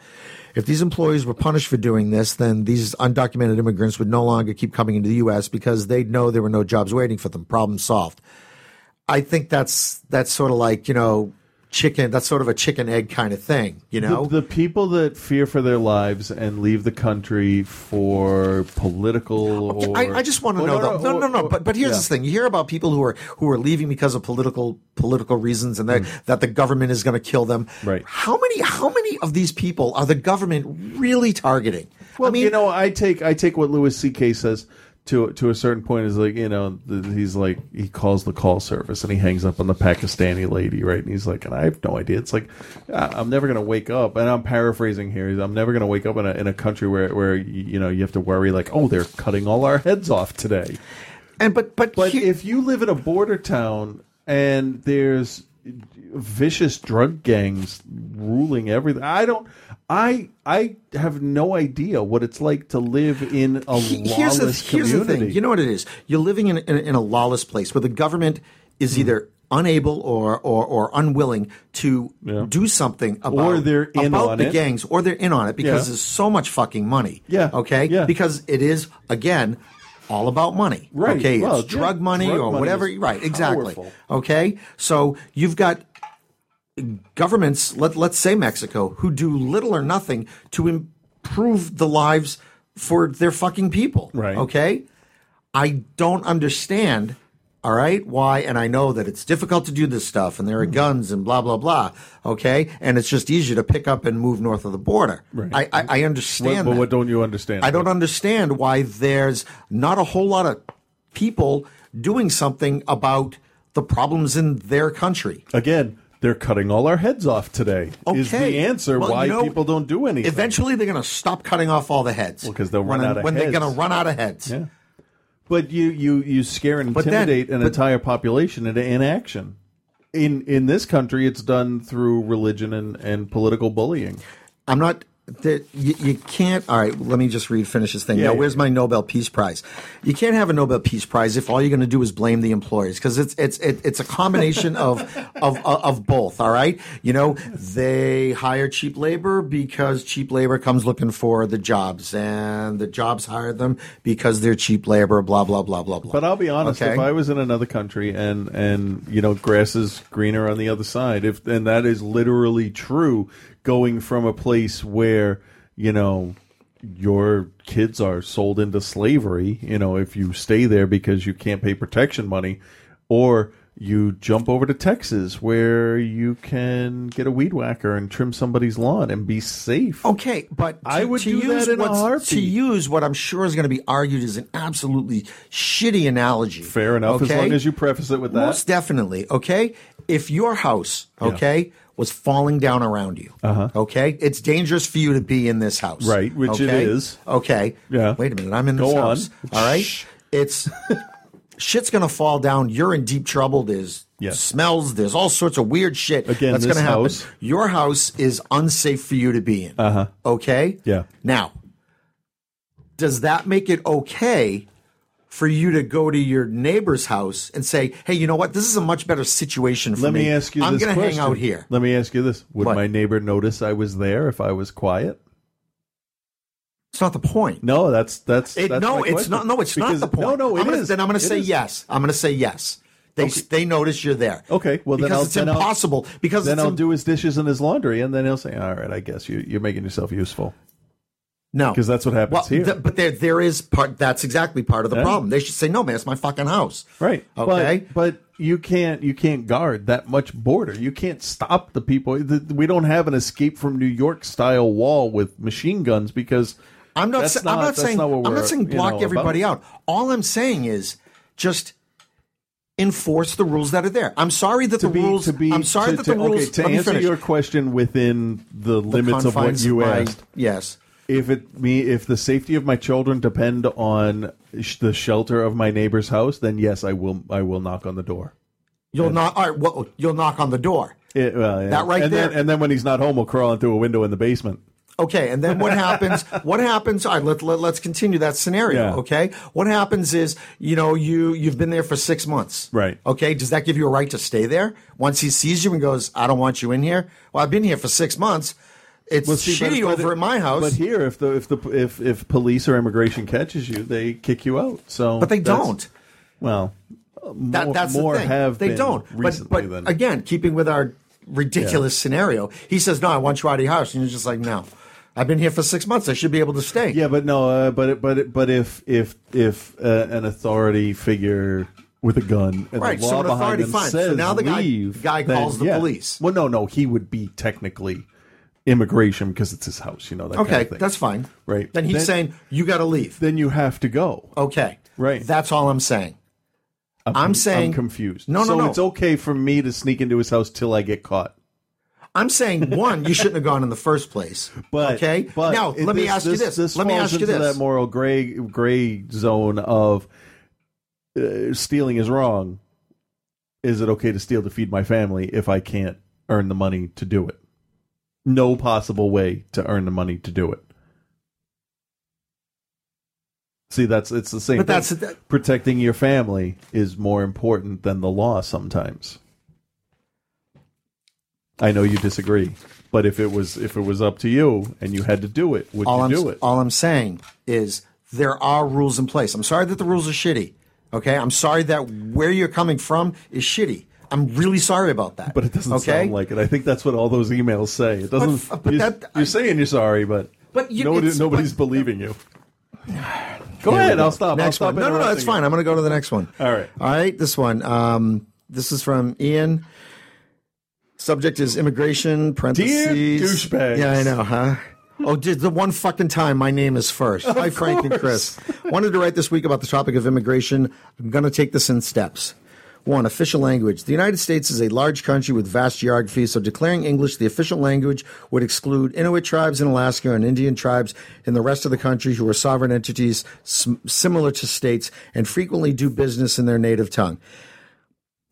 If these employees were punished for doing this, then these undocumented immigrants would no longer keep coming into the U.S. because they'd know there were no jobs waiting for them. Problem solved. I think that's sort of chicken. That's sort of a chicken egg kind of thing. The people that fear for their lives and leave the country for political. Okay, I just want to know. But here's the thing: you hear about people who are leaving because of political reasons, and that the government is going to kill them. Right? How many of these people are the government really targeting? Well, I take what Louis C.K. says. To a certain point is he calls the call service and he hangs up on the Pakistani lady, right? And he's like, and I have no idea. It's like, I'm never going to wake up, and I'm paraphrasing here. I'm never going to wake up in a country where you have to worry they're cutting all our heads off today. And but if you live in a border town and there's vicious drug gangs ruling everything, I have no idea what it's like to live in a lawless community. Here's the thing. You know what it is? You're living in a lawless place where the government is either unable or unwilling to do something about the gangs, or they're in on it because there's so much fucking money. Yeah. Okay? Yeah. Because it is, again, all about money. Right. Okay? Well, it's drug money or whatever. Right. Exactly. Powerful. Okay? So you've got governments, let's say Mexico, who do little or nothing to improve the lives for their fucking people. Right. Okay? I don't understand... All right, why? And I know that it's difficult to do this stuff, and there are guns and blah, blah, blah, okay? And it's just easier to pick up and move north of the border. Right. I understand that. But what don't you understand? I don't understand why there's not a whole lot of people doing something about the problems in their country. Again, they're cutting all our heads off today is the answer why people don't do anything. Eventually they're going to stop cutting off all the heads. Well, because they'll run out of heads. When they're going to run out of heads. Yeah. But you scare and intimidate an entire population into inaction. In this country, it's done through religion and political bullying. I'm not – you can't – all right, let me just finish this thing. Yeah, where's my Nobel Peace Prize? You can't have a Nobel Peace Prize if all you're going to do is blame the employers, because it's a combination of both, all right? You know, they hire cheap labor because cheap labor comes looking for the jobs, and the jobs hire them because they're cheap labor, blah, blah, blah, blah, blah. But I'll be honest, if I was in another country and you know, grass is greener on the other side, and that is literally true, going from a place where, you know, your kids are sold into slavery, you know, if you stay there because you can't pay protection money, or you jump over to Texas where you can get a weed whacker and trim somebody's lawn and be safe. Okay, but I would do that in a heartbeat. To use what I'm sure is going to be argued as an absolutely shitty analogy. Fair enough, as long as you preface it with that. Most definitely, okay? If your house, was falling down around you, okay? It's dangerous for you to be in this house. Right, which it is. Okay. Yeah. Wait a minute, I'm in this house. All right? It's shit's going to fall down. You're in deep trouble. There's smells. There's all sorts of weird shit that's going to happen. House. Your house is unsafe for you to be in, okay? Yeah. Now, does that make it okay for you to go to your neighbor's house and say, hey, you know what? This is a much better situation for me. Let me ask you this question. I'm going to hang out here. Let me ask you this. Would my neighbor notice I was there if I was quiet? It's not the point. No, that's no, it's not. No, it's not the point. No, it is. Then I'm going to say yes. I'm going to say yes. They notice you're there. Okay. Well, then it's impossible. Because then I'll do his dishes and his laundry, and then he'll say, all right, I guess you're making yourself useful. No. Because that's what happens here. But there is part. That's exactly part of the problem. They should say, no, man, it's my fucking house. Right. Okay. But you can't guard that much border. You can't stop the people. We don't have an Escape from New York style wall with machine guns, because I'm not saying block everybody out. All I'm saying is just enforce the rules that are there. I'm sorry that the rules. I'm sorry that the rules. To answer your question within the limits of what you asked. Yes. If the safety of my children depend on the shelter of my neighbor's house, then yes, I will knock on the door. You'll knock on the door. Then when he's not home, we'll crawl in through a window in the basement. Okay, and then what happens? What happens? All right, let's continue that scenario. Yeah. Okay, what happens is, you know, you've been there for 6 months, right? Okay, does that give you a right to stay there? Once he sees you and goes, I don't want you in here. Well, I've been here for 6 months. It's shitty over at my house. But here, if police or immigration catches you, they kick you out. So, but they don't. Well, that's more the thing. Have they been don't. Recently but than, again, keeping with our ridiculous scenario, he says, "No, I want you out of your house," and you're just like, "No, I've been here for 6 months. I should be able to stay." Yeah, but no, if an authority figure with a gun and the law behind him says, so now the guy calls the police. Well, no, he would be technically immigration because it's his house, you know, that kind of thing. That's fine. Right. Then he's saying, you got to leave. Then you have to go. Okay. Right. That's all I'm saying. I'm confused. No. So it's okay for me to sneak into his house till I get caught. I'm saying, one, you shouldn't have gone in the first place. But, okay? But now, let me ask you this. That moral gray zone of stealing is wrong. Is it okay to steal to feed my family if I can't earn the money to do it? No possible way to earn the money to do it. See, it's the same thing. Protecting your family is more important than the law sometimes. I know you disagree, but if it was up to you and you had to do it, would you do it? All I'm saying is there are rules in place. I'm sorry that the rules are shitty. Okay, I'm sorry that where you're coming from is shitty. I'm really sorry about that. But it doesn't sound like it. I think that's what all those emails say. It doesn't. You're saying you're sorry, but nobody's believing you. Go ahead. I'll stop. No, it's fine. I'm going to go to the next one. All right. This one. This is from Ian. Subject is immigration. Parentheses. Dear douchebags. Yeah, I know, huh? Oh, did the one fucking time my name is first. Hi, Frank and Chris. Wanted to write this week about the topic of immigration. I'm going to take this in steps. 1. Official language. The United States is a large country with vast geography, so declaring English the official language would exclude Inuit tribes in Alaska and Indian tribes in the rest of the country who are sovereign entities similar to states and frequently do business in their native tongue.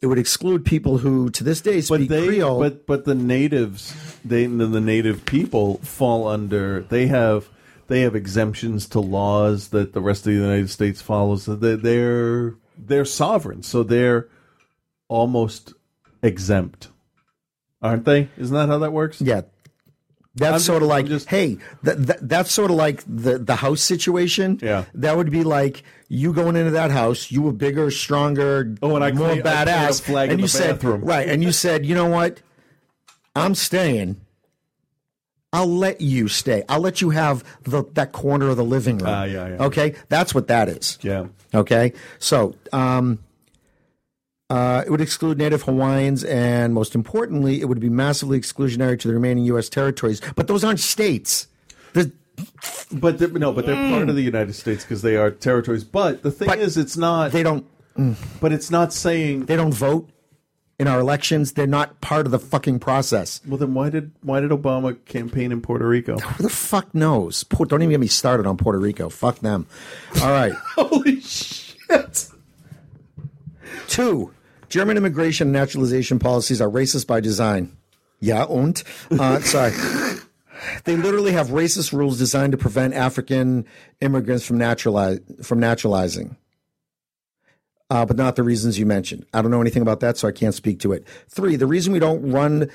It would exclude people who, to this day, speak Creole. But the natives, the native people fall under. They have exemptions to laws that the rest of the United States follows. They're sovereign, so they're almost exempt, aren't they? Isn't that how that works? Yeah, that's sort of like the house situation. Yeah, that would be like you going into that house. You were bigger, stronger, badass, flag and you said, right? And you said, you know what? I'm staying. I'll let you stay. I'll let you have that corner of the living room. Yeah. Okay, that's what that is. Yeah. Okay, so. It would exclude native Hawaiians, and most importantly, it would be massively exclusionary to the remaining U.S. territories. But those aren't states. They're part of the United States because they are territories. But the thing is, it's not. They don't. But it's not saying they don't vote in our elections. They're not part of the fucking process. Well, then why did Obama campaign in Puerto Rico? Who the fuck knows? Don't even get me started on Puerto Rico. Fuck them. All right. Holy shit. 2. German immigration and naturalization policies are racist by design. Yeah, und? Sorry. They literally have racist rules designed to prevent African immigrants from naturalizing. But not the reasons you mentioned. I don't know anything about that, so I can't speak to it. 3. The reason we don't want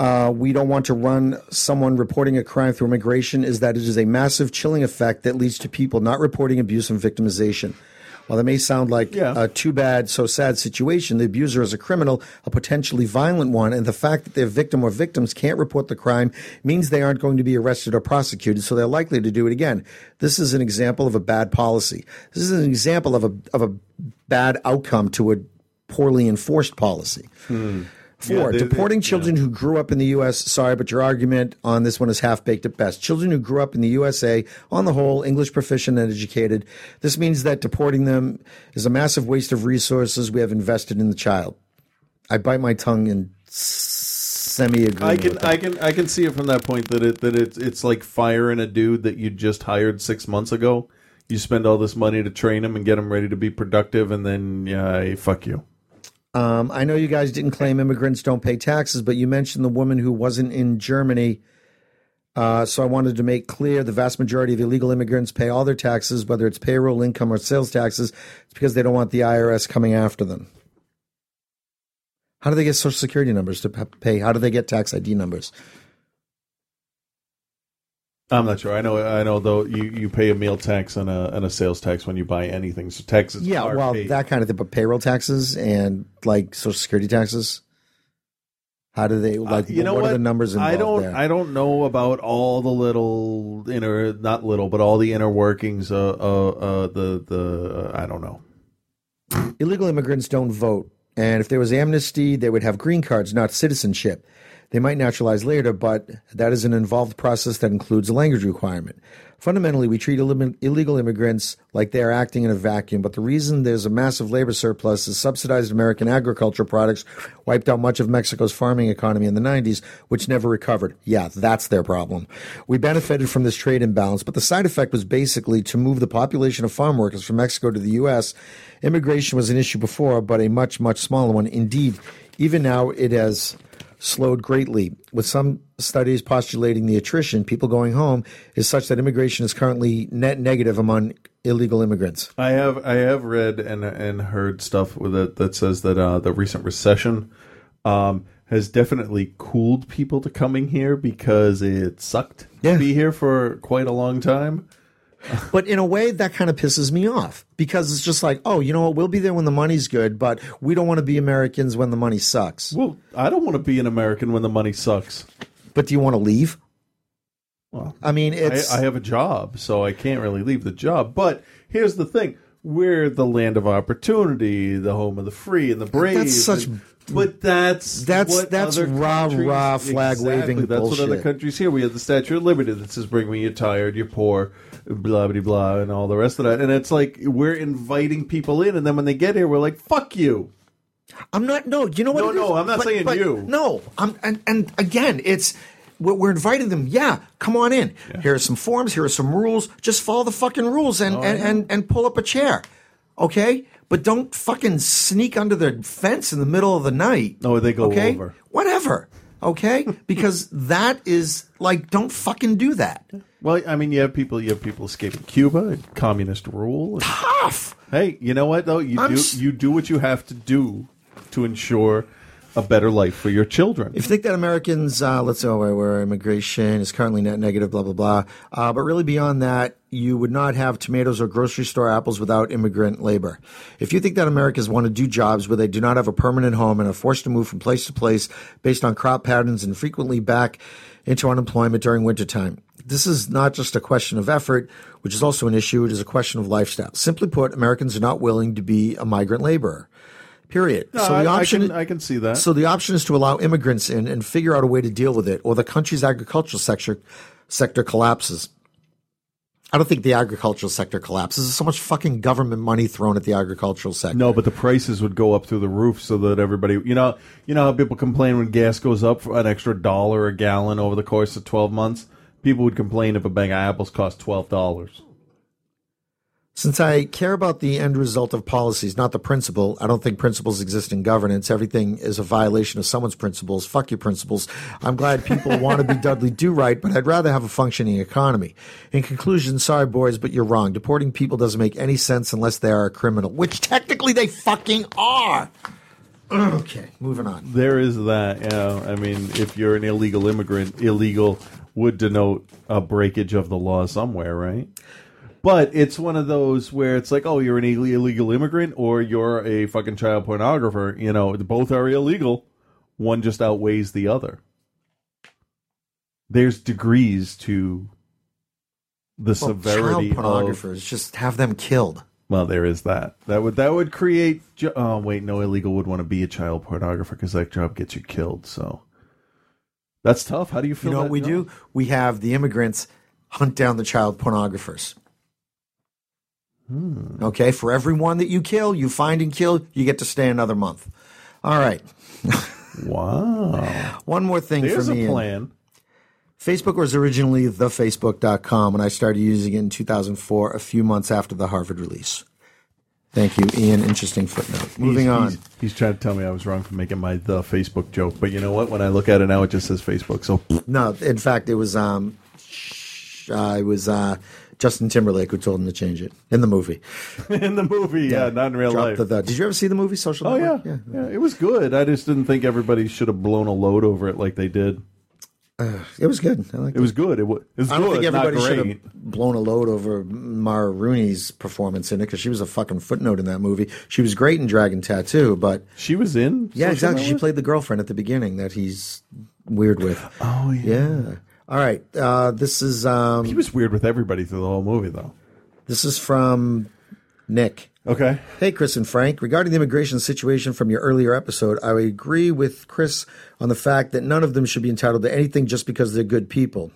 to run someone reporting a crime through immigration is that it is a massive chilling effect that leads to people not reporting abuse and victimization. While that may sound like a too bad, so sad situation, the abuser is a criminal, a potentially violent one, and the fact that their victim or victims can't report the crime means they aren't going to be arrested or prosecuted, so they're likely to do it again. This is an example of a bad policy. This is an example of a bad outcome to a poorly enforced policy. 4, deporting children who grew up in the U.S. Sorry, but your argument on this one is half-baked at best. Children who grew up in the USA, on the whole, English proficient and educated. This means that deporting them is a massive waste of resources we have invested in the child. I bite my tongue and semi-agree. I can see it from that point that it's like firing a dude that you just hired 6 months ago. You spend all this money to train him and get him ready to be productive, and then fuck you. I know you guys didn't claim immigrants don't pay taxes, but you mentioned the woman who wasn't in Germany. So I wanted to make clear the vast majority of illegal immigrants pay all their taxes, whether it's payroll, income, or sales taxes. It's because they don't want the IRS coming after them. How do they get Social Security numbers to pay? How do they get tax ID numbers? I'm not sure. I know. Though you pay a meal tax and a sales tax when you buy anything, so taxes. Yeah, paid. That kind of thing. But payroll taxes and like Social Security taxes. How do they like? What are the numbers involved? I don't know about all the all the inner workings. I don't know. Illegal immigrants don't vote, and if there was amnesty, they would have green cards, not citizenship. They might naturalize later, but that is an involved process that includes a language requirement. Fundamentally, we treat illegal immigrants like they are acting in a vacuum, but the reason there's a massive labor surplus is subsidized American agriculture products wiped out much of Mexico's farming economy in the 90s, which never recovered. Yeah, that's their problem. We benefited from this trade imbalance, but the side effect was basically to move the population of farm workers from Mexico to the U.S. Immigration was an issue before, but a much, much smaller one. Indeed, even now it has slowed greatly, with some studies postulating the attrition, people going home, is such that immigration is currently net negative among illegal immigrants. I have read and heard stuff that says that the recent recession has definitely cooled people to coming here because it sucked to be here for quite a long time. But in a way, that kind of pisses me off because it's just like, oh, you know what? We'll be there when the money's good, but we don't want to be Americans when the money sucks. Well, I don't want to be an American when the money sucks. But do you want to leave? Well, I mean, I have a job, so I can't really leave the job. But here's the thing. We're the land of opportunity, the home of the free and the brave. That's such... But that's rah-rah flag-waving bullshit. That's what other countries here. We have the Statue of Liberty that says, bring me, you're tired, you're poor, blah-blah-blah, and all the rest of that. And it's like, we're inviting people in, and then when they get here, we're like, fuck you. I'm not... No, you know what? No, I'm not saying you. No, and again, it's... We're inviting them. Yeah, come on in. Yeah. Here are some forms. Here are some rules. Just follow the fucking rules and pull up a chair. Okay? But don't fucking sneak under the fence in the middle of the night. No, they go over. Whatever. Okay? Because that is like, don't fucking do that. Well, I mean, you have people escaping Cuba and communist rule. And, tough. Hey, you know what though? You do what you have to do to ensure a better life for your children. If you think that Americans, let's say, where immigration is currently net negative, blah, blah, blah. But really beyond that, you would not have tomatoes or grocery store apples without immigrant labor. If you think that Americans want to do jobs where they do not have a permanent home and are forced to move from place to place based on crop patterns and frequently back into unemployment during wintertime. This is not just a question of effort, which is also an issue. It is a question of lifestyle. Simply put, Americans are not willing to be a migrant laborer. Period. No, so the option I can see that. So the option is to allow immigrants in and figure out a way to deal with it, or the country's agricultural sector collapses. I don't think the agricultural sector collapses. There's so much fucking government money thrown at the agricultural sector. No, but the prices would go up through the roof so that everybody, you know how people complain when gas goes up for an extra dollar a gallon over the course of 12 months? People would complain if a bag of apples cost $12. Since I care about the end result of policies, not the principle, I don't think principles exist in governance. Everything is a violation of someone's principles. Fuck your principles. I'm glad people want to be Dudley Do-Right, but I'd rather have a functioning economy. In conclusion, sorry, boys, but you're wrong. Deporting people doesn't make any sense unless they are a criminal, which technically they fucking are. Okay, moving on. There is that. I mean, if you're an illegal immigrant, illegal would denote a breakage of the law somewhere, right? But it's one of those where it's like, oh, you're an illegal immigrant or you're a fucking child pornographer. You know, both are illegal. One just outweighs the other. There's degrees to the severity of... Child pornographers, just have them killed. Well, there is that. That would create... Oh, wait, no illegal would want to be a child pornographer because that job gets you killed, so... That's tough. How do you feel about that? You know what we do? We have the immigrants hunt down the child pornographers. Okay, for every one that you kill, you find and kill, you get to stay another month. All right. Wow. One more thing There's for me. There's a plan. Facebook was originally thefacebook.com, and I started using it in 2004, a few months after the Harvard release. Thank you, Ian. Interesting footnote. Moving on. He's trying to tell me I was wrong for making my the Facebook joke, but you know what? When I look at it now, it just says Facebook. So no, in fact, it was Justin Timberlake, who told him to change it in the movie. Yeah, not in real life. Did you ever see the movie Social Network? Yeah. It was good. I just didn't think everybody should have blown a load over it like they did. It was good. I liked it. It was good. I don't think everybody should have blown a load over Mara Rooney's performance in it because she was a fucking footnote in that movie. She was great in Dragon Tattoo, but she was in. Yeah, exactly. She played the girlfriend at the beginning that he's weird with. Oh yeah. All right, this is... he was weird with everybody through the whole movie, though. This is from Nick. Okay. Hey, Chris and Frank. Regarding the immigration situation from your earlier episode, I agree with Chris on the fact that none of them should be entitled to anything just because they're good people.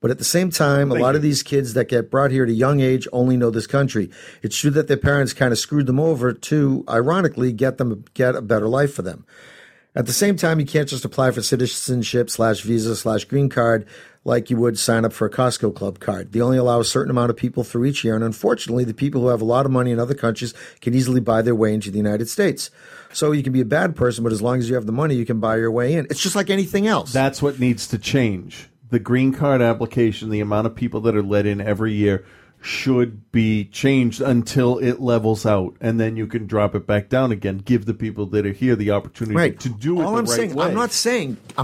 But at the same time, a lot of these kids that get brought here at a young age only know this country. It's true that their parents kind of screwed them over to, ironically, get a better life for them. At the same time, you can't just apply for citizenship /visa/green card like you would sign up for a Costco Club card. They only allow a certain amount of people through each year, and unfortunately, the people who have a lot of money in other countries can easily buy their way into the United States. So you can be a bad person, but as long as you have the money, you can buy your way in. It's just like anything else. That's what needs to change. The green card application, the amount of people that are let in every year should be changed until it levels out, and then you can drop it back down again. Give the people that are here the opportunity to do it. All I'm saying, way. I'm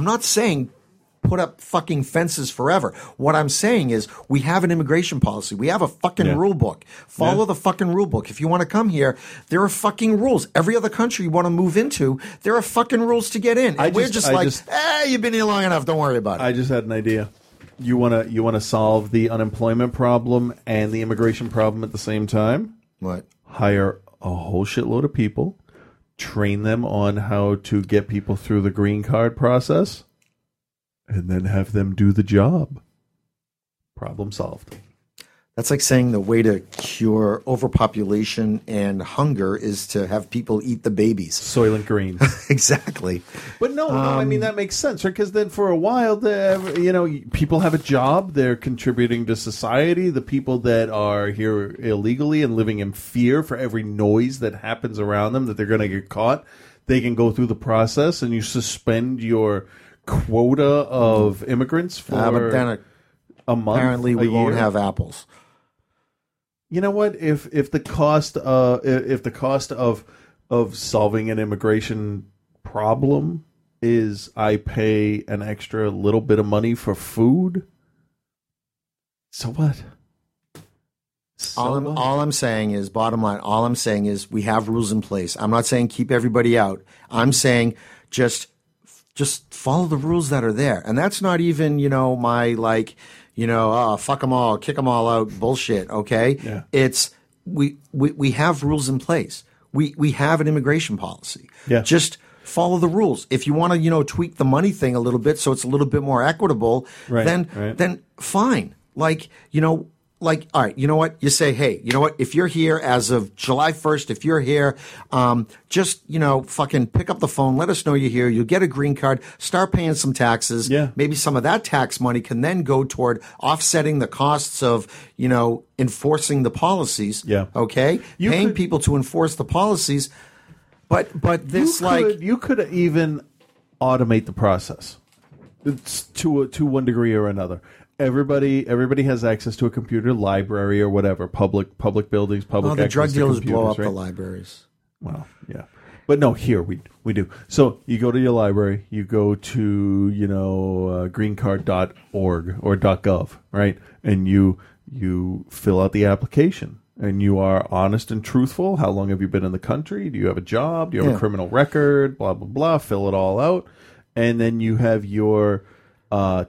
not saying put up fucking fences forever. What I'm saying is we have an immigration policy. We have a fucking rule book. Follow the fucking rule book. If you want to come here, there are fucking rules. Every other country you want to move into, there are fucking rules to get in. And you've been here long enough. Don't worry about it. I just had an idea. You wanna solve the unemployment problem and the immigration problem at the same time? What? Hire a whole shitload of people, train them on how to get people through the green card process, and then have them do the job. Problem solved. That's like saying the way to cure overpopulation and hunger is to have people eat the babies. Soylent Green. Exactly. But no, I mean, that makes sense, right? Because then for a while, people have a job. They're contributing to society. The people that are here illegally and living in fear for every noise that happens around them that they're going to get caught, they can go through the process, and you suspend your quota of immigrants for a month, apparently we won't have apples. You know what? If the cost of solving an immigration problem is I pay an extra little bit of money for food, so what? All I'm saying is we have rules in place. I'm not saying keep everybody out. I'm saying just follow the rules that are there. And that's not even, my fuck them all, kick them all out bullshit, okay? Yeah. It's we have rules in place. We have an immigration policy. Yeah. Just follow the rules. If you want to, tweak the money thing a little bit so it's a little bit more equitable, then fine. All right, you know what? You say, hey, you know what? If you're here as of July 1st, if you're here, just, fucking pick up the phone. Let us know you're here. You'll get a green card. Start paying some taxes. Yeah. Maybe some of that tax money can then go toward offsetting the costs of, enforcing the policies. Yeah. Okay? Paying people to enforce the policies. But this, you could even automate the process to one degree or another. Everybody has access to a computer library or whatever, public buildings, public. Oh, the drug dealers blow up the libraries. Well, yeah, but no, here we do. So you go to your library, you go to greencard.org or .gov, right? And you fill out the application, and you are honest and truthful. How long have you been in the country? Do you have a job? Do you have a criminal record? Blah blah blah. Fill it all out, and then you have your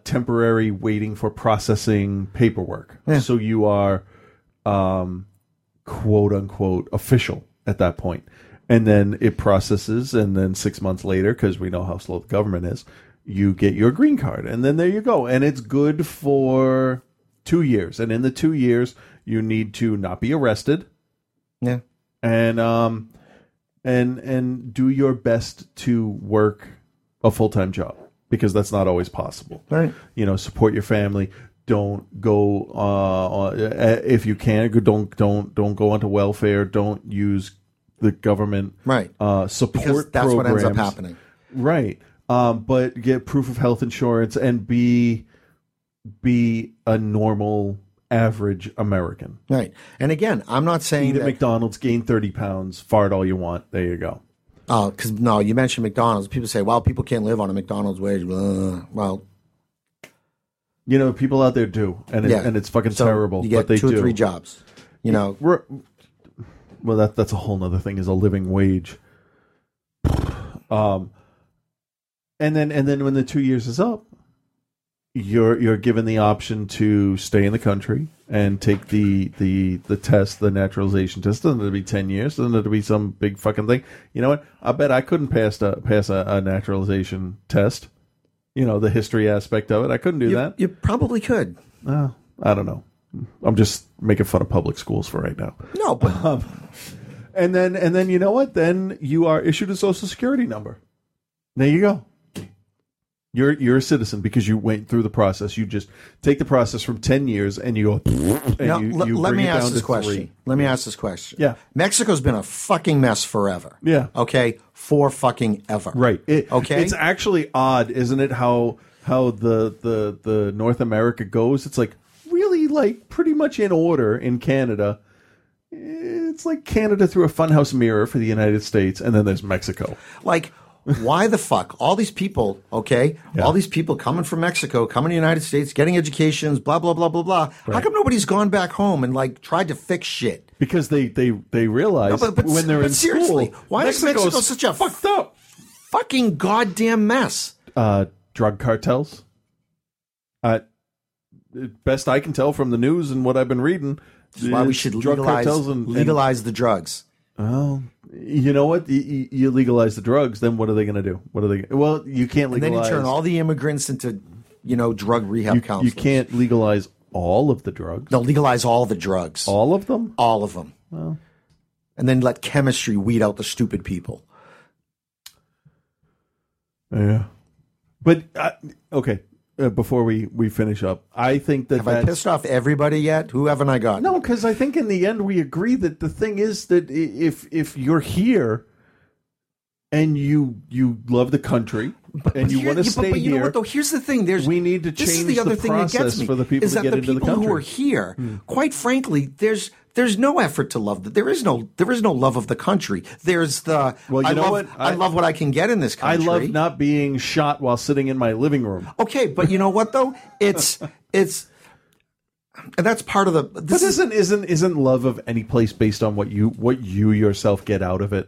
temporary waiting for processing paperwork. Yeah. So you are quote unquote official at that point. And then it processes, and then 6 months later, because we know how slow the government is, you get your green card. And then there you go. And it's good for 2 years. And in the 2 years, you need to not be arrested. Yeah. And do your best to work a full-time job, because that's not always possible. Right. Support your family. Don't go if you can. Don't go onto welfare. Don't use the government support programs. Because that's programs. What ends up happening. Right. But get proof of health insurance and be a normal average American. Right. And again, I'm not saying eat at McDonald's, gain 30 pounds, fart all you want. There you go. Oh, because you mentioned McDonald's. People say, "Well, people can't live on a McDonald's wage." Well, people out there do, and it's fucking terrible. You get but they two or do. Three jobs. Well, that's a whole other thing. Is a living wage. And then when the 2 years is up, you're given the option to stay in the country and take the test, the naturalization test. Doesn't it be 10 years? Doesn't it be some big fucking thing? You know what? I bet I couldn't pass a naturalization test. The history aspect of it. I couldn't do that. You probably could. I don't know. I'm just making fun of public schools for right now. No, but... And then you know what? Then you are issued a Social Security number. There you go. You're a citizen because you went through the process. You just take the process from 10 years and you go. And now, Let me ask this question. Yeah. Mexico's been a fucking mess forever. Yeah. Okay. For fucking ever. Right. It's actually odd, isn't it? How the North America goes. It's like, really? actually like pretty much in order in Canada. It's like Canada through a funhouse mirror for the United States, and then there's Mexico. Like, why the fuck? All these people, okay? Yeah. All these people coming from Mexico, coming to the United States, getting educations, blah, blah, blah, blah, blah. Right. How come nobody's gone back home and, like, tried to fix shit? Because they realize when they're in seriously, school. Why is Mexico such a fucked up fucking goddamn mess? Drug cartels. Best I can tell from the news and what I've been reading. That's why we should legalize the drugs. Well, you know what? You legalize the drugs, then what are they going to do? What are they? Well, you can't legalize. And then you turn all the immigrants into, you know, drug rehab counselors. You can't legalize all of the drugs. No, legalize all the drugs. All of them? All of them. Well, and then let chemistry weed out the stupid people. Yeah, but okay. Before we finish up, I think that I pissed off everybody yet? Who haven't I got? No, because I think in the end we agree that the thing is that if you're here and you love the country and you want to stay but you here, know what, though? Here's the thing: we need to change the process that gets me, for the people to get into the country. Is that the people who are here? Quite frankly, there's no effort to love. There is no love of the country. There's the I love what I can get in this country. I love not being shot while sitting in my living room. Okay, but you know what though? It's and that's part of the. This isn't love of any place based on what you yourself get out of it.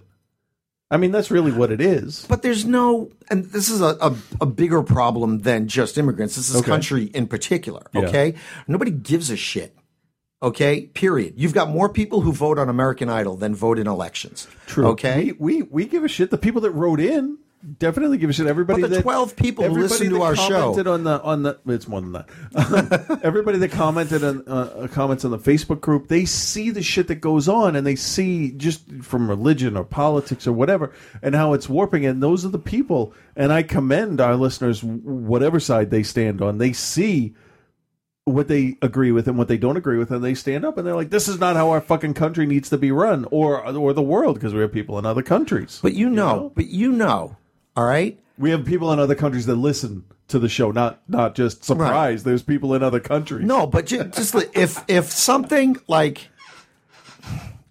I mean, that's really what it is. But there's no, and this is a bigger problem than just immigrants. This is country in particular. Okay, yeah. Nobody gives a shit. Okay, period. You've got more people who vote on American Idol than vote in elections. True. Okay? We give a shit. The people that wrote in definitely give a shit. Everybody but the 12 people who listened to our show. It's more than that. Everybody that commented on comments on the Facebook group, they see the shit that goes on, and they see just from religion or politics or whatever and how it's warping. And those are the people. And I commend our listeners, whatever side they stand on. They see what they agree with and what they don't agree with, and they stand up and they're like, this is not how our fucking country needs to be run or the world, because we have people in other countries. But you know, all right? We have people in other countries that listen to the show, not just surprised. Right. There's people in other countries. No, but just if something like,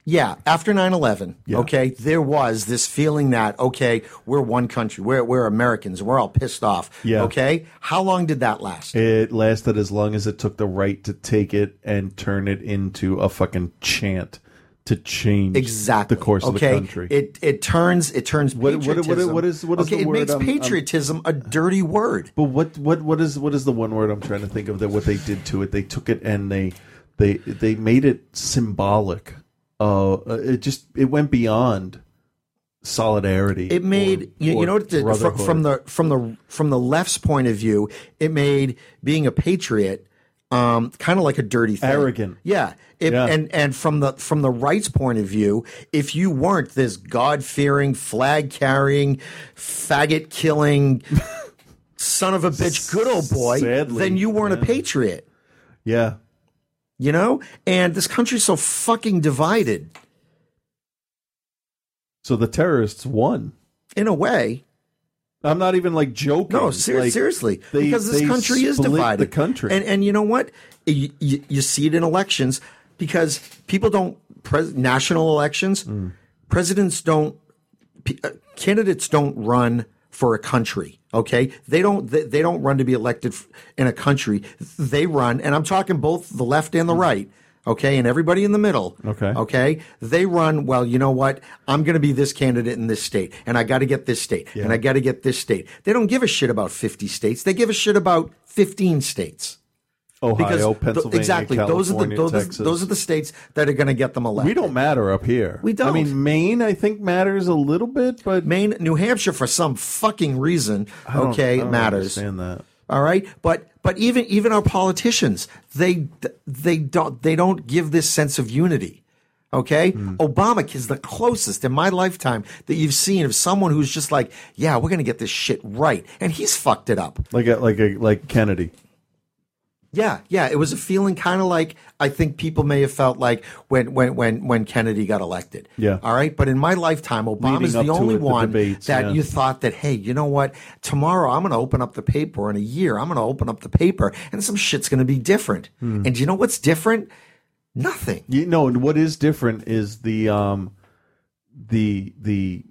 yeah, after 9/11, okay, there was this feeling that, okay, we're one country, we're Americans, we're all pissed off, okay? How long did that last? It lasted as long as it took the right to take it and turn it into a fucking chant to change the course of the country. It turns patriotism. What is the word? It makes patriotism a dirty word. But what is the one word I'm trying to think of that what they did to it? They took it and they made it symbolic. It went beyond solidarity. It made from the left's point of view, it made being a patriot kind of like a dirty thing, arrogant. Yeah, and from the right's point of view, if you weren't this God-fearing, flag-carrying, faggot-killing son of a bitch, good old boy, sadly, then you weren't a patriot. Yeah. You know? And this country's so fucking divided. So the terrorists won. In a way. I'm not even, like, joking. No, seriously. Because this country is divided. The country. And you know what? You see it in elections because people don't – national elections, presidents don't – candidates don't run for a country. Okay, they don't run to be elected in a country. They run, and I'm talking both the left and the right. Okay, and everybody in the middle. Okay, they run. Well, you know what? I'm going to be this candidate in this state, and I got to get this state, and I got to get this state. They don't give a shit about 50 states. They give a shit about 15 states. Ohio, Pennsylvania, exactly. California, Texas. Those are the states that are going to get them elected. We don't matter up here. We don't. I mean, Maine, I think, matters a little bit, but Maine, New Hampshire, for some fucking reason, I don't matters. Understand that. All right, but even our politicians, they don't give this sense of unity. Okay, Obama is the closest in my lifetime that you've seen of someone who's just like, yeah, we're going to get this shit right, and he's fucked it up, like Kennedy. Yeah. It was a feeling kind of like I think people may have felt like when Kennedy got elected. Yeah. All right. But in my lifetime, Obama's the only one that you thought that, hey, you know what? Tomorrow I'm going to open up the paper. In a year, I'm going to open up the paper and some shit's going to be different. Mm. And you know what's different? Nothing. You know, and what is different is the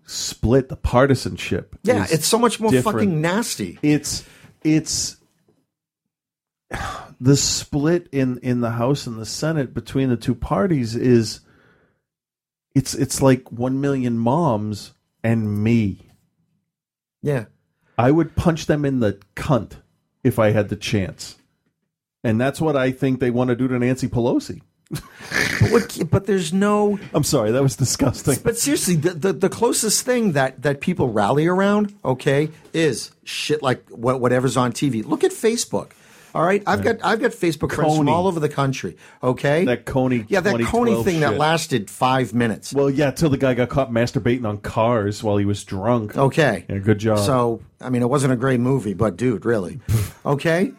split, the partisanship. Yeah, it's so much more different. Fucking nasty. It's the split in the House and the Senate between the two parties is it's like 1 million moms and me. Yeah. I would punch them in the cunt if I had the chance. And that's what I think they want to do to Nancy Pelosi. But there's no... I'm sorry, that was disgusting. But seriously, the closest thing that people rally around, okay, is shit like whatever's on TV. Look at Facebook. All right, I've got Facebook friends from all over the country. Okay, that Coney thing shit. That lasted 5 minutes. Well, yeah, till the guy got caught masturbating on cars while he was drunk. Okay, yeah, good job. So, I mean, it wasn't a great movie, but dude, really, okay.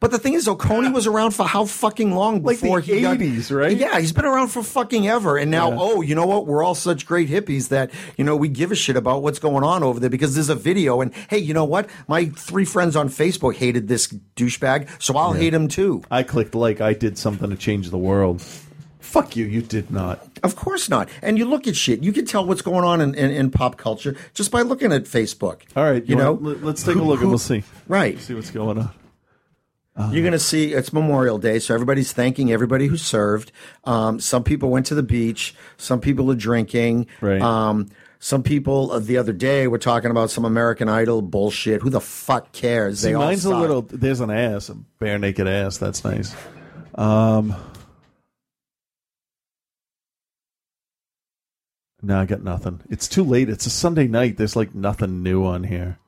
But the thing is, though, Coney was around for how fucking long before like the he 80s, got, right? Yeah, he's been around for fucking ever. And now, you know what? We're all such great hippies that, you know, we give a shit about what's going on over there because there's a video. And, hey, you know what? My 3 friends on Facebook hated this douchebag, so I'll hate him too. I clicked like I did something to change the world. Fuck you. You did not. Of course not. And you look at shit. You can tell what's going on in pop culture just by looking at Facebook. All right. You know? Let's take a look and we'll see. Right. We'll see what's going on. You're going to see it's Memorial Day, so everybody's thanking everybody who served. Some people went to the beach. Some people are drinking. Right. Some people the other day were talking about some American Idol bullshit. Who the fuck cares? See, mine's a little – there's an ass, a bare naked ass. That's nice. No, I got nothing. It's too late. It's a Sunday night. There's like nothing new on here.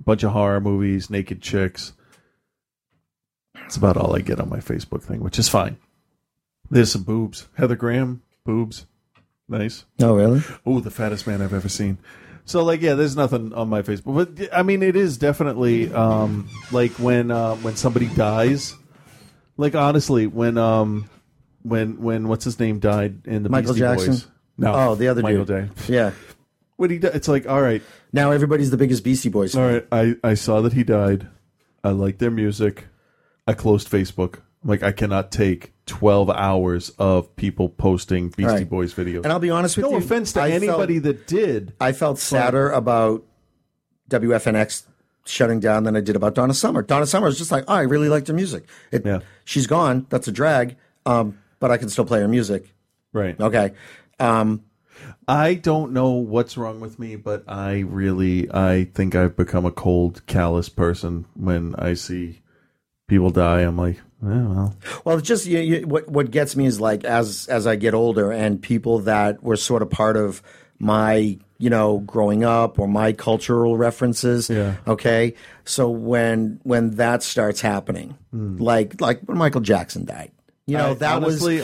A bunch of horror movies, naked chicks. That's about all I get on my Facebook thing, which is fine. There's some boobs. Heather Graham, boobs. Nice. Oh, really? Oh, the fattest man I've ever seen. So, like, yeah, there's nothing on my Facebook. But, I mean, it is definitely, like, when somebody dies. Like, honestly, when what's his name died in the Michael Beastie Jackson? Boys. No. Oh, the other Michael dude. Day. Yeah. When he died, it's like, all right. Now everybody's the biggest Beastie Boys fan. All right, I saw that he died. I like their music. I closed Facebook. I'm like, I cannot take 12 hours of people posting Beastie Boys videos. And I'll be honest with you. No offense to anybody that did. I felt sadder about WFNX shutting down than I did about Donna Summer. Donna Summer was just like, oh, I really liked her music. She's gone. That's a drag. But I can still play her music. Right. Okay. I don't know what's wrong with me, but I think I've become a cold, callous person when I see... people die. I'm like, well, it's just what gets me is like as I get older and people that were sort of part of my, you know, growing up or my cultural references. Yeah. Okay. So when that starts happening, like when Michael Jackson died, you know, honestly,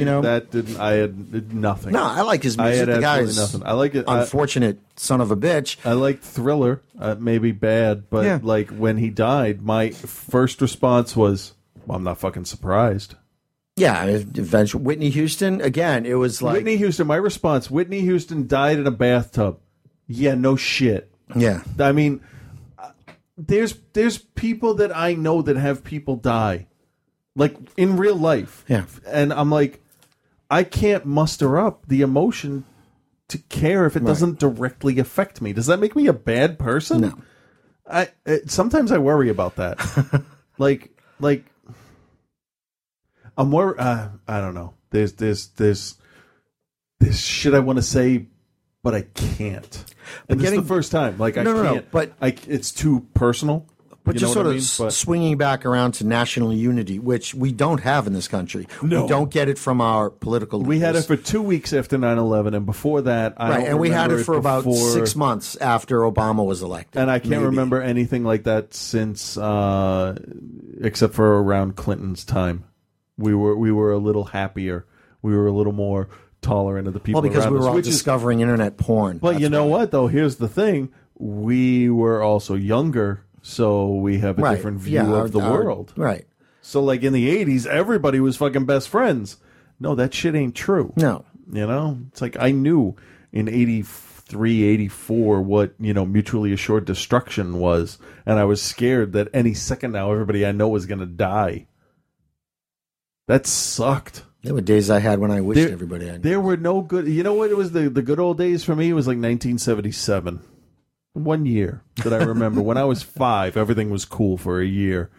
you know, that didn't. I had nothing. No, I like his music. I had the guy's nothing. I like it. Unfortunate son of a bitch. I liked Thriller. Maybe bad, but like when he died, my first response was, well, "I'm not fucking surprised." Yeah, eventually Whitney Houston again. It was like Whitney Houston. My response: Whitney Houston died in a bathtub. Yeah, no shit. Yeah, I mean, there's people that I know that have people die. Like, in real life. Yeah. And I'm like, I can't muster up the emotion to care if it doesn't directly affect me. Does that make me a bad person? No. Sometimes I worry about that. like, I'm worried. I don't know. There's shit I want to say, but I can't. And this is the first time. Like, I can't. But it's too personal. But you just sort of swinging back around to national unity, which we don't have in this country. No. We don't get it from our political leaders. We had it for 2 weeks after 9/11 and before that, and we had it for about 6 months after Obama was elected. And I can't remember anything like that since, except for around Clinton's time. We were a little happier. We were a little more tolerant of the people. Well, because we were all discovering internet porn. But you know what, though? Here's the thing: we were also younger. So we have a different view of the world. Right. So like in the 80s, everybody was fucking best friends. No, that shit ain't true. No. You know, it's like I knew in 83, 84 what, you know, mutually assured destruction was. And I was scared that any second now everybody I know was going to die. That sucked. There were days I had when I wished everybody I knew. There were no good. You know what? It was the good old days for me. It was like 1977. 1 year that I remember. When I was 5, everything was cool for a year.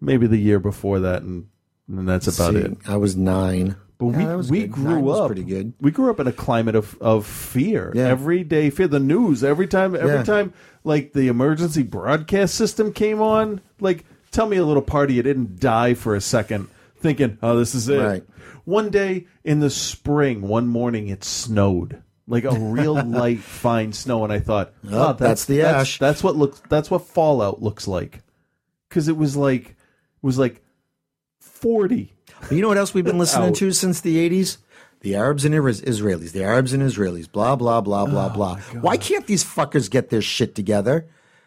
Maybe the year before that, and that's about it. I was 9. But we grew up pretty good. We grew up in a climate of fear. Yeah. Everyday fear. The news every time like the emergency broadcast system came on, like tell me a little party you didn't die for a second thinking, oh, this is it. Right. One day in the spring, one morning it snowed. Like a real light fine snow, and I thought, oh, that's the ash. That's what Fallout looks like. Cuz it was like 40. You know what else we've been listening to since the 80s? The Arabs and Israelis. The Arabs and Israelis. Blah, blah, blah, blah, blah. Why can't these fuckers get their shit together?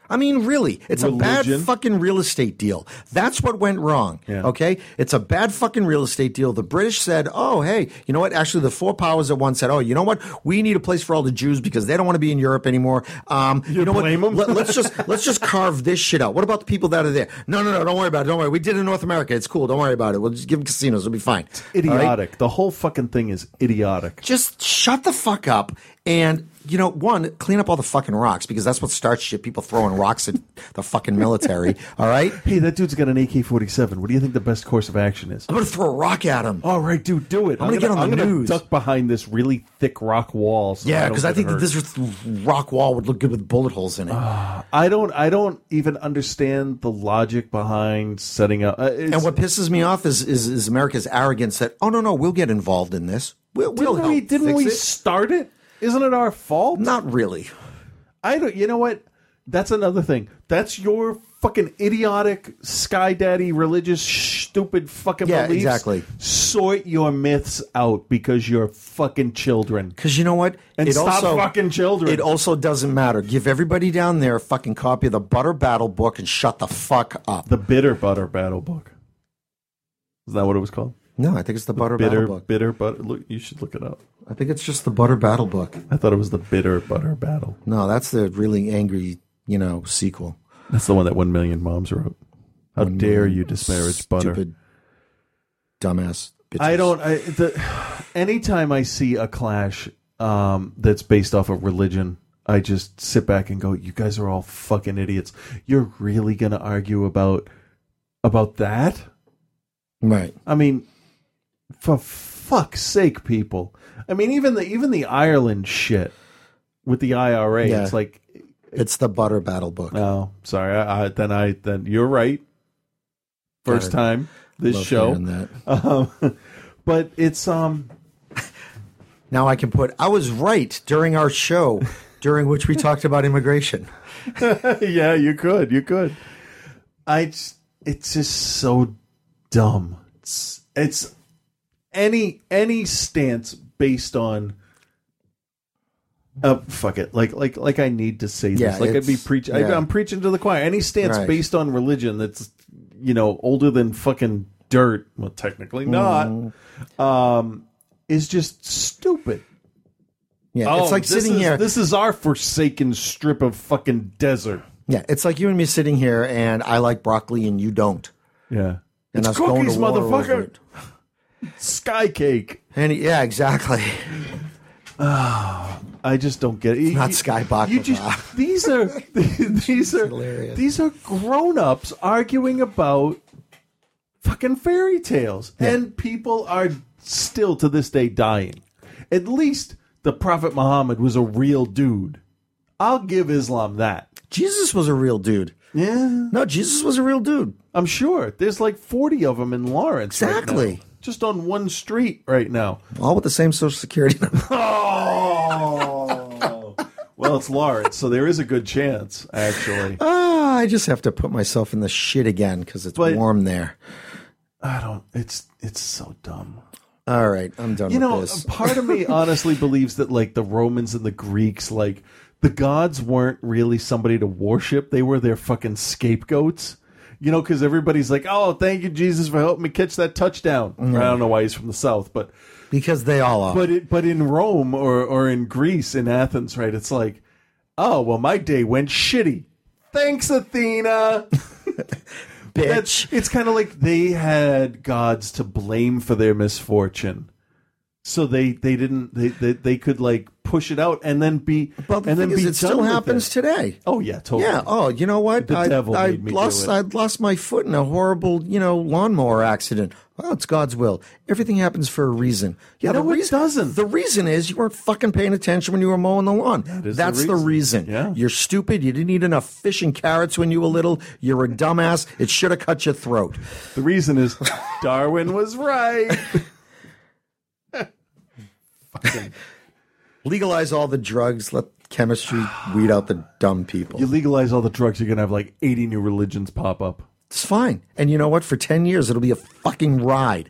I mean, really, it's a bad fucking real estate deal. That's what went wrong, okay? It's a bad fucking real estate deal. The British said, oh, hey, you know what? Actually, the four powers at once said, oh, you know what? We need a place for all the Jews because they don't want to be in Europe anymore. You know what? Let's just carve this shit out. What about the people that are there? No, don't worry about it. Don't worry. We did it in North America. It's cool. Don't worry about it. We'll just give them casinos. It'll be fine. It's idiotic. Right? The whole fucking thing is idiotic. Just shut the fuck up and... You know, one, clean up all the fucking rocks because that's what starts shit. People throwing rocks at the fucking military. All right? Hey, that dude's got an AK-47. What do you think the best course of action is? I'm going to throw a rock at him. All right, dude, do it. I'm going to news. Duck behind this really thick rock wall. So yeah, because I think that this rock wall would look good with bullet holes in it. I don't even understand the logic behind setting up. And what pisses me off is America's arrogance that, oh, no, we'll get involved in this. Didn't we start it? Isn't it our fault? Not really. You know what? That's another thing. That's your fucking idiotic, sky daddy, religious, stupid fucking beliefs. Yeah, exactly. Sort your myths out because you're fucking children. Because you know what? And stop fucking children. It also doesn't matter. Give everybody down there a fucking copy of the Butter Battle Book and shut the fuck up. The Bitter Butter Battle Book. Is that what it was called? No, I think it's the Butter Battle Book. Bitter Butter. Look, you should look it up. I think it's just the Butter Battle Book. I thought it was the Bitter Butter Battle. No, that's the really angry, sequel. That's the one that 1 Million Moms wrote. How dare you disparage butter? Stupid, dumbass bitches. Anytime I see a clash that's based off of religion, I just sit back and go, you guys are all fucking idiots. You're really going to argue about that? Right. I mean, for fuck's sake, people. I mean, even the Ireland shit with the IRA. Yeah. It's like it's the Butter Battle Book. Oh, sorry. Then you're right. First time this show. That. But it's now I can put. I was right during our show, during which we talked about immigration. Yeah, you could. It's just so dumb. It's any stance based on fuck it, like I need to say this, like I'd be preaching. Yeah. I'm preaching to the choir. Any stance based on religion that's older than fucking dirt, well, technically not, is just stupid. Yeah, it's like sitting here. This is our forsaken strip of fucking desert. Yeah, it's like you and me sitting here, and I like broccoli and you don't. Yeah. And it's cookies, motherfucker. Sky cake. Yeah, exactly. I just don't get it. It's not sky baklava. These are grown-ups arguing about fucking fairy tales, and people are still to this day dying. At least the Prophet Muhammad was a real dude. I'll give Islam that. Jesus was a real dude. Yeah. No, Jesus was a real dude. I'm sure. There's like 40 of them in Lawrence. Exactly. Right now. Just on one street right now. All with the same Social Security number. Oh. Well, it's Lawrence, so there is a good chance, actually. I just have to put myself in the shit again because it's warm there. It's so dumb. All right, I'm done with this. Part of me honestly believes that like the Romans and the Greeks, like the gods weren't really somebody to worship. They were their fucking scapegoats. you know, because everybody's like, oh, thank you, Jesus, for helping me catch that touchdown. Mm-hmm. I don't know why he's from the South, but... Because they all are. But in Rome or in Greece, in Athens, right, it's like, oh, well, my day went shitty. Thanks, Athena. Bitch. It's kind of like they had gods to blame for their misfortune. So they could like push it out and then be, but the and then is, be it still happens today. Oh yeah, totally. Yeah. Oh, you know what? I lost my foot in a horrible, you know, lawnmower accident. Well, it's God's will. Everything happens for a reason. Yeah, no, it doesn't. The reason is you weren't fucking paying attention when you were mowing the lawn. That's the reason. Yeah. You're stupid. You didn't eat enough fish and carrots when you were little. You're a dumbass. It should have cut your throat. The reason is Darwin was right. Legalize all the drugs. Let chemistry weed out the dumb people. You legalize all the drugs, you're gonna have like 80 new religions pop up. It's fine. And you know what? For 10 years it'll be a fucking ride.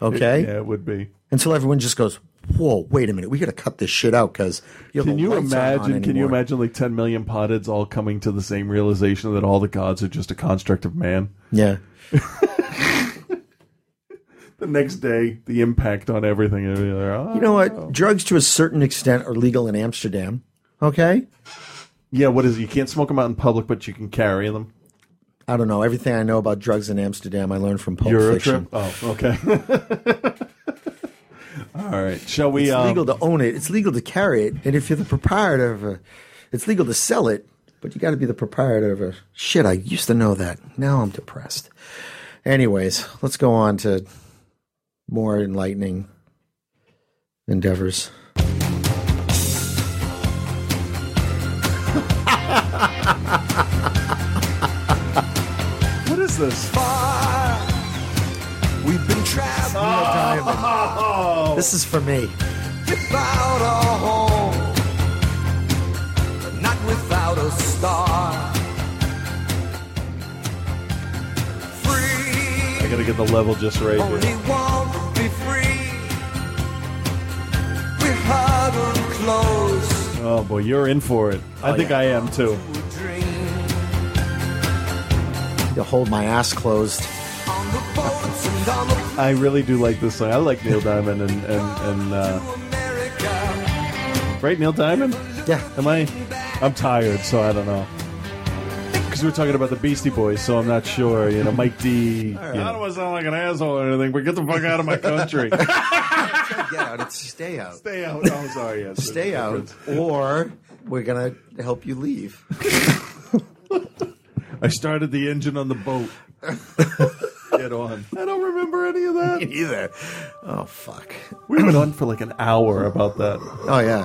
Okay? Yeah, it would be. Until everyone just goes, whoa, wait a minute, we gotta cut this shit out because can you imagine like 10 million potheads all coming to the same realization that all the gods are just a construct of man? Yeah. The next day, the impact on everything. You know what? Drugs to a certain extent are legal in Amsterdam. Okay? Yeah, what is it? You can't smoke them out in public, but you can carry them? I don't know. Everything I know about drugs in Amsterdam, I learned from Pulp Fiction. Oh, okay. All right. Shall we... It's legal to own it. It's legal to carry it. And if you're the proprietor of a... It's legal to sell it, but you got to be the proprietor of a... Shit, I used to know that. Now I'm depressed. Anyways, let's go on to... more enlightening endeavors. What is this? Far we've been traveling. Oh. This is for me. Without a home, but not without a star. I gotta get the level just right. Only one will be free. We're huddled close. Oh boy, you're in for it. I think I am too. You hold my ass closed. I really do like this song. I like Neil Diamond and right, Neil Diamond? Yeah. I'm tired, so I don't know. We're talking about the Beastie Boys, so I'm not sure. You know, Mike D. Right. You know. I don't want to sound like an asshole or anything, but get the fuck out of my country. Get out. It's stay out. Stay out. Oh, I'm sorry. Yes, stay out, or we're going to help you leave. I started the engine on the boat. Get on. I don't remember any of that. Me either. Oh, fuck. We went on for like an hour about that. Oh, yeah.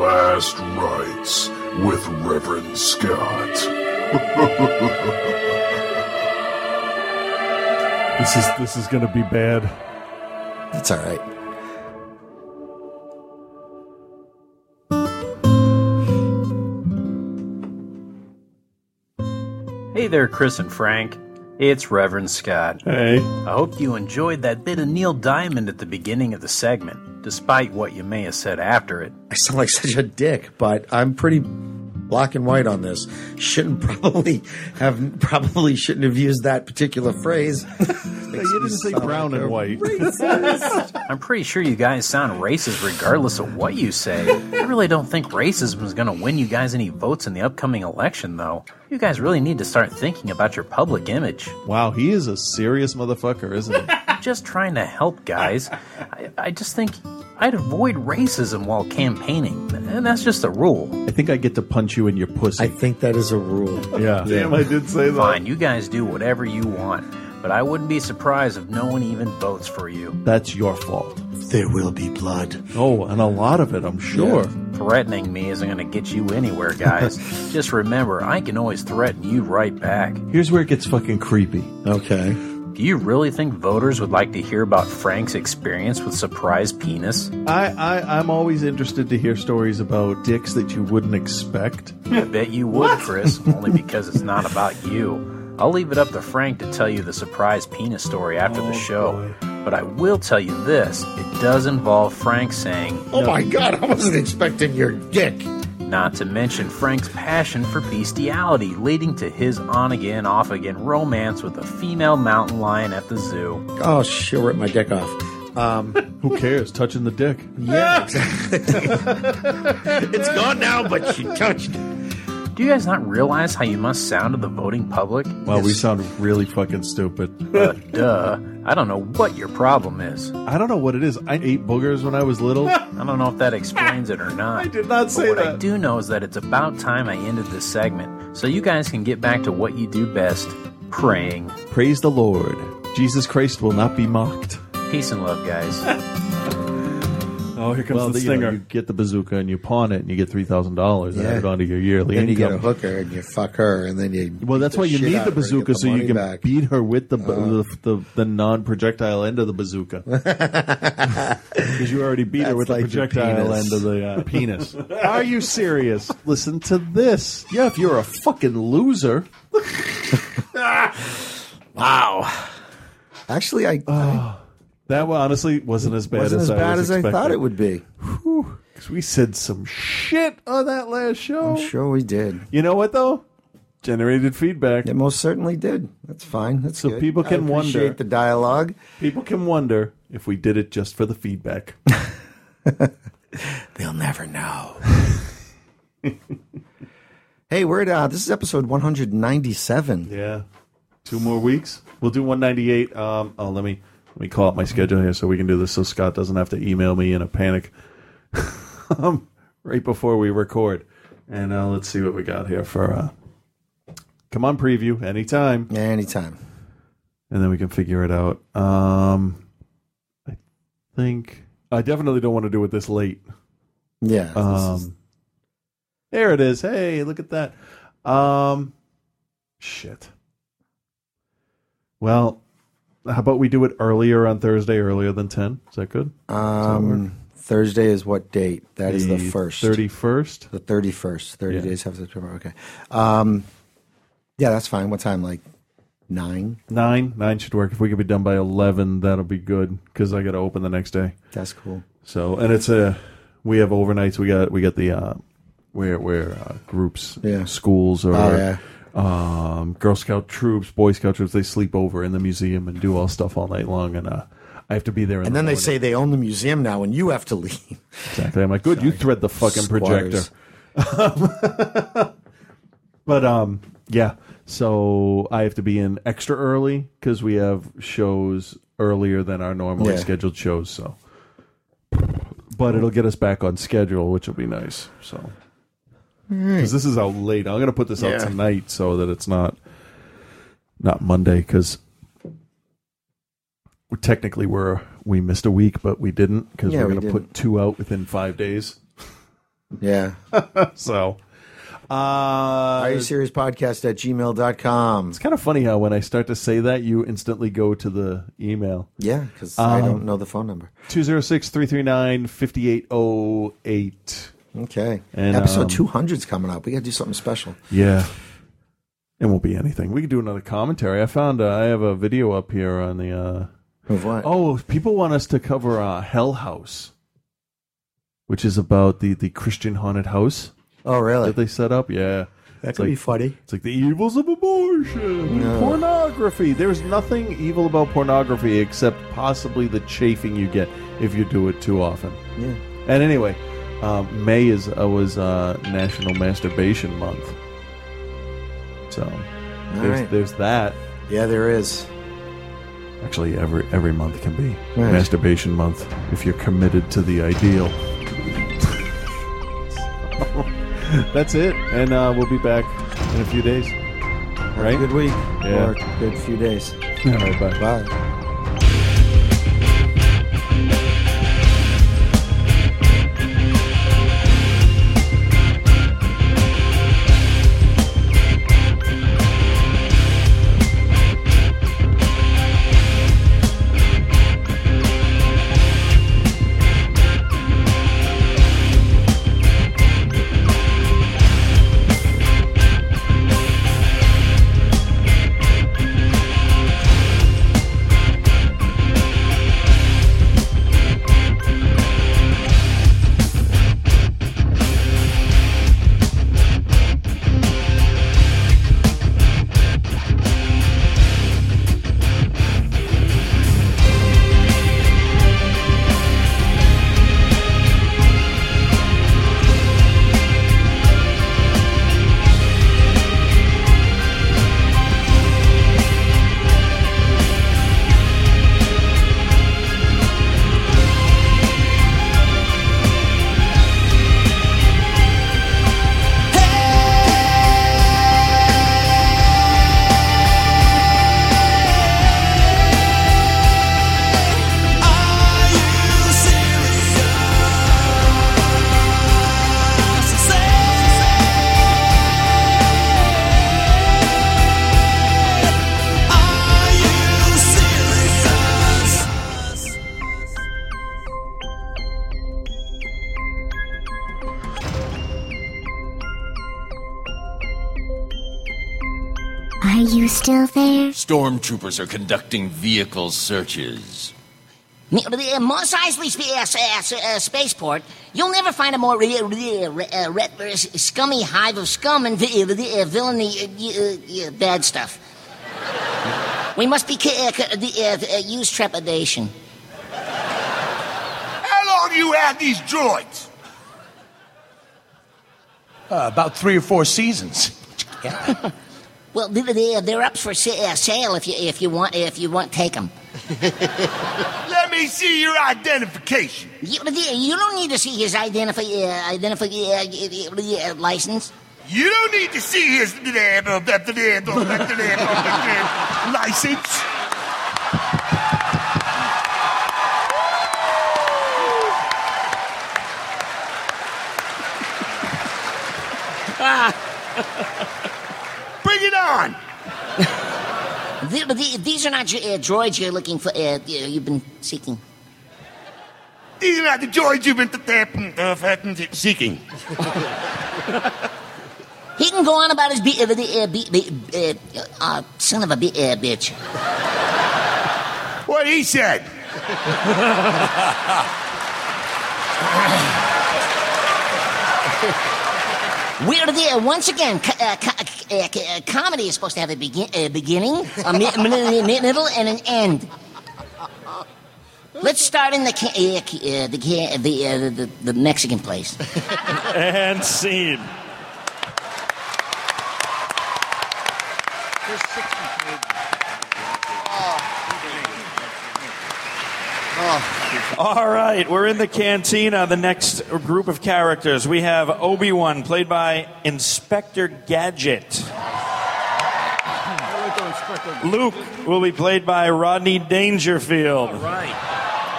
Last rites with Reverend Scott. This is gonna be bad. That's all right. Hey there, Chris and Frank. It's Reverend Scott. Hey. I hope you enjoyed that bit of Neil Diamond at the beginning of the segment, despite what you may have said after it. I sound like such a dick, but I'm pretty black and white on this. Shouldn't have used that particular phrase. You didn't say brown and white. I'm pretty sure you guys sound racist regardless of what you say. I really don't think racism is going to win you guys any votes in the upcoming election, though. You guys really need to start thinking about your public image. Wow, he is a serious motherfucker, isn't he? I'm just trying to help, guys. I just think I'd avoid racism while campaigning, and that's just a rule. I think I get to punch you in your pussy. I think that is a rule. Yeah. Damn, I did say that. Fine, you guys do whatever you want. But I wouldn't be surprised if no one even votes for you. That's your fault. There will be blood. Oh, and a lot of it, I'm sure. Yeah. Threatening me isn't going to get you anywhere, guys. Just remember, I can always threaten you right back. Here's where it gets fucking creepy. Okay. Do you really think voters would like to hear about Frank's experience with surprise penis? I'm always interested to hear stories about dicks that you wouldn't expect. I bet you would, what? Chris, only because it's not about you. I'll leave it up to Frank to tell you the surprise penis story after the show. Boy. But I will tell you this. It does involve Frank saying... Oh, no. My God, I wasn't expecting your dick. Not to mention Frank's passion for bestiality, leading to his on-again, off-again romance with a female mountain lion at the zoo. Oh, she'll rip my dick off. Who cares? Touching the dick. Yeah, exactly. It's gone now, but she touched it. Do you guys not realize how you must sound to the voting public? Well, yes. We sound really fucking stupid. Duh. I don't know what your problem is. I don't know what it is. I ate boogers when I was little. I don't know if that explains it or not. I did not say that. What I do know is that it's about time I ended this segment, so you guys can get back to what you do best, praying. Praise the Lord. Jesus Christ will not be mocked. Peace and love, guys. Oh, here comes the stinger. You get the bazooka and you pawn it and you get $3,000 and add it onto your yearly income. Then you get a hooker and you fuck her and then you. Well, that's why you need the bazooka so you can beat her with the non-projectile end of the bazooka. Because you already beat her with the projectile end of the penis. Are you serious? Listen to this. Yeah, if you're a fucking loser. Wow. Actually, that one honestly wasn't as bad as I thought it would be. Because we said some shit on that last show. I'm sure we did. You know what, though? Generated feedback. It most certainly did. That's fine. That's so good. People can wonder. The dialogue. People can wonder if we did it just for the feedback. They'll never know. Hey, we're at this is episode 197. Yeah, 2 more weeks. We'll do 198. Let me call up my schedule here so we can do this so Scott doesn't have to email me in a panic right before we record. And let's see what we got here for come on preview anytime. Yeah, anytime. And then we can figure it out. I think I definitely don't want to do it this late. Yeah. There it is. Hey, look at that. Shit. Well, how about we do it earlier on Thursday, earlier than 10? Is that good? Thursday is what date? That is the 1st. 31st? The 31st. 30 days after September. Okay. Yeah, that's fine. What time? Like 9? 9 should work. If we could be done by 11, that'll be good because I got to open the next day. That's cool. So, and it's we have overnights. We got the where groups, schools, or. Girl Scout troops, Boy Scout troops, they sleep over in the museum and do all stuff all night long, and I have to be there. And then they say they own the museum now, and you have to leave. Exactly. I'm like, good, you thread the fucking Squatters. Projector. But yeah, so I have to be in extra early because we have shows earlier than our normally scheduled shows. So, but it'll get us back on schedule, which will be nice. So. Because this is out late. I'm going to put this out tonight so that it's not Monday because technically we missed a week, but we didn't because we're going to put 2 out within 5 days. Yeah. So. AreYouSeriousPodcast at gmail.com. It's kind of funny how when I start to say that, you instantly go to the email. Yeah, because I don't know the phone number. 206-339-5808. Okay. And, episode 200's coming up. We got to do something special. Yeah. It won't be anything. We could do another commentary. I found I have a video up here on the... of what? Oh, people want us to cover Hell House, which is about the Christian haunted house. Oh, really? That they set up. Yeah. That could be funny. It's like the evils of abortion, pornography. There's nothing evil about pornography except possibly the chafing you get if you do it too often. Yeah. And anyway... May was National Masturbation Month, so there's that. Yeah, there is. Actually, every month can be Masturbation Month if you're committed to the ideal. So, that's it, and we'll be back in a few days. Have a good week or a good few days. All right, bye. Bye. Are you still there? Stormtroopers are conducting vehicle searches. Mos Eisley Spaceport. You'll never find a more scummy hive of scum and villainy bad stuff. We must use trepidation. How long have you had these droids? About 3 or 4 seasons. Yeah. Well, they're up for sale if you want, take them. Let me see your identification. You don't need to see his license. You don't need to see his license. Bring it on. These are not droids you're looking for. You've been seeking. These are not the droids you've been seeking. He can go on about his son of a bitch. What he said. We're there once again. Comedy is supposed to have a beginning, a middle, and an end. Let's start in the Mexican place. And scene. All right, we're in the cantina. The next group of characters. We have Obi-Wan, played by Inspector Gadget. Luke will be played by Rodney Dangerfield. All right.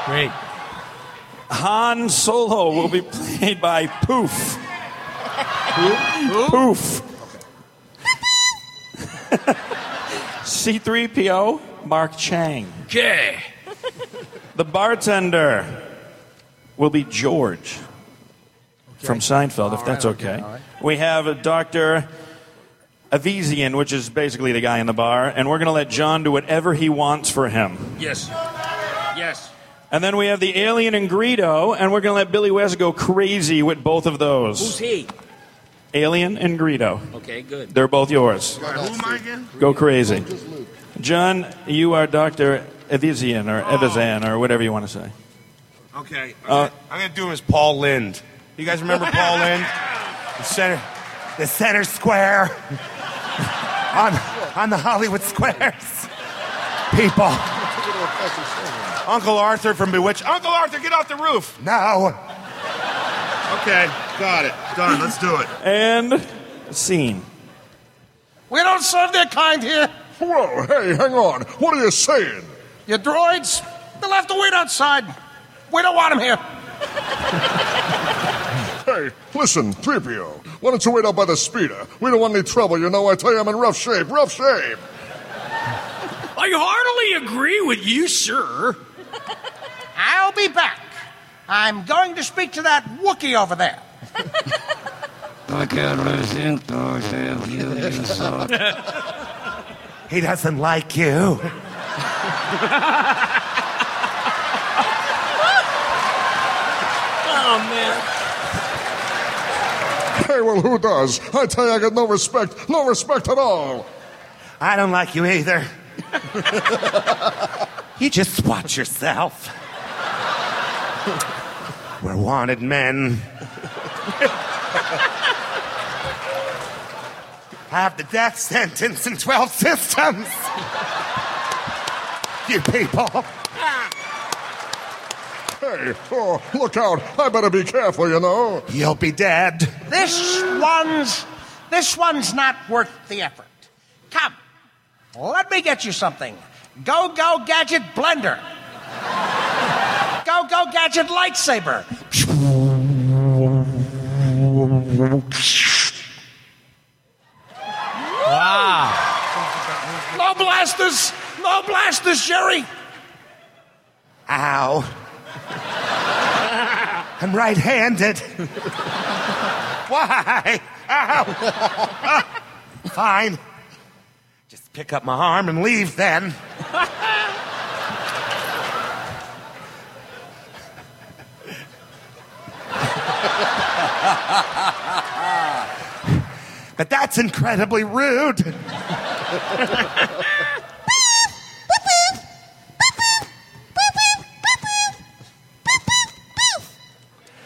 Great. Han Solo will be played by Poof. Poof. C-3PO, Mark Chang. Okay. The bartender will be George from Seinfeld, if that's okay. Right. We have Dr. Avesian, which is basically the guy in the bar, and we're going to let John do whatever he wants for him. Yes. Yes. And then we have the alien and Greedo, and we're going to let Billy West go crazy with both of those. Who's he? Alien and Greedo. Okay, good. They're both yours. Right, who am I again? Go crazy. John, you are Dr. Evesian or Evazan or whatever you want to say. Okay. I'm going to do him as Paul Lind. You guys remember Paul Lind? The center square on the Hollywood squares. People. Uncle Arthur from Bewitched. Uncle Arthur, get off the roof. No. Okay. Got it. Done. Let's do it. And scene. We don't serve that kind here. Whoa, hey, hang on. What are you saying? Your droids, they'll have to wait outside. We don't want them here. Hey, listen, 3PO. Why don't you wait out by the speeder? We don't want any trouble, you know. I tell you, I'm in rough shape. I heartily agree with you, sir. I'll be back. I'm going to speak to that Wookiee over there. He doesn't like you. Oh, man. Hey, well, who does? I tell you, I got no respect. No respect at all. I don't like you either. You just watch yourself. We're wanted men. I have the death sentence in 12 systems. You people. Hey, oh, look out. I better be careful, you know. You'll be dead. This one's not worth the effort. Come, let me get you something. Go, go, gadget blender. Go, go, gadget lightsaber. Wow. No blasters, Jerry. Ow. I'm right-handed. Why? Ow. Fine. Just pick up my arm and leave then. But that's incredibly rude.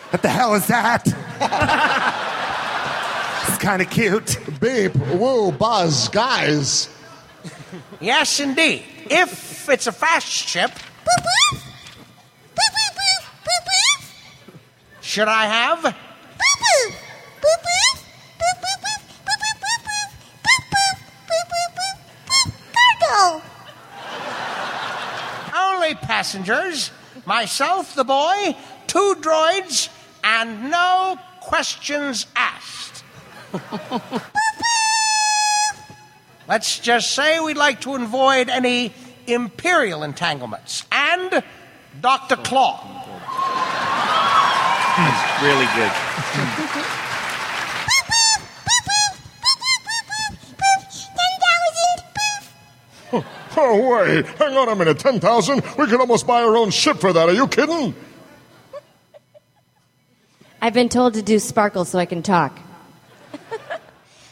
What the hell is that? It's kind of cute. Beep, woo, buzz, guys. Yes, indeed. If it's a fast ship, should I have? Only passengers, myself, the boy, two droids, and no questions asked. Let's just say we'd like to avoid any Imperial entanglements. And Dr. Claw. That's really good. $10,000. Oh, wait. Hang on a minute. $10,000? We could almost buy our own ship for that. Are you kidding? I've been told to do sparkle so I can talk.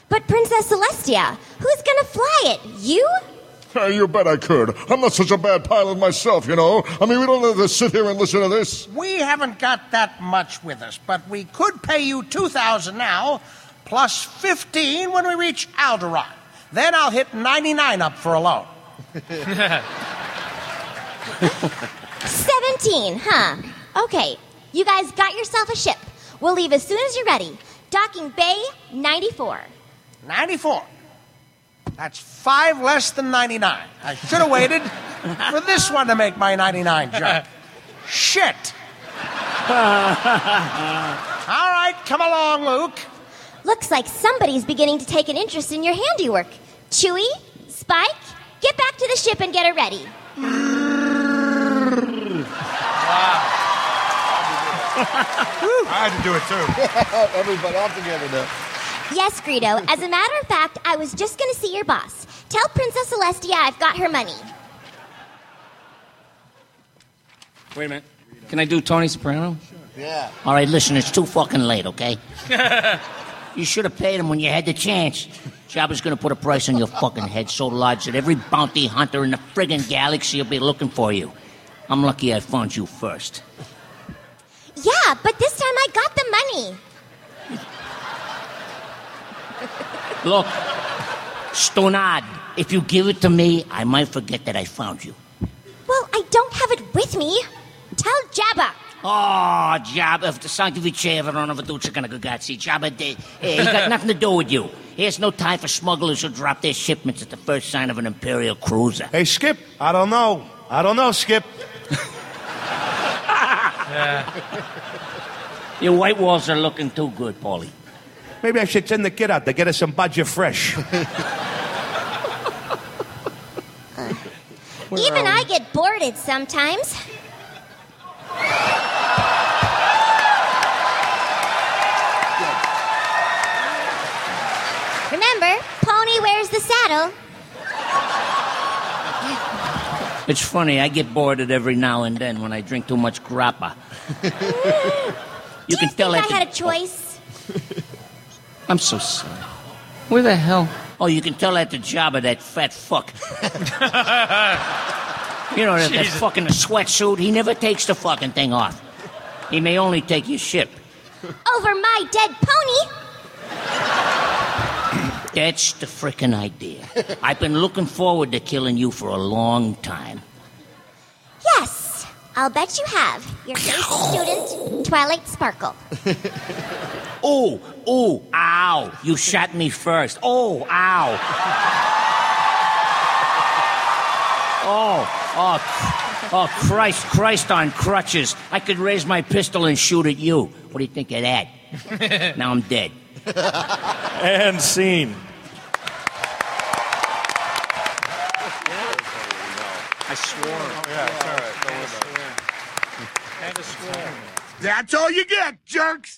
But Princess Celestia, who's going to fly it? You? Hey, you bet I could. I'm not such a bad pilot myself, you know. I mean, we don't have to sit here and listen to this. We haven't got that much with us, but we could pay you $2,000 now, plus $15 when we reach Alderaan. Then I'll hit 99 up for a loan. 17, huh? Okay, you guys got yourself a ship. We'll leave as soon as you're ready. Docking Bay 94. 94. That's 5 less than 99. I should have waited for this one to make my 99 jump. Shit. All right, come along, Luke. Looks like somebody's beginning to take an interest in your handiwork. Chewie, Spike, get back to the ship and get her ready. Wow. I had to do it too. Everybody all together now. Yes, Greedo. As a matter of fact, I was just going to see your boss. Tell Princess Celestia I've got her money. Wait a minute. Can I do Tony Soprano? Sure. Yeah. All right, listen, it's too fucking late, okay? You should have paid him when you had the chance. Jabba's going to put a price on your fucking head so large that every bounty hunter in the friggin' galaxy will be looking for you. I'm lucky I found you first. Yeah, but this time I got the money. Look, Stonad, if you give it to me, I might forget that I found you. Well, I don't have it with me. Tell Jabba. Oh, Jabba, if the Jabba, he's got nothing to do with you. There's no time for smugglers who drop their shipments at the first sign of an Imperial cruiser. Hey, Skip, I don't know, Skip. Your white walls are looking too good, Paulie. Maybe I should send the kid out to get us some Badger Fresh. Even I get boarded sometimes. Remember, pony wears the saddle. It's funny, I get boarded every now and then when I drink too much grappa. You can tell I had a choice. I'm so sorry. Where the hell? Oh, you can tell that to Jabba, that fat fuck. You know, that fucking sweatsuit, he never takes the fucking thing off. He may only take your ship. Over my dead pony! That's the frickin' idea. I've been looking forward to killing you for a long time. Yes, I'll bet you have. Your favorite student, Twilight Sparkle. Oh, ow. You shot me first. Oh, ow. Oh, Christ on crutches. I could raise my pistol and shoot at you. What do you think of that? Now I'm dead. And scene. I swore. Yeah, it's all right. Don't worry about it. And a swear. That's all you get, jerks.